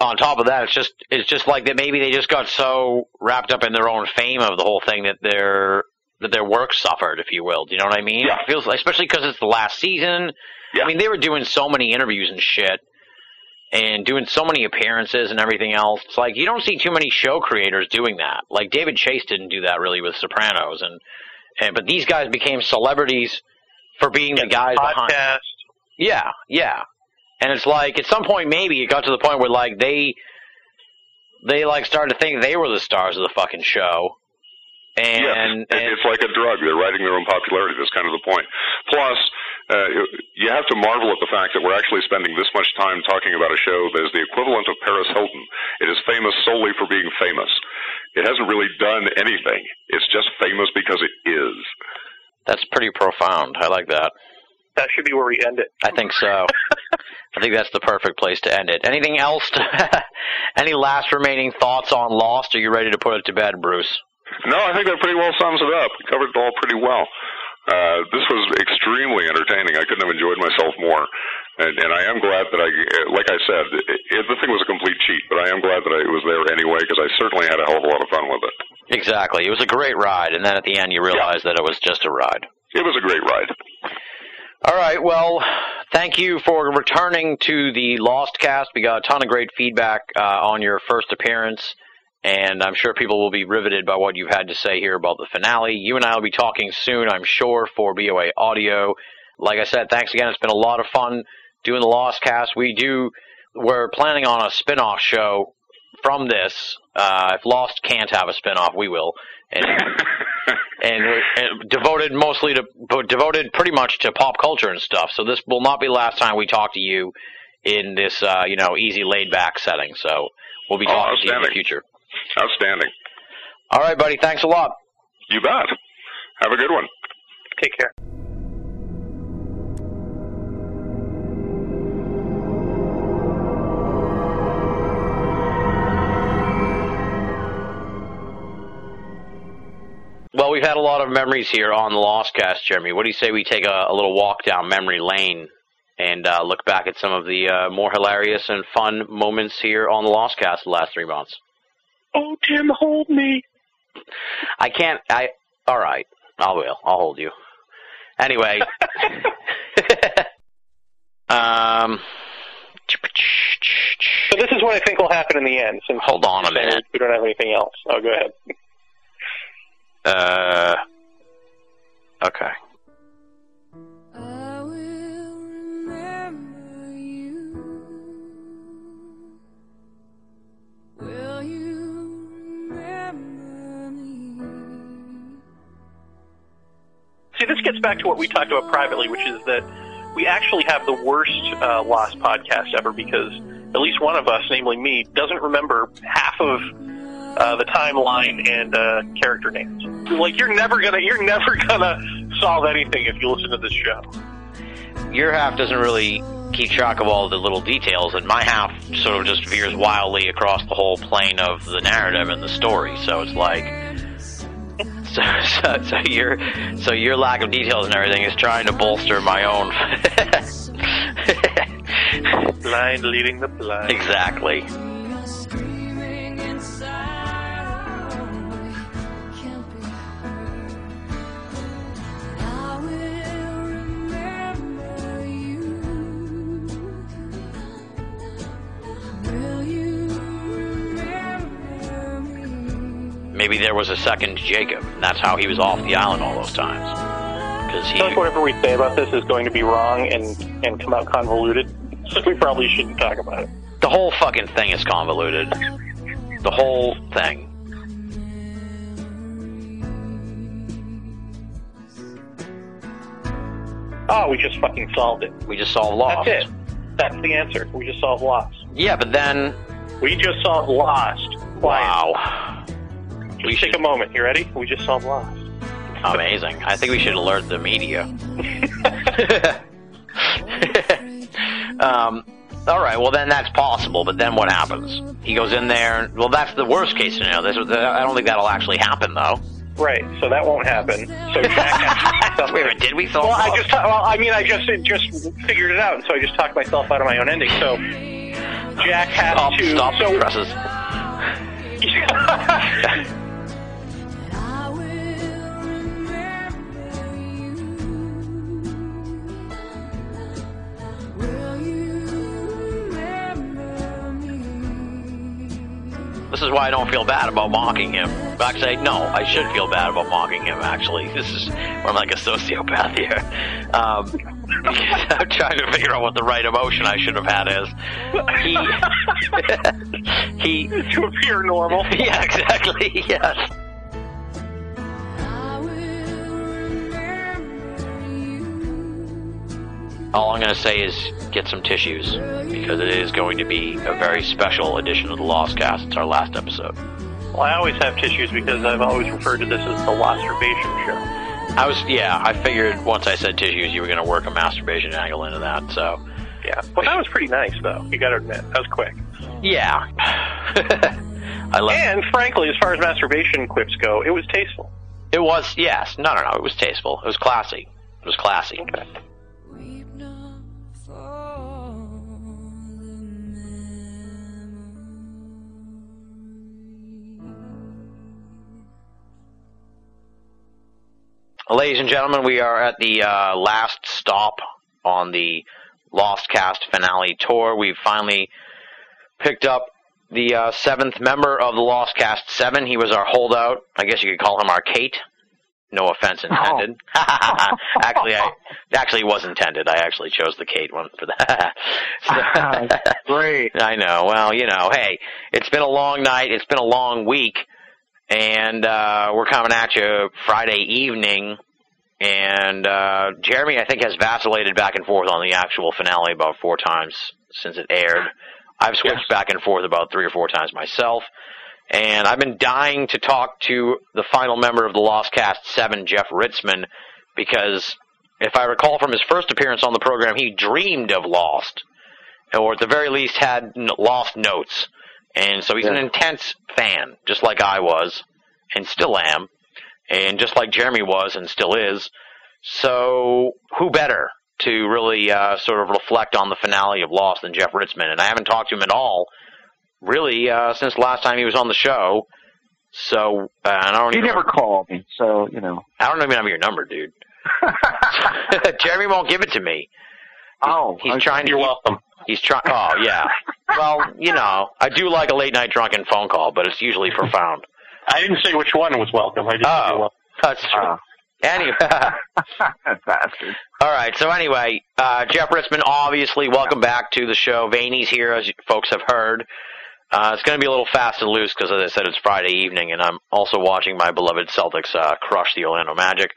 On top of that, it's just like that maybe they just got so wrapped up in their own fame of the whole thing that their work suffered, if you will. Do you know what I mean? Yeah. It feels like, especially because it's the last season. Yeah. I mean, they were doing so many interviews and shit and doing so many appearances and everything else. It's like you don't see too many show creators doing that. Like David Chase didn't do that really with Sopranos. But these guys became celebrities for being the guys behind. Yeah, yeah. And it's like at some point maybe it got to the point where like they like started to think they were the stars of the fucking show. And it's like a drug. They're riding their own popularity. That's kind of the point. Plus, you have to marvel at the fact that we're actually spending this much time talking about a show that is the equivalent of Paris Hilton. It is famous solely for being famous. It hasn't really done anything. It's just famous because it is. That's pretty profound. I like that. That should be where we end it. I think so. I think that's the perfect place to end it. Anything else? Any last remaining thoughts on Lost? Are you ready to put it to bed, Bruce? No, I think that pretty well sums it up. We covered it all pretty well. This was extremely entertaining. I couldn't have enjoyed myself more. And I am glad that like I said, the thing was a complete cheat, but I am glad that it was there anyway because I certainly had a hell of a lot of fun with it. Exactly. It was a great ride, and then at the end you realized that it was just a ride. It was a great ride. All right, well, thank you for returning to the Lost Cast. We got a ton of great feedback on your first appearance. And I'm sure people will be riveted by what you've had to say here about the finale. You and I will be talking soon, I'm sure, for BOA Audio. Like I said, thanks again. It's been a lot of fun doing the Lost Cast. We're planning on a spinoff show from this. If Lost can't have a spinoff, we will. And devoted pretty much to pop culture and stuff. So this will not be the last time we talk to you in this, easy laid-back setting. So we'll be talking to you in the future. Outstanding. All right, buddy. Thanks a lot. You bet. Have a good one. Take care. Well, we've had a lot of memories here on the Lost Cast, Jeremy. What do you say we take a little walk down memory lane and look back at some of the more hilarious and fun moments here on the Lost Cast the last 3 months? Oh, Tim, hold me. I can't. All right. I will. I'll hold you. Anyway. So this is what I think will happen in the end. Since hold on a minute. We don't have anything else. Oh, go ahead. Okay. See, this gets back to what we talked about privately, which is that we actually have the worst Lost podcast ever because at least one of us, namely me, doesn't remember half of the timeline and character names. Like, you're never gonna solve anything if you listen to this show. Your half doesn't really keep track of all the little details, and my half sort of just veers wildly across the whole plane of the narrative and the story. So it's like. So your lack of details and everything is trying to bolster my own. Blind leading the blind. Exactly. Maybe there was a second Jacob, and that's how he was off the island all those times. Because whatever we say about this is going to be wrong and come out convoluted, so we probably shouldn't talk about it. The whole fucking thing is convoluted. The whole thing. Oh, we just fucking solved it. We just solved Lost. That's it. That's the answer. We just solved Lost. Yeah, but then... We just solved Lost. Wow. Just we take a moment. You ready? We just solved Lost. Amazing. I think we should alert the media. All right, well, then that's possible, but then what happens? He goes in there. And, well, that's the worst-case scenario. I don't think that'll actually happen, though. Right, so that won't happen. So Jack, wait, did we solve? Well, Lost? I just figured it out, and so I just talked myself out of my own ending. So Jack had to stop the presses. This is why I don't feel bad about mocking him. Actually, no, I should feel bad about mocking him, actually. This is where I'm like a sociopath here. I'm trying to figure out what the right emotion I should have had is. He... to appear normal. Yeah, exactly, yes. All I'm going to say is get some tissues, because it is going to be a very special edition of the Lost Cast. It's our last episode. Well, I always have tissues because I've always referred to this as the Losturbation Show. I figured once I said tissues, you were going to work a masturbation angle into that, so... Yeah, well, that was pretty nice, though. You got to admit, that was quick. Yeah. And, frankly, as far as masturbation quips go, it was tasteful. It was, yes. No, it was tasteful. It was classy. It was classy. Okay. Ladies and gentlemen, we are at the last stop on the Lost Cast finale tour. We've finally picked up the seventh member of the Lost Cast 7. He was our holdout. I guess you could call him our Kate. No offense intended. Oh. Actually, it was intended. I actually chose the Kate one for that. Great. I know. Well, hey, it's been a long night. It's been a long week. And we're coming at you Friday evening, and Jeremy, I think, has vacillated back and forth on the actual finale about 4 times since it aired. I've switched back and forth about 3 or 4 times myself, and I've been dying to talk to the final member of the Lost Cast 7, Jeff Ritzman, because if I recall from his first appearance on the program, he dreamed of Lost, or at the very least had Lost notes. And so he's an intense fan, just like I was, and still am, and just like Jeremy was and still is. So who better to really sort of reflect on the finale of Lost than Jeff Ritzman? And I haven't talked to him at all, really, since last time he was on the show. So I don't even... He never called me, so, I don't even have your number, dude. Jeremy won't give it to me. Oh, he's trying to... You're welcome. He's trying... Oh, yeah. Well, I do like a late-night drunken phone call, but it's usually profound. I didn't say which one was welcome. I just said welcome. That's true. Anyway. Bastard. All right, so anyway, Jeff Ritzman, obviously, welcome back to the show. Vaney's here, as folks have heard. It's going to be a little fast and loose because, as I said, it's Friday evening, and I'm also watching my beloved Celtics crush the Orlando Magic.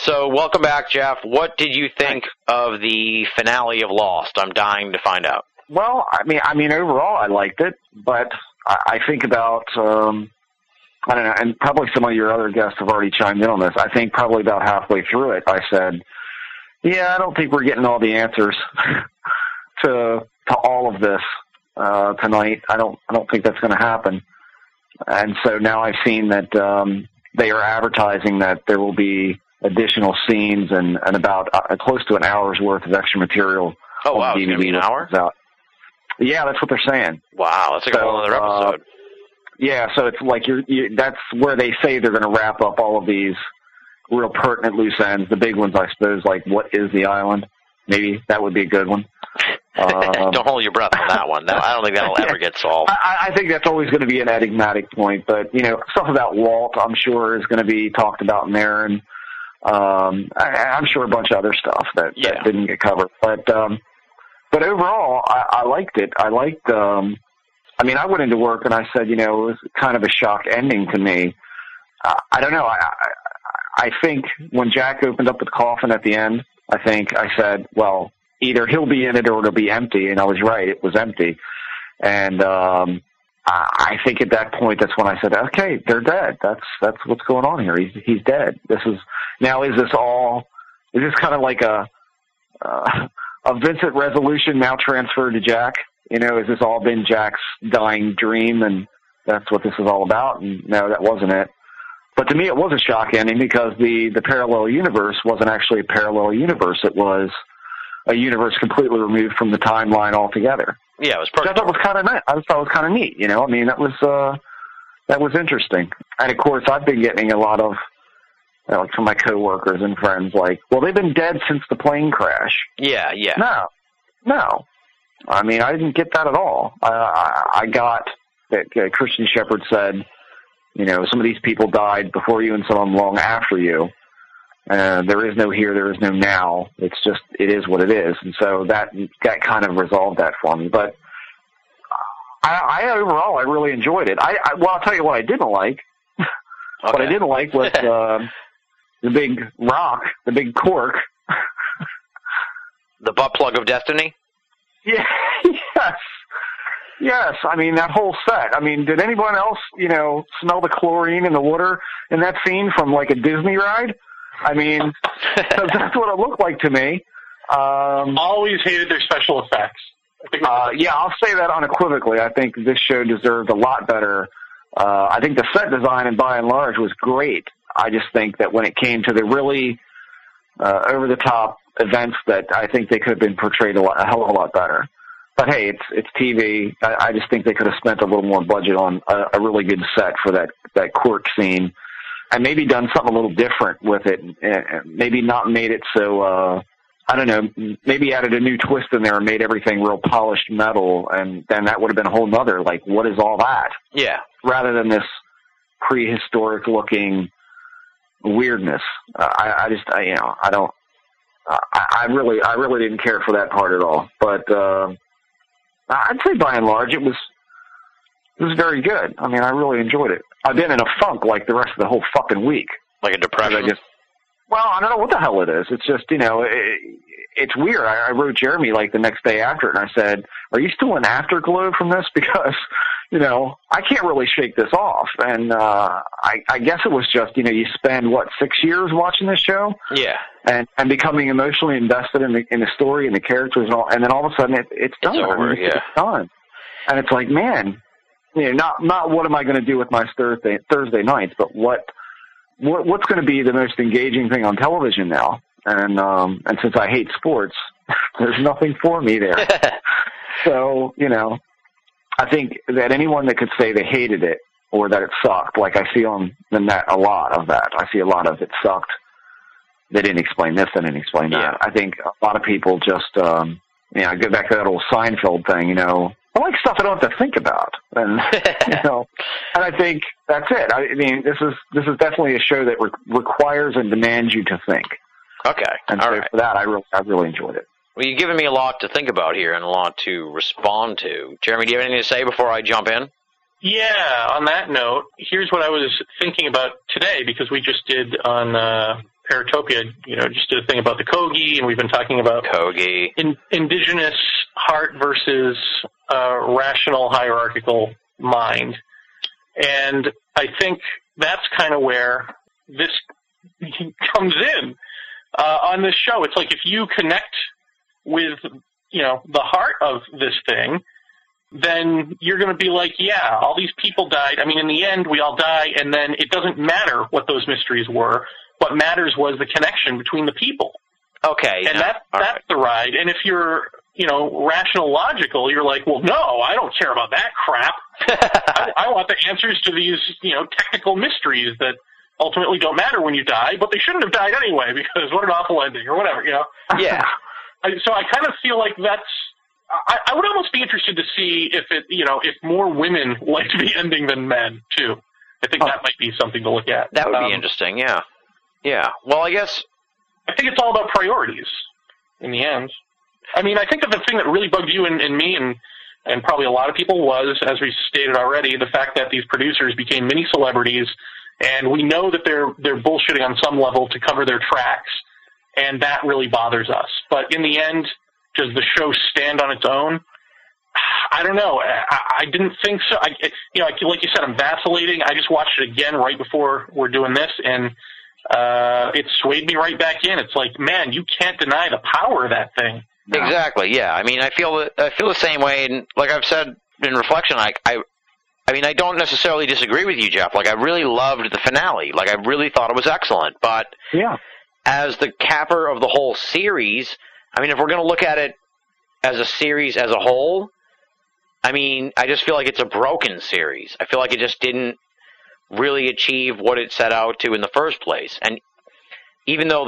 So welcome back, Jeff. What did you think of the finale of Lost? I'm dying to find out. Well, I mean, overall, I liked it, but I think about, I don't know, and probably some of your other guests have already chimed in on this. I think probably about halfway through it, I said, I don't think we're getting all the answers to all of this, tonight. I don't think that's going to happen. And so now I've seen that, they are advertising that there will be additional scenes and about close to an hour's worth of extra material. Oh, wow. It's going to be an hour? Yeah, that's what they're saying. Wow, that's like a whole other episode. Yeah, so it's like that's where they say they're going to wrap up all of these real pertinent loose ends. The big ones, I suppose, like what is the island? Maybe that would be a good one. Don't hold your breath on that one. No, I don't think that'll ever get solved. I think that's always going to be an enigmatic point, but stuff about Walt, I'm sure, is going to be talked about in there, and I'm sure a bunch of other stuff that didn't get covered. But overall, I liked it. I liked. I went into work and I said, it was kind of a shock ending to me. I don't know. I I think when Jack opened up the coffin at the end, I think I said, well, either he'll be in it or it'll be empty. And I was right. It was empty. And I think at that point, that's when I said, okay, they're dead. That's what's going on here. He's dead. This is now, is this all, is this kind of like a Vincent resolution now transferred to Jack? You know, has this all been Jack's dying dream and that's what this is all about? And no, that wasn't it. But to me, it was a shock ending because the parallel universe wasn't actually a parallel universe. It was a universe completely removed from the timeline altogether. Yeah, it was perfect. I thought it was kind of nice. I thought it was kind of neat. You know, I mean, that was interesting. And of course, I've been getting a lot of like from my coworkers and friends, like, well, they've been dead since the plane crash. Yeah, yeah. No. I mean, I didn't get that at all. I got that Christian Shepherd said, you know, some of these people died before you and some long after you. There is no here, there is no now. It's just, it is what it is. And so that kind of resolved that for me. But overall, I really enjoyed it. Well, I'll tell you what I didn't like. Okay. What I didn't like was the big rock, the big cork. The butt plug of destiny? Yeah. Yes. Yes, I mean, that whole set. I mean, did anyone else, you know, smell the chlorine in the water in that scene from, like, a Disney ride? I mean, that's what it looked like to me. Always hated their special effects. I think yeah, I'll say that unequivocally. I think this show deserved a lot better. I think the set design, and by and large, was great. I just think that when it came to the really over-the-top events that I think they could have been portrayed a hell of a lot better. But, hey, it's TV. I just think they could have spent a little more budget on a really good set for that quirk scene and maybe done something a little different with it, and maybe not made it so, I don't know, maybe added a new twist in there and made everything real polished metal, and then that would have been a whole nother, like, what is all that? Yeah. Rather than this prehistoric-looking weirdness. I really didn't care for that part at all. But I'd say by and large it was very good. I mean, I really enjoyed it. I've been in a funk like the rest of the whole fucking week. Like a depression? Well, I don't know what the hell it is. It's just, you know, it's weird. I wrote Jeremy like the next day after it, and I said, are you still in afterglow from this? Because, you know, I can't really shake this off. And I guess it was just, you know, you spend, what, 6 years watching this show? Yeah. And becoming emotionally invested in the story and the characters and all. And then all of a sudden it's done. It's over, yeah. It's done. And it's like, man, you know, not what am I going to do with my Thursday nights, but what's going to be the most engaging thing on television now? And since I hate sports, there's nothing for me there. So, you know, I think that anyone that could say they hated it or that it sucked, like I see on the net a lot of that. I see a lot of it sucked. They didn't explain this, they didn't explain that. Yeah. I think a lot of people just, you know, I go back to that old Seinfeld thing, you know, I like stuff I don't have to think about. And, you know, and I think that's it. I mean, this is definitely a show that requires and demands you to think. Okay. And so for that, I really enjoyed it. Well, you've given me a lot to think about here and a lot to respond to. Jeremy, do you have anything to say before I jump in? Yeah, on that note, here's what I was thinking about today, because we just did on Paratopia, you know, just did a thing about the Kogi, and we've been talking about Kogi. Indigenous heart versus rational hierarchical mind. And I think that's kind of where this comes in on this show. It's like if you connect with, you know, the heart of this thing, then you're going to be like, yeah, all these people died. I mean, in the end, we all die, and then it doesn't matter what those mysteries were. What matters was the connection between the people. Okay. And that's the ride. And if you're, you know, rational, logical, you're like, well, no, I don't care about that crap. I want the answers to these, you know, technical mysteries that ultimately don't matter when you die, but they shouldn't have died anyway because what an awful ending or whatever, you know. Yeah. So I kind of feel like that's – I would almost be interested to see if it, you know, if more women liked the ending than men too. I think that might be something to look at. That would be interesting, yeah. Yeah. Well, I guess – I think it's all about priorities in the end. I mean, I think that the thing that really bugged you and me and probably a lot of people was, as we stated already, the fact that these producers became mini-celebrities And we know that they're bullshitting on some level to cover their tracks, and that really bothers us. But in the end, does the show stand on its own? I don't know. I didn't think so. Like you said, I'm vacillating. I just watched it again right before we're doing this, and it swayed me right back in. It's like, man, you can't deny the power of that thing. No. Exactly. Yeah. I mean, I feel the same way. And like I've said in reflection, I mean, I don't necessarily disagree with you, Jeff. Like, I really loved the finale. Like, I really thought it was excellent. But yeah, as the capper of the whole series, I mean, if we're going to look at it as a series as a whole, I mean, I just feel like it's a broken series. I feel like it just didn't really achieve what it set out to in the first place. And even though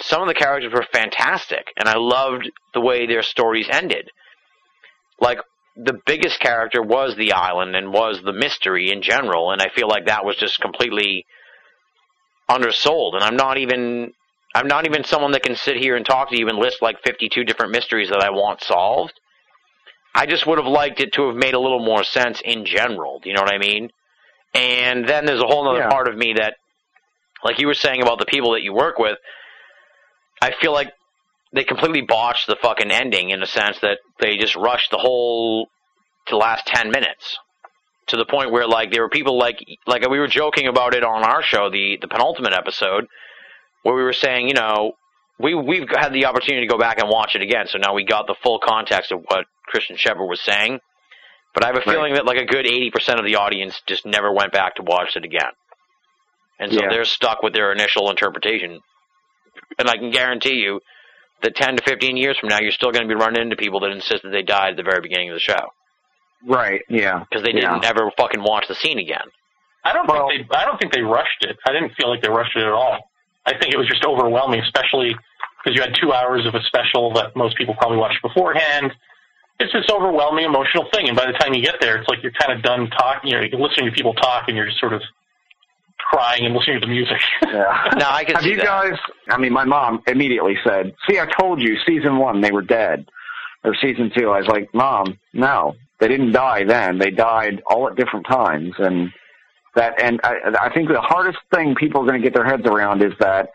some of the characters were fantastic, and I loved the way their stories ended. Like, the biggest character was the island and was the mystery in general, and I feel like that was just completely undersold. And I'm not even someone that can sit here and talk to you and list like 52 different mysteries that I want solved. I just would have liked it to have made a little more sense in general. Do you know what I mean? And then there's a whole other part of me that, like you were saying about the people that you work with, I feel like they completely botched the fucking ending in the sense that they just rushed the last 10 minutes to the point where, like, there were people like we were joking about it on our show, the penultimate episode, where we were saying, you know, we've had the opportunity to go back and watch it again, so now we got the full context of what Christian Shepherd was saying. But I have a feeling that, like, a good 80% of the audience just never went back to watch it again. And so they're stuck with their initial interpretation. And I can guarantee you that 10 to 15 years from now, you're still going to be running into people that insist that they died at the very beginning of the show. Right, yeah. Because they didn't ever fucking watch the scene again. I don't think they rushed it. I didn't feel like they rushed it at all. I think it was just overwhelming, especially because you had 2 hours of a special that most people probably watched beforehand. It's this overwhelming emotional thing, and by the time you get there, it's like you're kind of done talking. You know, you're listening to people talk, and you're just sort of crying and listening to the music. Yeah. No, I can see that. Have you guys, I mean, my mom immediately said, see, I told you, season 1, they were dead. Or season 2, I was like, Mom, no. They didn't die then. They died all at different times. And I think the hardest thing people are going to get their heads around is that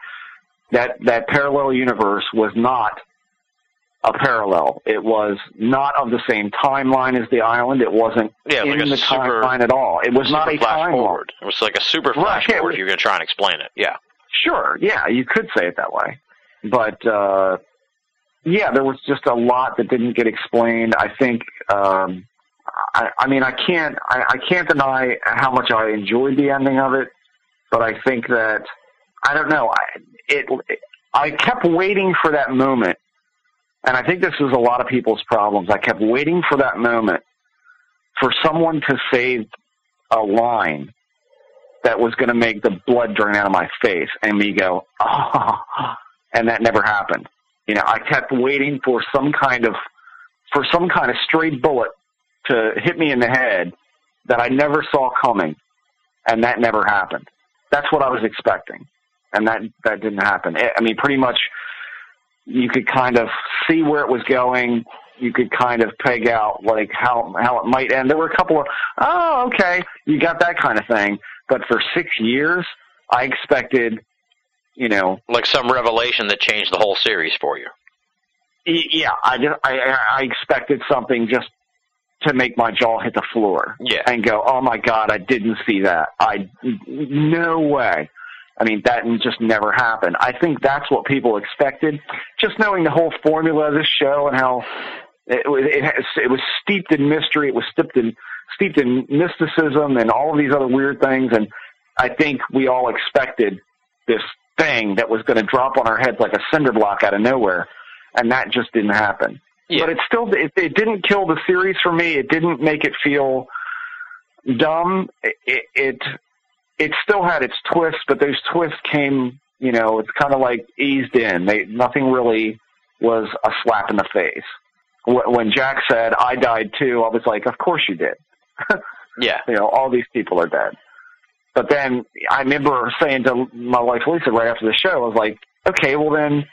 parallel universe was not a parallel. It was not of the same timeline as the island. It wasn't the timeline at all. It was not a flash forward. It was like a super flash forward if you're going to try and explain it. Yeah. Sure. Yeah, you could say it that way. But, there was just a lot that didn't get explained. I think, I can't deny how much I enjoyed the ending of it, but I think that, I don't know, I kept waiting for that moment. And I think this is a lot of people's problems. I kept waiting for that moment for someone to say a line that was going to make the blood drain out of my face and me go, oh, and that never happened. You know, I kept waiting for some kind of stray bullet to hit me in the head that I never saw coming, and that never happened. That's what I was expecting, and that didn't happen. I mean, pretty much, you could kind of see where it was going. You could kind of peg out, like, how it might end. There were a couple of, oh, okay, you got that kind of thing. But for 6 years, I expected, you know, like some revelation that changed the whole series for you. Yeah, I expected something just to make my jaw hit the floor and go, oh, my God, I didn't see that. No way. I mean, that just never happened. I think that's what people expected. Just knowing the whole formula of this show and how it was steeped in mystery, it was steeped in mysticism and all of these other weird things, and I think we all expected this thing that was going to drop on our heads like a cinder block out of nowhere, and that just didn't happen. Yeah. But it didn't kill the series for me. It didn't make it feel dumb. It still had its twists, but those twists came, you know, it's kind of like eased in. Nothing really was a slap in the face. When Jack said, I died too, I was like, of course you did. Yeah. You know, all these people are dead. But then I remember saying to my wife, Lisa, right after the show, I was like, okay, well then,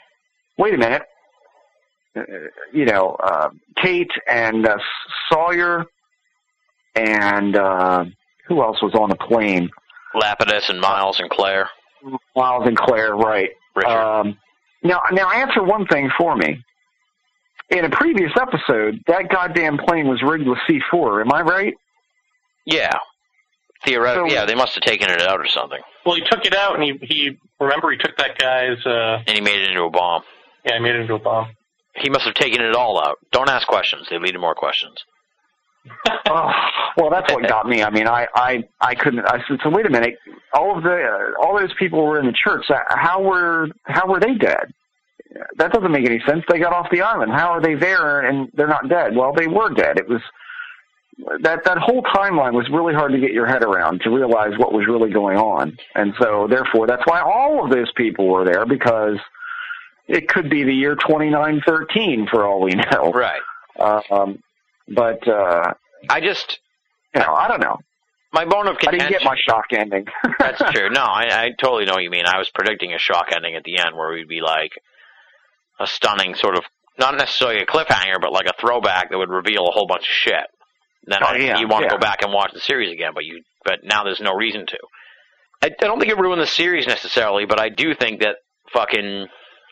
wait a minute. You know, Kate and Sawyer and who else was on the plane? Lapidus and Miles and Claire. Miles and Claire, right. Richard. Now answer one thing for me. In a previous episode, that goddamn plane was rigged with C4, am I right? Yeah. Theoretically, so, yeah, they must have taken it out or something. Well, he took it out, and he took that guy's... and he made it into a bomb. Yeah, he made it into a bomb. He must have taken it all out. Don't ask questions. They lead to more questions. Oh, well, that's what got me. I mean, I couldn't. I said, so wait a minute. All those people were in the church. How were they dead? That doesn't make any sense. They got off the island. How are they there and they're not dead? Well, they were dead. It was that whole timeline was really hard to get your head around to realize what was really going on. And so, therefore, that's why all of those people were there, because it could be the year 2913 for all we know. Right. But I just, I don't know. My bone of contention. I didn't get my shock ending. That's true. No, I totally know what you mean. I was predicting a shock ending at the end where we'd be like a stunning sort of, not necessarily a cliffhanger, but like a throwback that would reveal a whole bunch of shit. Then you want to go back and watch the series again, but now there's no reason to. I don't think it ruined the series necessarily, but I do think that fucking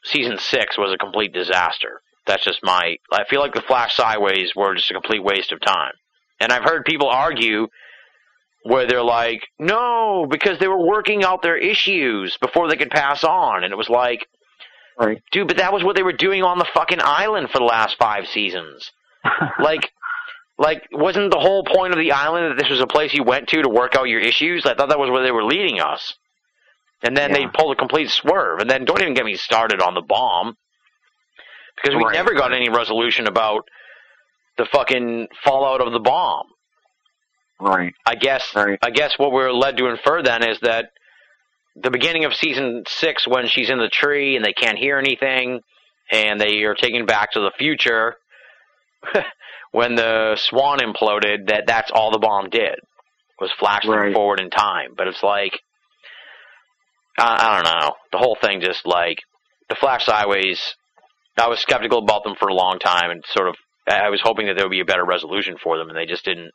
season 6 was a complete disaster. That's just I feel like the Flash sideways were just a complete waste of time. And I've heard people argue where they're like, no, because they were working out their issues before they could pass on. And it was like, right. Dude, but that was what they were doing on the fucking island for the last 5 seasons. like, wasn't the whole point of the island that this was a place you went to work out your issues? I thought that was where they were leading us. And then they pulled a complete swerve. And then don't even get me started on the bomb. Because we never got any resolution about the fucking fallout of the bomb. Right. I guess what we're led to infer then is that the beginning of season 6, when she's in the tree and they can't hear anything and they are taken back to the future when the swan imploded, that's all the bomb did was flash them forward in time. But it's like, I don't know. The whole thing just like the Flash sideways. I was skeptical about them for a long time, and sort of I was hoping that there would be a better resolution for them, and they just didn't.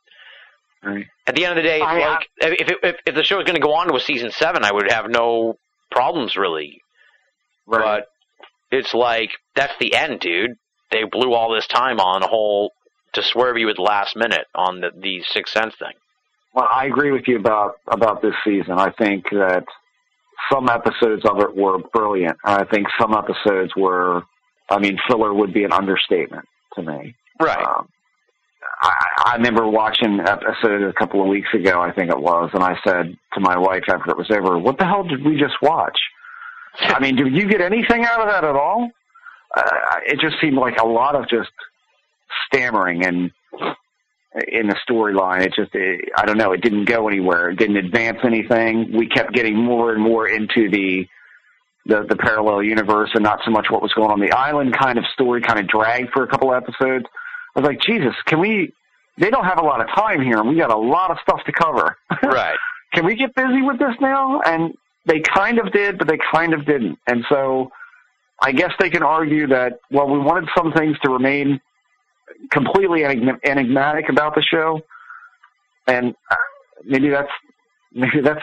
Right. At the end of the day, if the show was going to go on to a season 7, I would have no problems really. Right. But it's like that's the end, dude. They blew all this time on a whole to swerve you at the last minute on the Sixth Sense thing. Well, I agree with you about this season. I think that some episodes of it were brilliant. I think some episodes were. I mean, filler would be an understatement to me. Right. I remember watching an episode a couple of weeks ago, I think it was, and I said to my wife after it was over, what the hell did we just watch? I mean, did you get anything out of that at all? It just seemed like a lot of just stammering and in the storyline. I don't know, it didn't go anywhere. It didn't advance anything. We kept getting more and more into the parallel universe and not so much what was going on the island kind of story, kind of dragged for a couple episodes. I was like, Jesus, they don't have a lot of time here, and we got a lot of stuff to cover. Right. Can we get busy with this now? And they kind of did, but they kind of didn't. And so I guess they can argue that, well, we wanted some things to remain completely enigmatic about the show, and maybe that's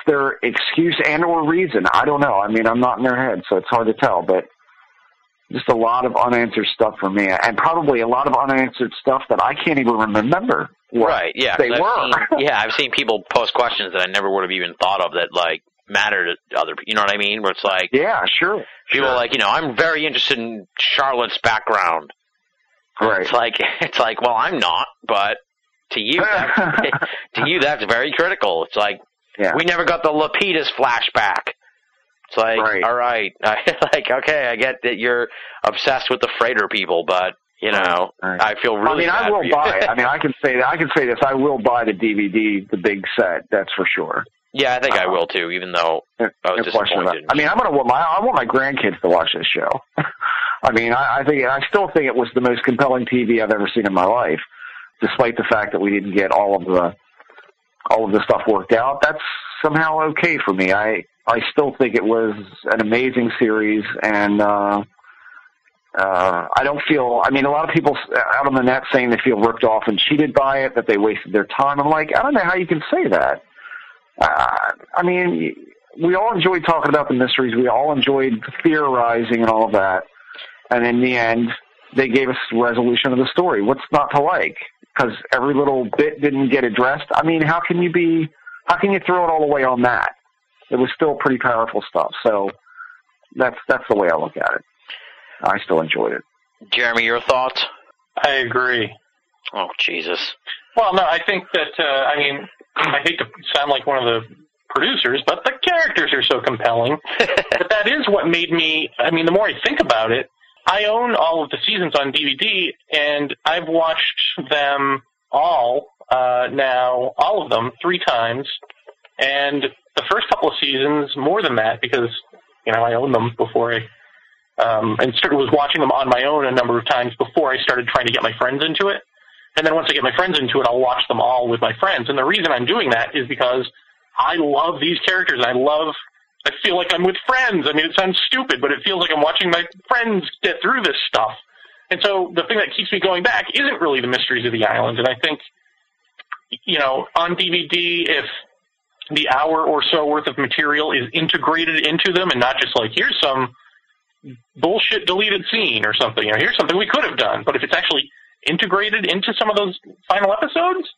their excuse and or reason. I don't know. I mean, I'm not in their head, so it's hard to tell. But just a lot of unanswered stuff for me, and probably a lot of unanswered stuff that I can't even remember what they were. I've seen people post questions that I never would have even thought of that, like, matter to other people. You know what I mean? Where it's like... Yeah, sure. People are like, I'm very interested in Charlotte's background. Right. It's like, well, I'm not, but to you, that's very critical. It's like, yeah. We never got the Lapidus flashback. It's like, all right, okay, I get that you're obsessed with the freighter people, but I feel really. I mean, I will buy it. I mean, I can say this. I will buy the DVD, the big set. That's for sure. Yeah, I think I will too. Even though I was disappointed. I mean, I want my grandkids to watch this show. I mean, I still think it was the most compelling TV I've ever seen in my life, despite the fact that we didn't get all of the stuff worked out. That's somehow okay for me. I still think it was an amazing series, and I don't feel... I mean, a lot of people out on the net saying they feel ripped off and cheated by it, that they wasted their time. I'm like, I don't know how you can say that. I mean, we all enjoyed talking about the mysteries. We all enjoyed theorizing and all of that. And in the end, they gave us resolution of the story. What's not to like? Because every little bit didn't get addressed. I mean, how can you throw it all away on that? It was still pretty powerful stuff. So that's the way I look at it. I still enjoyed it. Jeremy, your thoughts? I agree. Oh, Jesus. Well, no, I think that, I mean, I hate to sound like one of the producers, but the characters are so compelling. But that is what made me, I mean, the more I think about it, I own all of the seasons on DVD, and I've watched them all now, all of them, 3 times. And the first couple of seasons, more than that, because, you know, I owned them before I... and was watching them on my own a number of times before I started trying to get my friends into it. And then once I get my friends into it, I'll watch them all with my friends. And the reason I'm doing that is because I love these characters. I feel like I'm with friends. I mean, it sounds stupid, but it feels like I'm watching my friends get through this stuff. And so the thing that keeps me going back isn't really the mysteries of the island. And I think, you know, on DVD, if the hour or so worth of material is integrated into them and not just like, here's some bullshit deleted scene or something, or here's something we could have done. But if it's actually integrated into some of those final episodes,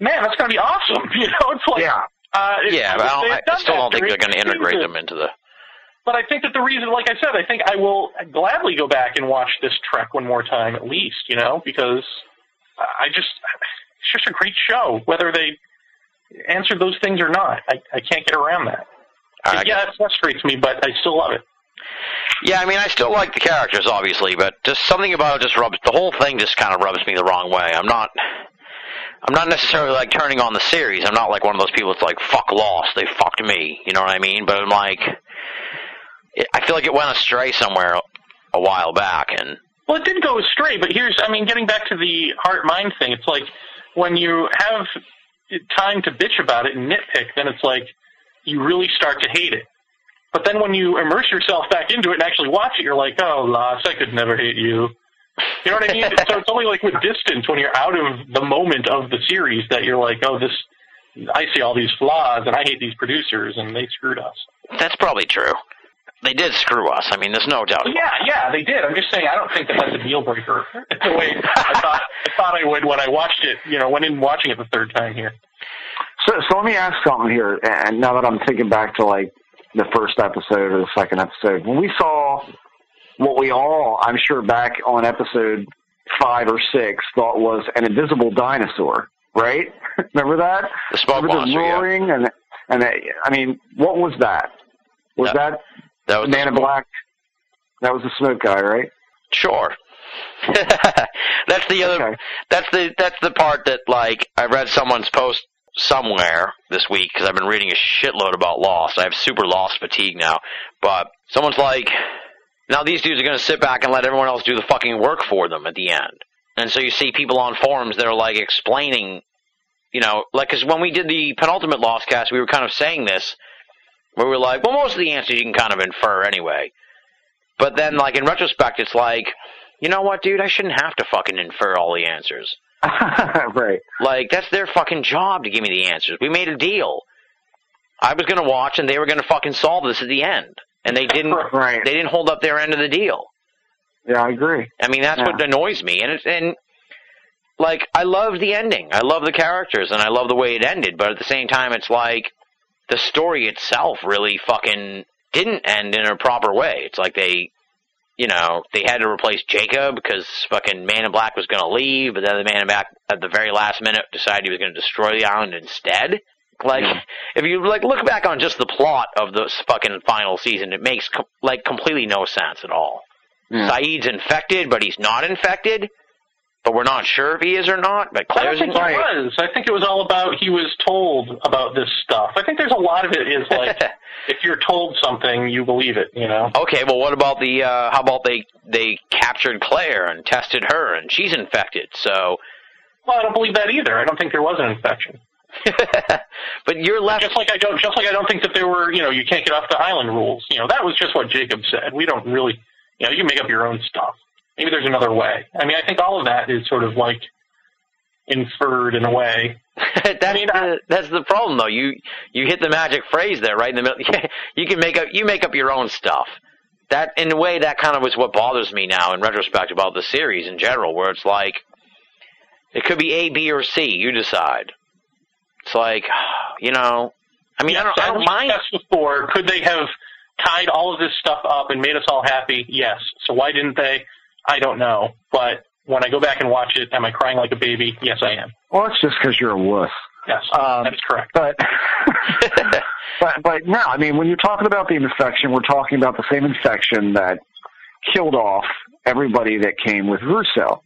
man, that's going to be awesome. You know, it's like, yeah, I still don't think they're going to integrate them into the. But I think that the reason, like I said, I think I will gladly go back and watch this Trek one more time at least. You know, because it's just a great show, whether they answered those things or not. I can't get around that. Yeah, that frustrates me, but I still love it. Yeah, I mean, I still like the characters, obviously, but just something about it just rubs the whole thing. Just kind of rubs me the wrong way. I'm not necessarily like turning on the series. I'm not like one of those people that's like, "Fuck Lost, they fucked me." You know what I mean? But I'm like, I feel like it went astray somewhere a while back, and well, it did go astray. But here's, I mean, getting back to the heart-mind thing, it's like when you have time to bitch about it and nitpick, then it's like you really start to hate it. But then when you immerse yourself back into it and actually watch it, you're like, oh, Lost, I could never hate you. You know what I mean? So it's only like with distance, when you're out of the moment of the series, that you're like, oh, I see all these flaws, and I hate these producers, and they screwed us. That's probably true. They did screw us. I mean, there's no doubt. Yeah, they did. I'm just saying I don't think that that's a deal-breaker the way I thought I would when I watched it, you know, went in watching it the third time here. So let me ask something here, and now that I'm thinking back to, like, the first episode or the second episode. When we saw what we all, I'm sure, back on episode 5 or 6 thought was an invisible dinosaur, right? Remember that? The smoke monster, roaring, yeah. And I mean, what was that? That was Man in Black? That was the smoke guy, right? Sure. That's the part that, like, I read someone's post somewhere this week, because I've been reading a shitload about Lost. I have super Lost fatigue now. But someone's like, now these dudes are going to sit back and let everyone else do the fucking work for them at the end. And so you see people on forums that are, like, explaining, you know, like, because when we did the penultimate Lost cast, we were kind of saying this, where we were like, well, most of the answers you can kind of infer anyway. But then, like, in retrospect, it's like, you know what, dude, I shouldn't have to fucking infer all the answers. Right. Like, that's their fucking job to give me the answers. We made a deal. I was going to watch, and they were going to fucking solve this at the end. And they didn't. Right. They didn't hold up their end of the deal. Yeah, I agree. I mean, that's what annoys me. And like, I love the ending. I love the characters, and I love the way it ended. But at the same time, it's like the story itself really fucking didn't end in a proper way. It's like they... You know, they had to replace Jacob because fucking Man in Black was going to leave, but then the Man in Black at the very last minute decided he was going to destroy the island instead. Like, if you like look back on just the plot of this fucking final season, it makes like completely no sense at all. Yeah. Sayid's infected, but he's not infected. But we're not sure if he is or not. But Claire's I don't think he was. I think it was all about he was told about this stuff. I think there's a lot of it is like if you're told something, you believe it, you know? Okay, well, what about the how about they captured Claire and tested her and she's infected, so... Well, I don't believe that either. I don't think there was an infection. But you're left... Just like I don't think that there were, you know, you can't get off the island rules. You know, that was just what Jacob said. We don't really... You know, you make up your own stuff. Maybe there's another way. I mean, I think all of that is sort of like inferred in a way. That's the problem, though. You hit the magic phrase there, right in the middle. You make up your own stuff. That, in a way, that kind of is what bothers me now in retrospect about the series in general, where it's like it could be A, B, or C. You decide. It's like, you know, I mean, yes, I don't mind. Before, could they have tied all of this stuff up and made us all happy? Yes. So why didn't they? I don't know. But when I go back and watch it, am I crying like a baby? Yes, I am. Well, it's just because you're a wuss. Yes, that's correct. But, but no, I mean, when you're talking about the infection, we're talking about the same infection that killed off everybody that came with Russo.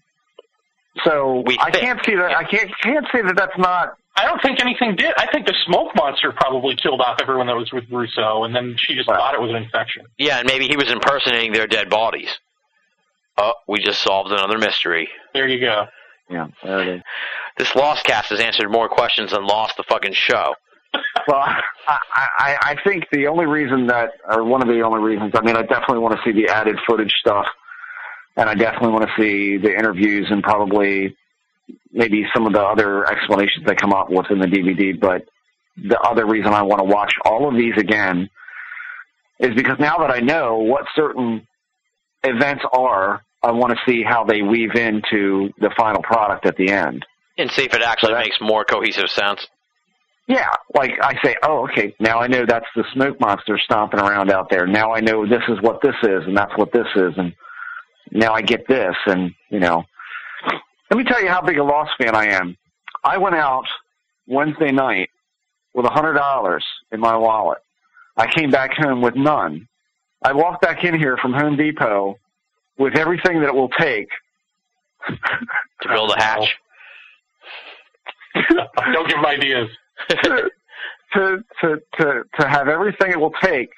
So I can't see that that's not. I don't think anything did. I think the smoke monster probably killed off everyone that was with Russo, and then she just thought it was an infection. Yeah, and maybe he was impersonating their dead bodies. Oh, we just solved another mystery. There you go. Yeah, there it is. This Lost Cast has answered more questions than Lost the fucking show. Well, I think the only reason that, or one of the only reasons, I mean, I definitely want to see the added footage stuff, and I definitely want to see the interviews and probably maybe some of the other explanations they come up with in the DVD, but the other reason I want to watch all of these again is because now that I know what certain events are, I want to see how they weave into the final product at the end. And see if it actually makes more cohesive sense. Yeah, like I say, oh, okay, now I know that's the smoke monster stomping around out there. Now I know this is what this is, and that's what this is, and now I get this, and, you know. Let me tell you how big a Lost fan I am. I went out Wednesday night with $100 in my wallet. I came back home with none. I walked back in here from Home Depot with everything that it will take to build a hatch. Don't give them ideas. to have everything it will take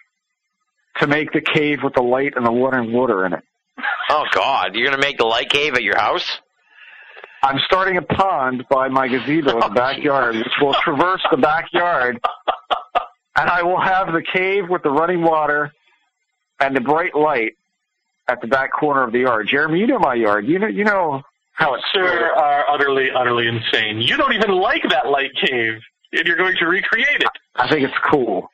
to make the cave with the light and the water in it. Oh, God. You're going to make the light cave at your house? I'm starting a pond by my gazebo in the backyard, which will traverse the backyard, and I will have the cave with the running water and the bright light at the back corner of the yard. Jeremy, you know my yard. You know how it's... Sure are utterly, utterly insane. You don't even like that light cave, and you're going to recreate it. I think it's cool.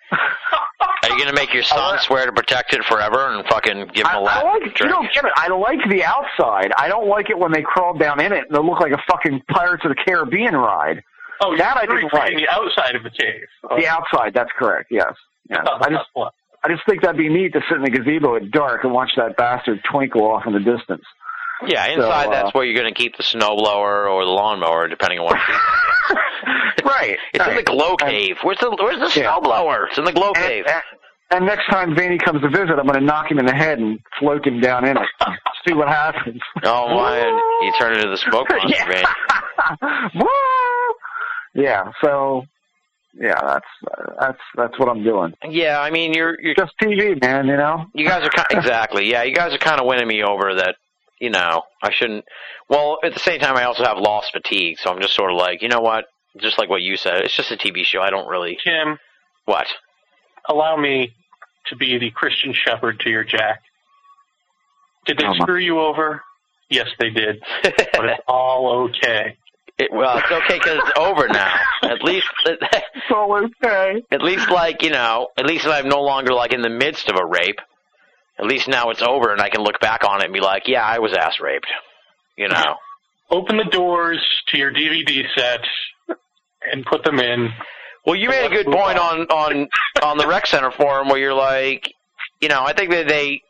Are you going to make your son swear to protect it forever and fucking give him a lap? You don't get it. I like the outside. I don't like it when they crawl down in it and they look like a fucking Pirates of the Caribbean ride. Oh, that I didn't like. The outside of the cave. Oh. The outside, that's correct, yes. I just think that'd be neat to sit in the gazebo at dark and watch that bastard twinkle off in the distance. Yeah, inside so, that's where you're going to keep the snowblower or the lawnmower, depending on what it is. Right. It's in the glow cave. Where's the snowblower? It's in the glow cave. And next time Vaney comes to visit, I'm going to knock him in the head and float him down in it. See what happens. Oh, my. He turned into the smoke monster, Vaney. Yeah, so... Yeah, that's what I'm doing. Yeah, I mean you're just TV, man. You know, you guys are exactly. Yeah, you guys are kind of winning me over. That you know I shouldn't. Well, at the same time, I also have Lost fatigue, so I'm just sort of like, you know what? Just like what you said, it's just a TV show. I don't really. Kim, what? Allow me to be the Christian Shepherd to your Jack. Did they screw you over? Yes, they did. But it's all okay. It's okay because it's over now. At least it's all okay. At least, like, you know, at least I'm no longer, like, in the midst of a rape. At least now it's over and I can look back on it and be like, yeah, I was ass raped. You know. Open the doors to your DVD set and put them in. Well, you made a good point on the Rec Center forum where you're like, you know, I think that they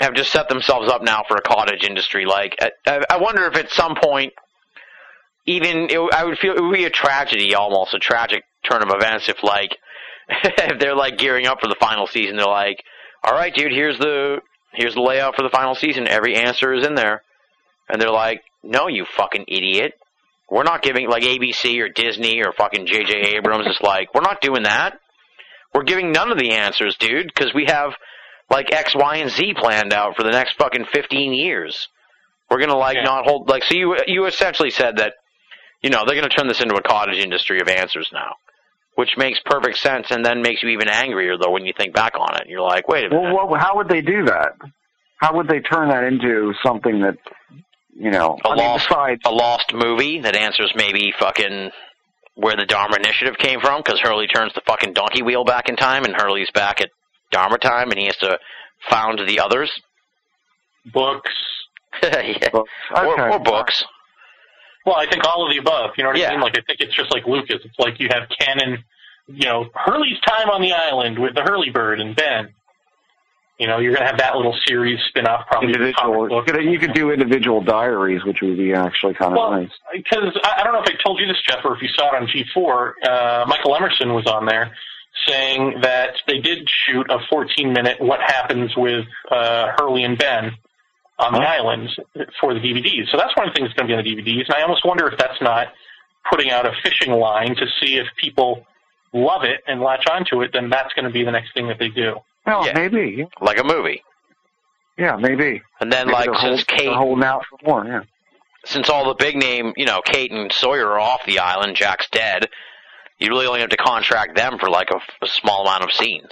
have just set themselves up now for a cottage industry. Like, I wonder if at some point... I would feel it would be a tragedy, almost a tragic turn of events, if like if they're like gearing up for the final season. They're like, "All right, dude, here's the layout for the final season. Every answer is in there," and they're like, "No, you fucking idiot! We're not giving like ABC or Disney or fucking J.J. Abrams. It's like we're not doing that. We're giving none of the answers, dude, because we have like X, Y, and Z planned out for the next fucking 15 years. We're gonna not hold like." So you essentially said that. You know, they're going to turn this into a cottage industry of answers now, which makes perfect sense and then makes you even angrier, though, when you think back on it. You're like, wait a minute. Well, how would they do that? How would they turn that into something that you know, a lost movie that answers maybe fucking where the Dharma Initiative came from, because Hurley turns the fucking donkey wheel back in time, and Hurley's back at Dharma time, and he has to found the others. Books. Yeah. Books. Okay. Or books. Well, I think all of the above. You know what I mean? Like, I think it's just like Lucas. It's like you have canon, you know, Hurley's time on the island with the Hurley bird and Ben. You know, you're going to have that little series spin-off probably. You could do individual diaries, which would be actually kind of nice. Because I don't know if I told you this, Jeff, or if you saw it on G4, Michael Emerson was on there saying that they did shoot a 14-minute What Happens with Hurley and Ben on the island for the DVDs. So that's one of the things that's going to be on the DVDs, and I almost wonder if that's not putting out a fishing line to see if people love it and latch onto it, then that's going to be the next thing that they do. Well, maybe. Like a movie. Yeah, maybe. And then, maybe like, since Kate... holding out for more, Since all the big name, you know, Kate and Sawyer are off the island, Jack's dead, you really only have to contract them for, like, a small amount of scenes.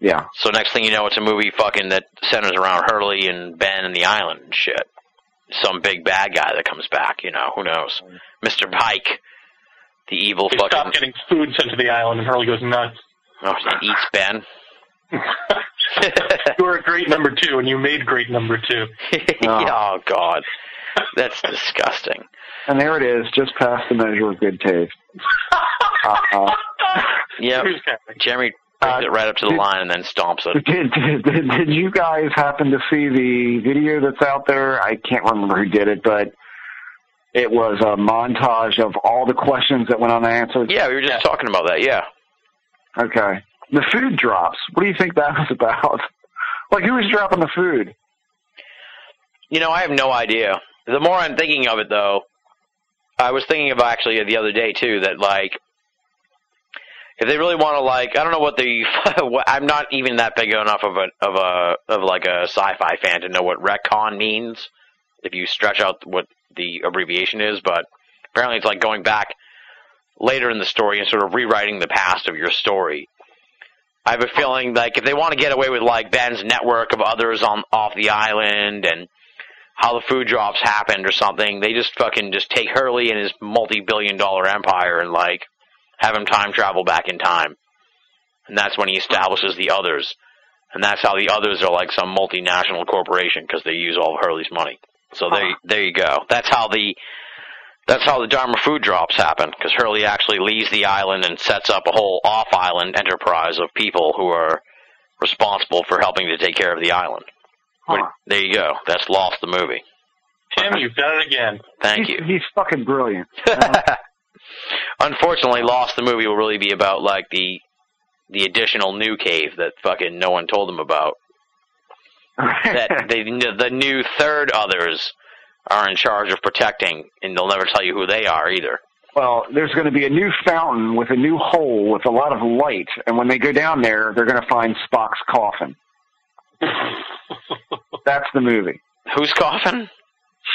Yeah. So next thing you know, it's a movie fucking that centers around Hurley and Ben and the island and shit. Some big bad guy that comes back, you know, who knows? Mr. Pike, the evil fucking... They stop getting food sent to the island, and Hurley goes nuts. Oh, he eats Ben. You were a great number two, and you made great number two. Oh, God. That's disgusting. And there it is, just past the measure of good taste. Yeah, Jeremy brings it right up to the line and then stomps it. Did you guys happen to see the video that's out there? I can't remember who did it, but it was a montage of all the questions that went unanswered. Yeah, we were just talking about that, Okay. The food drops. What do you think that was about? Like, who was dropping the food? You know, I have no idea. The more I'm thinking of it, though, I was thinking of actually the other day, too, that, like, if they really want to, like, I don't know what the – I'm not even that big enough of a sci-fi fan to know what retcon means, if you stretch out what the abbreviation is, but apparently it's like going back later in the story and sort of rewriting the past of your story. I have a feeling, like, if they want to get away with, like, Ben's network of others off the island and how the food drops happened or something, they just fucking just take Hurley and his multi-billion-dollar empire and, like, have him time travel back in time. And that's when he establishes the others. And that's how the others are, like, some multinational corporation because they use all of Hurley's money. So there you go. That's how the Dharma food drops happen, because Hurley actually leaves the island and sets up a whole off-island enterprise of people who are responsible for helping to take care of the island. Huh. There you go. That's Lost, the movie. Tim, you've done it again. Thank you. He's fucking brilliant. Unfortunately, Lost, the movie, will really be about, like, the additional new cave that fucking no one told them about. That the new third others are in charge of protecting, and they'll never tell you who they are either. Well, there's going to be a new fountain with a new hole with a lot of light, and when they go down there, they're going to find Spock's coffin. That's the movie. Whose coffin?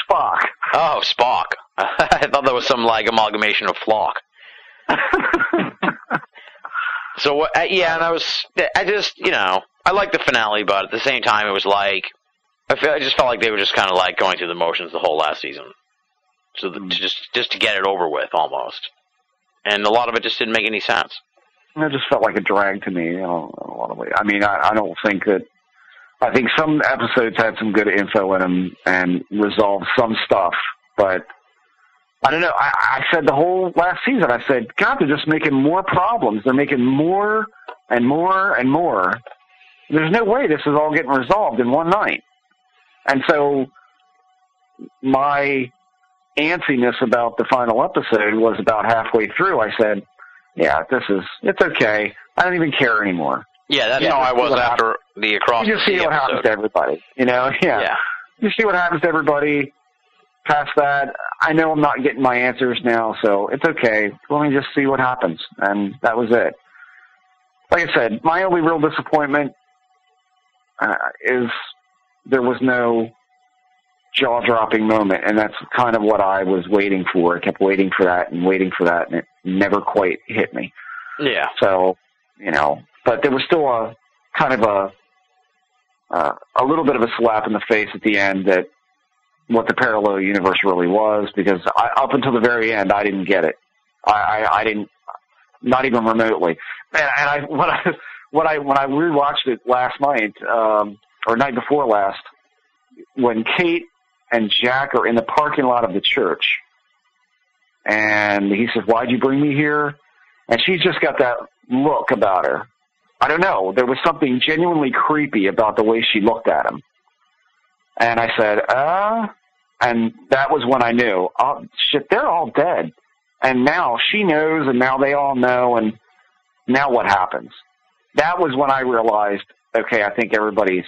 Spock. Oh, Spock. I thought that was some, like, amalgamation of Flock. So, yeah, and I just, you know, I liked the finale, but at the same time, it was like, I just felt like they were just kind of like going through the motions the whole last season, so just to get it over with almost, and a lot of it just didn't make any sense. It just felt like a drag to me, you know, in a lot of ways. I mean, I don't think that. I think some episodes had some good info in them and resolved some stuff, but I don't know. I said the whole last season, I said, God, they're just making more problems. They're making more and more and more. There's no way this is all getting resolved in one night. And so my antsiness about the final episode was about halfway through. I said, yeah, it's okay. I don't even care anymore. Yeah, that's how I was after the Across the Sea episode. You just see what happens to everybody, you know? Yeah. You see what happens to everybody past that. I know I'm not getting my answers now, so it's okay. Let me just see what happens. And that was it. Like I said, my only real disappointment is – there was no jaw-dropping moment, and that's kind of what I was waiting for. I kept waiting for that, and it never quite hit me. Yeah. So, you know, but there was still a kind of a little bit of a slap in the face at the end that what the parallel universe really was, because up until the very end, I didn't get it. I didn't, not even remotely. And when I rewatched it last night, or night before last, when Kate and Jack are in the parking lot of the church, and he says, "Why'd you bring me here?" And she's just got that look about her. I don't know. There was something genuinely creepy about the way she looked at him. And I said, and that was when I knew, oh, shit, they're all dead. And now she knows, and now they all know, and now what happens? That was when I realized, okay, I think everybody's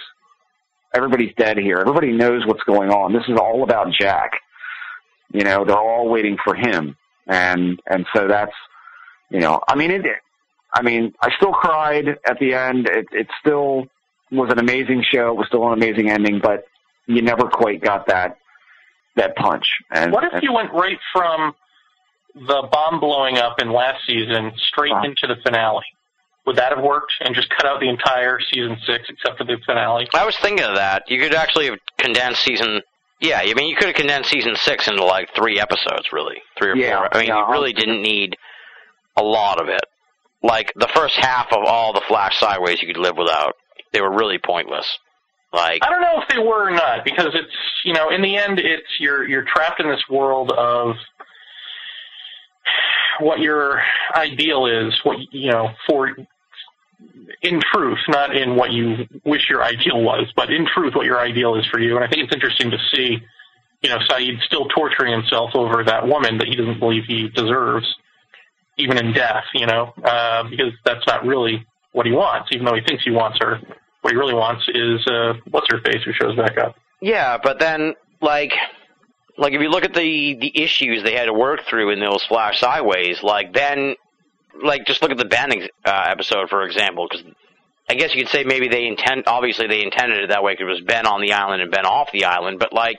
dead here. Everybody knows what's going on. This is all about Jack. You know, they're all waiting for him. And so that's, you know, I still cried at the end. It still was an amazing show. It was still an amazing ending, but you never quite got that punch. And what if you went right from the bomb blowing up in last season straight into the finale? Would that have worked, and just cut out the entire season 6 except for the finale? I was thinking of that. You could actually have condensed season... Yeah, I mean, you could have condensed season 6 into, like, 3 episodes, really. 3 or 4. I mean, you really didn't need a lot of it. Like, the first half of all the Flash sideways you could live without. They were really pointless. Like, I don't know if they were or not, because it's, you know, in the end, it's you're trapped in this world of... what your ideal is, what, you know, for, in truth, not in what you wish your ideal was, but in truth, what your ideal is for you. And I think it's interesting to see, you know, Sayid still torturing himself over that woman that he doesn't believe he deserves, even in death, you know, because that's not really what he wants, even though he thinks he wants her. What he really wants is, what's-her-face who shows back up. Yeah, but then, like if you look at the issues they had to work through in those Flash sideways, just look at the Ben episode, for example, because I guess you could say maybe they intended it that way because it was Ben on the island and Ben off the island, but, like,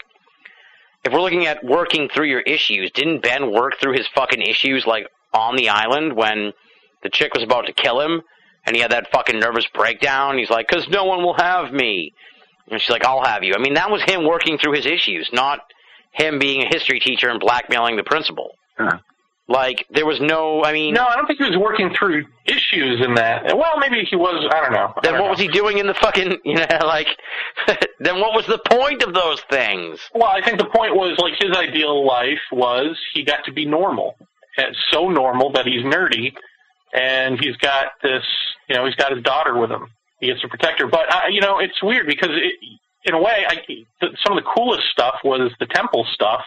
if we're looking at working through your issues, didn't Ben work through his fucking issues, like, on the island when the chick was about to kill him and he had that fucking nervous breakdown? He's like, "'Cause no one will have me." And she's like, "I'll have you." I mean, that was him working through his issues, not... him being a history teacher and blackmailing the principal. Huh. Like, there was no, I mean... No, I don't think he was working through issues in that. Well, maybe he was, I don't know. Then what was he doing in the fucking, you know, like... then what was the point of those things? Well, I think the point was, like, his ideal life was he got to be normal. It's so normal that he's nerdy, and he's got this, you know, he's got his daughter with him. He gets to protect her. But, you know, it's weird because... in a way, some of the coolest stuff was the temple stuff,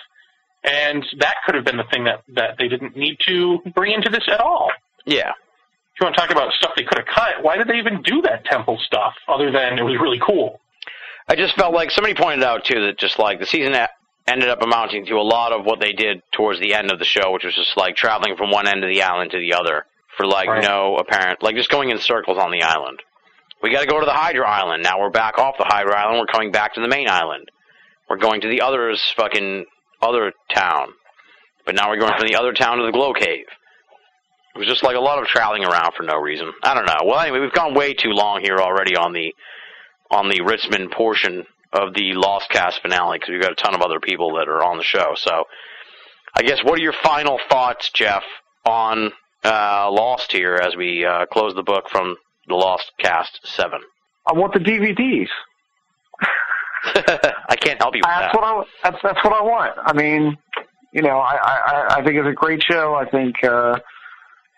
and that could have been the thing that they didn't need to bring into this at all. Yeah. If you want to talk about stuff they could have cut, why did they even do that temple stuff other than it was really cool? I just felt like somebody pointed out, too, that just like the season ended up amounting to a lot of what they did towards the end of the show, which was just like traveling from one end of the island to the other for like no apparent, like just going in circles on the island. We got to go to the Hydra Island. Now we're back off the Hydra Island. We're coming back to the main island. We're going to the other town. But now we're going from the other town to the Glow Cave. It was just like a lot of traveling around for no reason. I don't know. Well, anyway, we've gone way too long here already on the Ritzman portion of the Lost Cast finale because we've got a ton of other people that are on the show. So I guess what are your final thoughts, Jeff, on Lost here as we close the book from... The Lost Cast 7. I want the DVDs. I can't help you with that. That's what I want. I mean, you know, I think it's a great show. I think,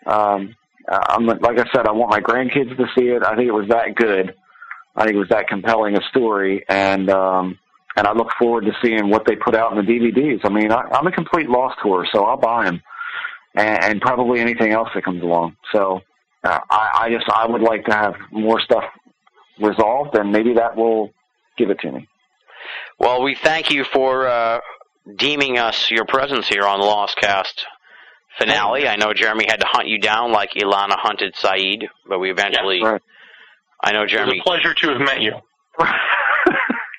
like I said, I want my grandkids to see it. I think it was that good. I think it was that compelling a story, and I look forward to seeing what they put out in the DVDs. I mean, I'm a complete Lost whore, so I'll buy them, and probably anything else that comes along. So. I would like to have more stuff resolved, and maybe that will give it to me. Well, we thank you for deeming us your presence here on the Lost Cast finale. I know Jeremy had to hunt you down like Ilana hunted Sayid, but we eventually... Yes, right. I know Jeremy... It was a pleasure to have met you.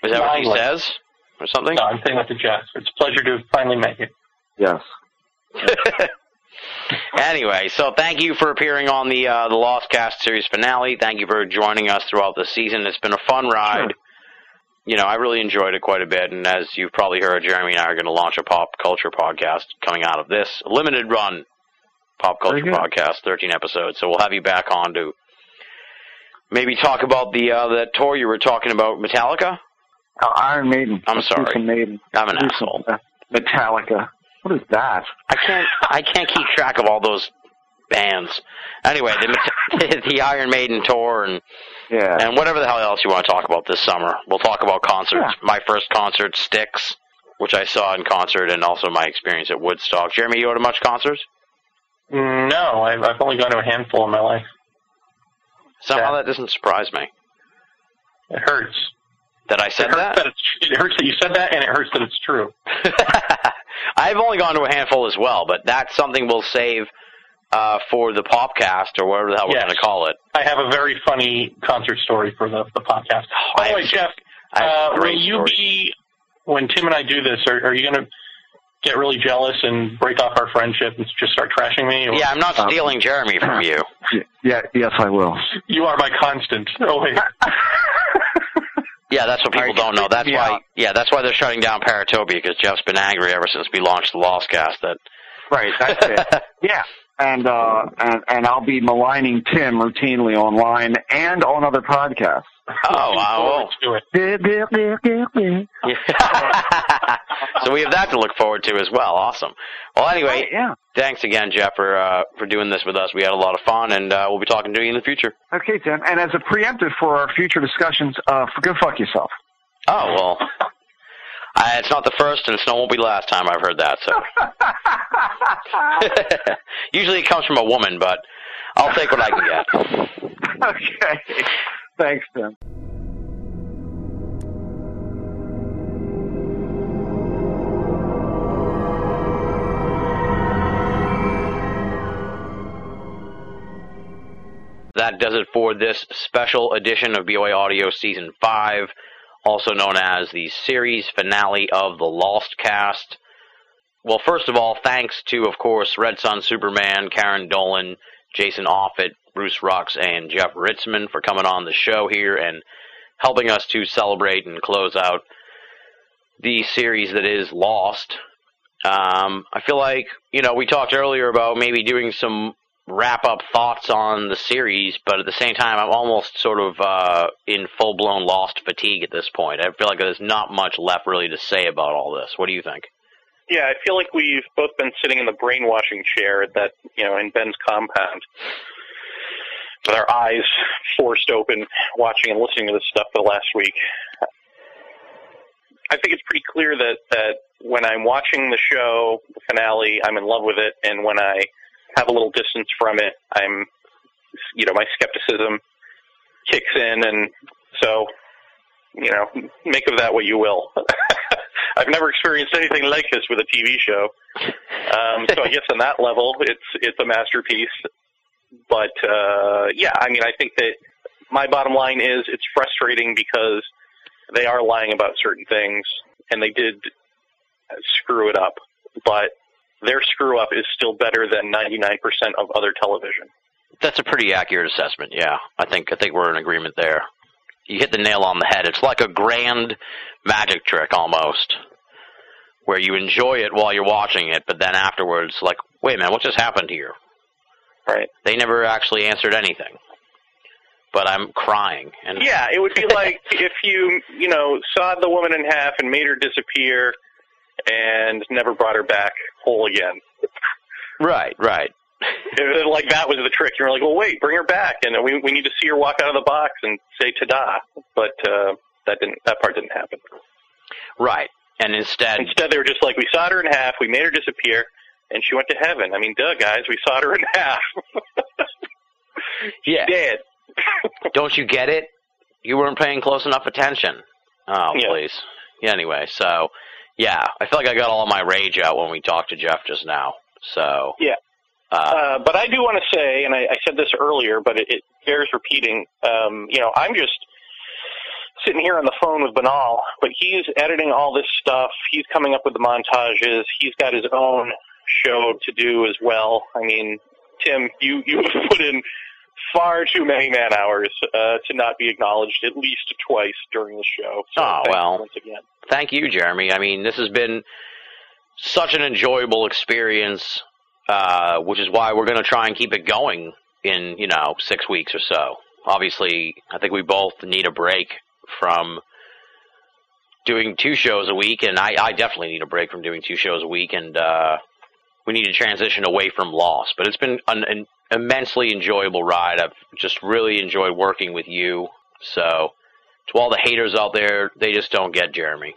Is that what he says? Or something? No, I'm saying that to Jeff. It's a pleasure to have finally met you. Yes. Anyway, so thank you for appearing on the Lost Cast series finale. Thank you for joining us throughout the season. It's been a fun ride. Sure. you know, I really enjoyed it quite a bit, and as you've probably heard, Jeremy and I are going to launch a pop culture podcast coming out of this limited run pop culture podcast, 13 episodes. So we'll have you back on to maybe talk about the tour you were talking about, Metallica? Oh, Iron Maiden. I'm sorry. Maiden. I'm an asshole. Metallica. What is that? I can't keep track of all those bands. Anyway, the Iron Maiden tour and and whatever the hell else you want to talk about this summer. We'll talk about concerts. Yeah. My first concert, Styx, which I saw in concert, and also my experience at Woodstock. Jeremy, you go to much concerts? No, I've only gone to a handful in my life. Somehow that doesn't surprise me. It hurts. That I said that? It hurts that you said that, and it hurts that it's true. I've only gone to a handful as well, but that's something we'll save for the podcast or whatever the hell we're going to call it. I have a very funny concert story for the podcast. By the way, Jeff, will you be, when Tim and I do this, are you going to get really jealous and break off our friendship and just start trashing me? Or, I'm not stealing Jeremy from you. Yes, I will. You are my constant. Oh, wait. Yeah, that's what people don't know. That's why they're shutting down Paratopia, because Jeff's been angry ever since we launched the Lost Cast. Right, that's it. Yeah, and I'll be maligning Tim routinely online and on other podcasts. Oh, wow. So we have that to look forward to as well. Awesome. Well, anyway, thanks again, Jeff, for doing this with us. We had a lot of fun, and we'll be talking to you in the future. Okay, Tim. And as a preemptive for our future discussions, go fuck yourself. Oh, well, it's not the first, and it won't be the last time I've heard that. So usually it comes from a woman, but I'll take what I can get. Okay. Thanks, Tim. That does it for this special edition of BOA Audio Season 5, also known as the series finale of The Lost Cast. Well, first of all, thanks to, of course, Red Sun Superman, Karen Dolan, Jason Offutt, Bruce Rux, and Jeff Ritzman for coming on the show here and helping us to celebrate and close out the series that is Lost. I feel like, we talked earlier about maybe doing some wrap-up thoughts on the series, but at the same time, I'm almost sort of in full-blown Lost fatigue at this point. I feel like there's not much left really to say about all this. What do you think? Yeah, I feel like we've both been sitting in the brainwashing chair that, in Ben's compound, with our eyes forced open, watching and listening to this stuff for the last week. I think it's pretty clear that when I'm watching the show, the finale, I'm in love with it, and when I have a little distance from it, I'm, my skepticism kicks in, and so, make of that what you will. I've never experienced anything like this with a TV show, so I guess on that level, it's a masterpiece. But, I think that my bottom line is it's frustrating because they are lying about certain things, and they did screw it up. But their screw-up is still better than 99% of other television. That's a pretty accurate assessment, yeah. I think we're in agreement there. You hit the nail on the head. It's like a grand magic trick almost, where you enjoy it while you're watching it, but then afterwards, like, wait a minute, what just happened here? Right. They never actually answered anything, but I'm crying. And yeah, it would be like if you sawed the woman in half and made her disappear and never brought her back whole again. Right. Like that was the trick. You're like, well, wait, bring her back, and we need to see her walk out of the box and say ta-da. But that part didn't happen. Right, and instead they were just like, we sawed her in half, we made her disappear, and she went to heaven. I mean, duh, guys, we sawed her in half. Yeah. Dead. Don't you get it? You weren't paying close enough attention. Oh, yeah. Please. Yeah, anyway, so, yeah. I feel like I got all my rage out when we talked to Jeff just now. So. Yeah. But I do want to say, and I said this earlier, but it bears repeating, I'm just sitting here on the phone with Banal, but he's editing all this stuff. He's coming up with the montages. He's got his own show to do as well. I mean, Tim, you have put in far too many man hours to not be acknowledged at least twice during the show. So once again, thank you, Jeremy. I mean, this has been such an enjoyable experience, which is why we're going to try and keep it going in, 6 weeks or so. Obviously, I think we both need a break from doing two shows a week, and I definitely need a break from doing two shows a week, and we need to transition away from Lost. But it's been an immensely enjoyable ride. I've just really enjoyed working with you. So to all the haters out there, they just don't get Jeremy.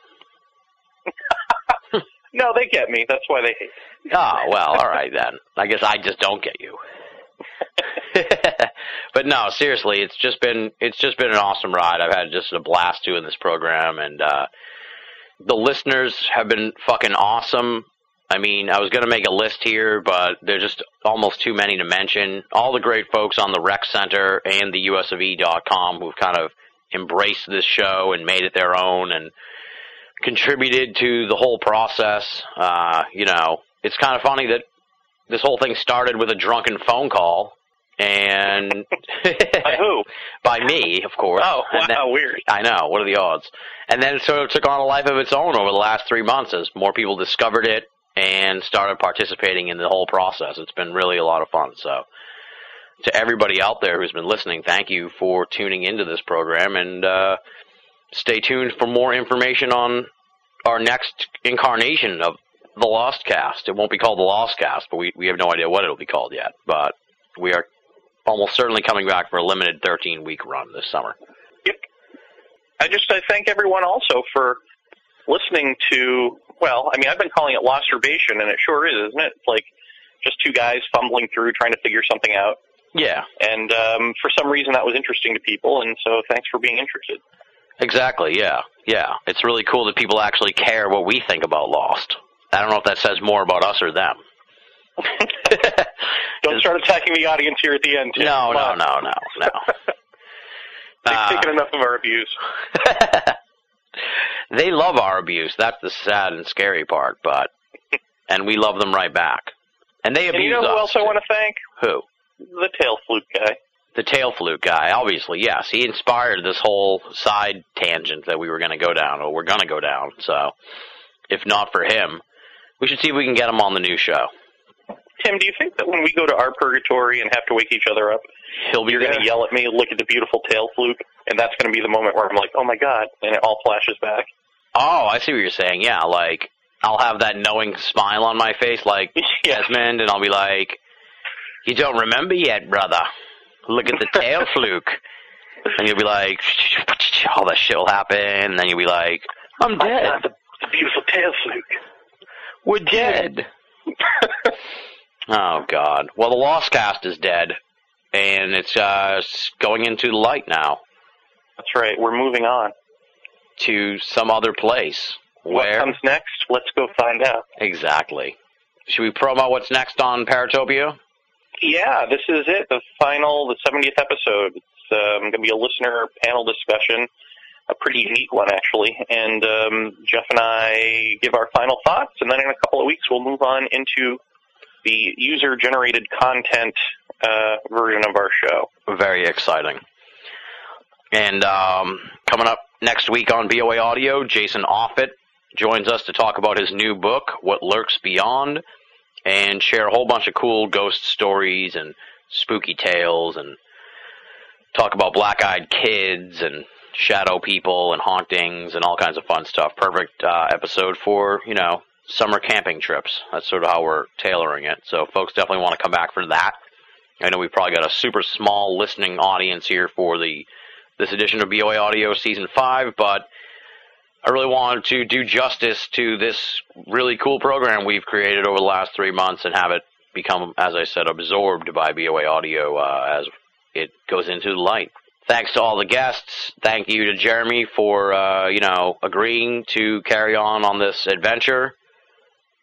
No, they get me. That's why they hate me. Oh, well, all right then. I guess I just don't get you. But no, seriously, it's just been an awesome ride. I've had just a blast doing this program, and the listeners have been fucking awesome. I mean, I was going to make a list here, but there's just almost too many to mention. All the great folks on the Rec Center and the usofE.com who've kind of embraced this show and made it their own and contributed to the whole process. It's kind of funny that this whole thing started with a drunken phone call. And by who? By me, of course. Oh, wow, then, weird. I know. What are the odds? And then it sort of took on a life of its own over the last 3 months as more people discovered it and started participating in the whole process. It's been really a lot of fun. So to everybody out there who's been listening, thank you for tuning into this program, and stay tuned for more information on our next incarnation of the Lost Cast. It won't be called the Lost Cast, but we have no idea what it'll be called yet. But we are almost certainly coming back for a limited 13-week run this summer. Yep. I thank everyone also for listening to, I've been calling it Losturbation, and it sure is, isn't it? It's like just two guys fumbling through trying to figure something out. Yeah. And for some reason that was interesting to people, and so thanks for being interested. Exactly, yeah. Yeah. It's really cool that people actually care what we think about Lost. I don't know if that says more about us or them. Don't start attacking the audience here at the end, too. No. They've taken enough of our abuse. They love our abuse. That's the sad and scary part, but... And we love them right back. And they abuse us. And you know who else I want to thank? Who? The tail flute guy. The tail flute guy, obviously, yes. He inspired this whole side tangent that we were going to go down, or we're going to go down. So, if not for him, we should see if we can get him on the new show. Tim, do you think that when we go to our purgatory and have to wake each other up, you're going to yell at me, look at the beautiful tail fluke, and that's going to be the moment where I'm like, oh my God, and it all flashes back? Oh, I see what you're saying, yeah. Like, I'll have that knowing smile on my face, like Desmond, and I'll be like, you don't remember yet, brother. Look at the tail fluke. And you'll be like, all that shit will happen, and then you'll be like, I'm dead. God, the beautiful tail fluke. We're dead. Oh, God. Well, the Lost Cast is dead, and it's going into the light now. That's right. We're moving on. To some other place. Where? What comes next? Let's go find out. Exactly. Should we promo what's next on Paratopia? Yeah, this is it. The 70th episode. It's going to be a listener panel discussion, a pretty unique one, actually. And Jeff and I give our final thoughts, and then in a couple of weeks we'll move on into the user-generated content version of our show. Very exciting. And coming up next week on BOA Audio, Jason Offutt joins us to talk about his new book, What Lurks Beyond, and share a whole bunch of cool ghost stories and spooky tales, and talk about black-eyed kids and shadow people and hauntings and all kinds of fun stuff. Perfect episode for, summer camping trips. That's sort of how we're tailoring it. So folks definitely want to come back for that. I know we've probably got a super small listening audience here for this edition of BOA Audio Season 5, but I really wanted to do justice to this really cool program we've created over the last 3 months and have it become, as I said, absorbed by BOA Audio as it goes into the light. Thanks to all the guests. Thank you to Jeremy for, agreeing to carry on this adventure.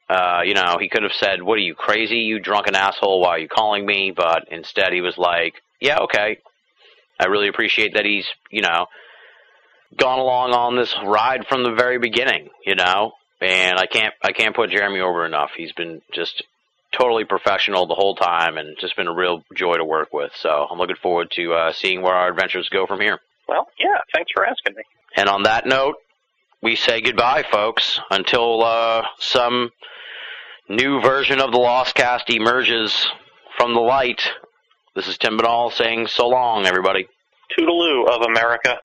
He could have said, what are you, crazy, you drunken asshole, why are you calling me? But instead he was like, yeah, okay. I really appreciate that he's, gone along on this ride from the very beginning, and I can't put Jeremy over enough. He's been just totally professional the whole time, and it's just been a real joy to work with. So I'm looking forward to seeing where our adventures go from here. Well, yeah, thanks for asking me. And on that note, we say goodbye, folks, until some new version of the Lost Cast emerges from the light. This is Tim Banal saying so long, everybody. Toodaloo of America.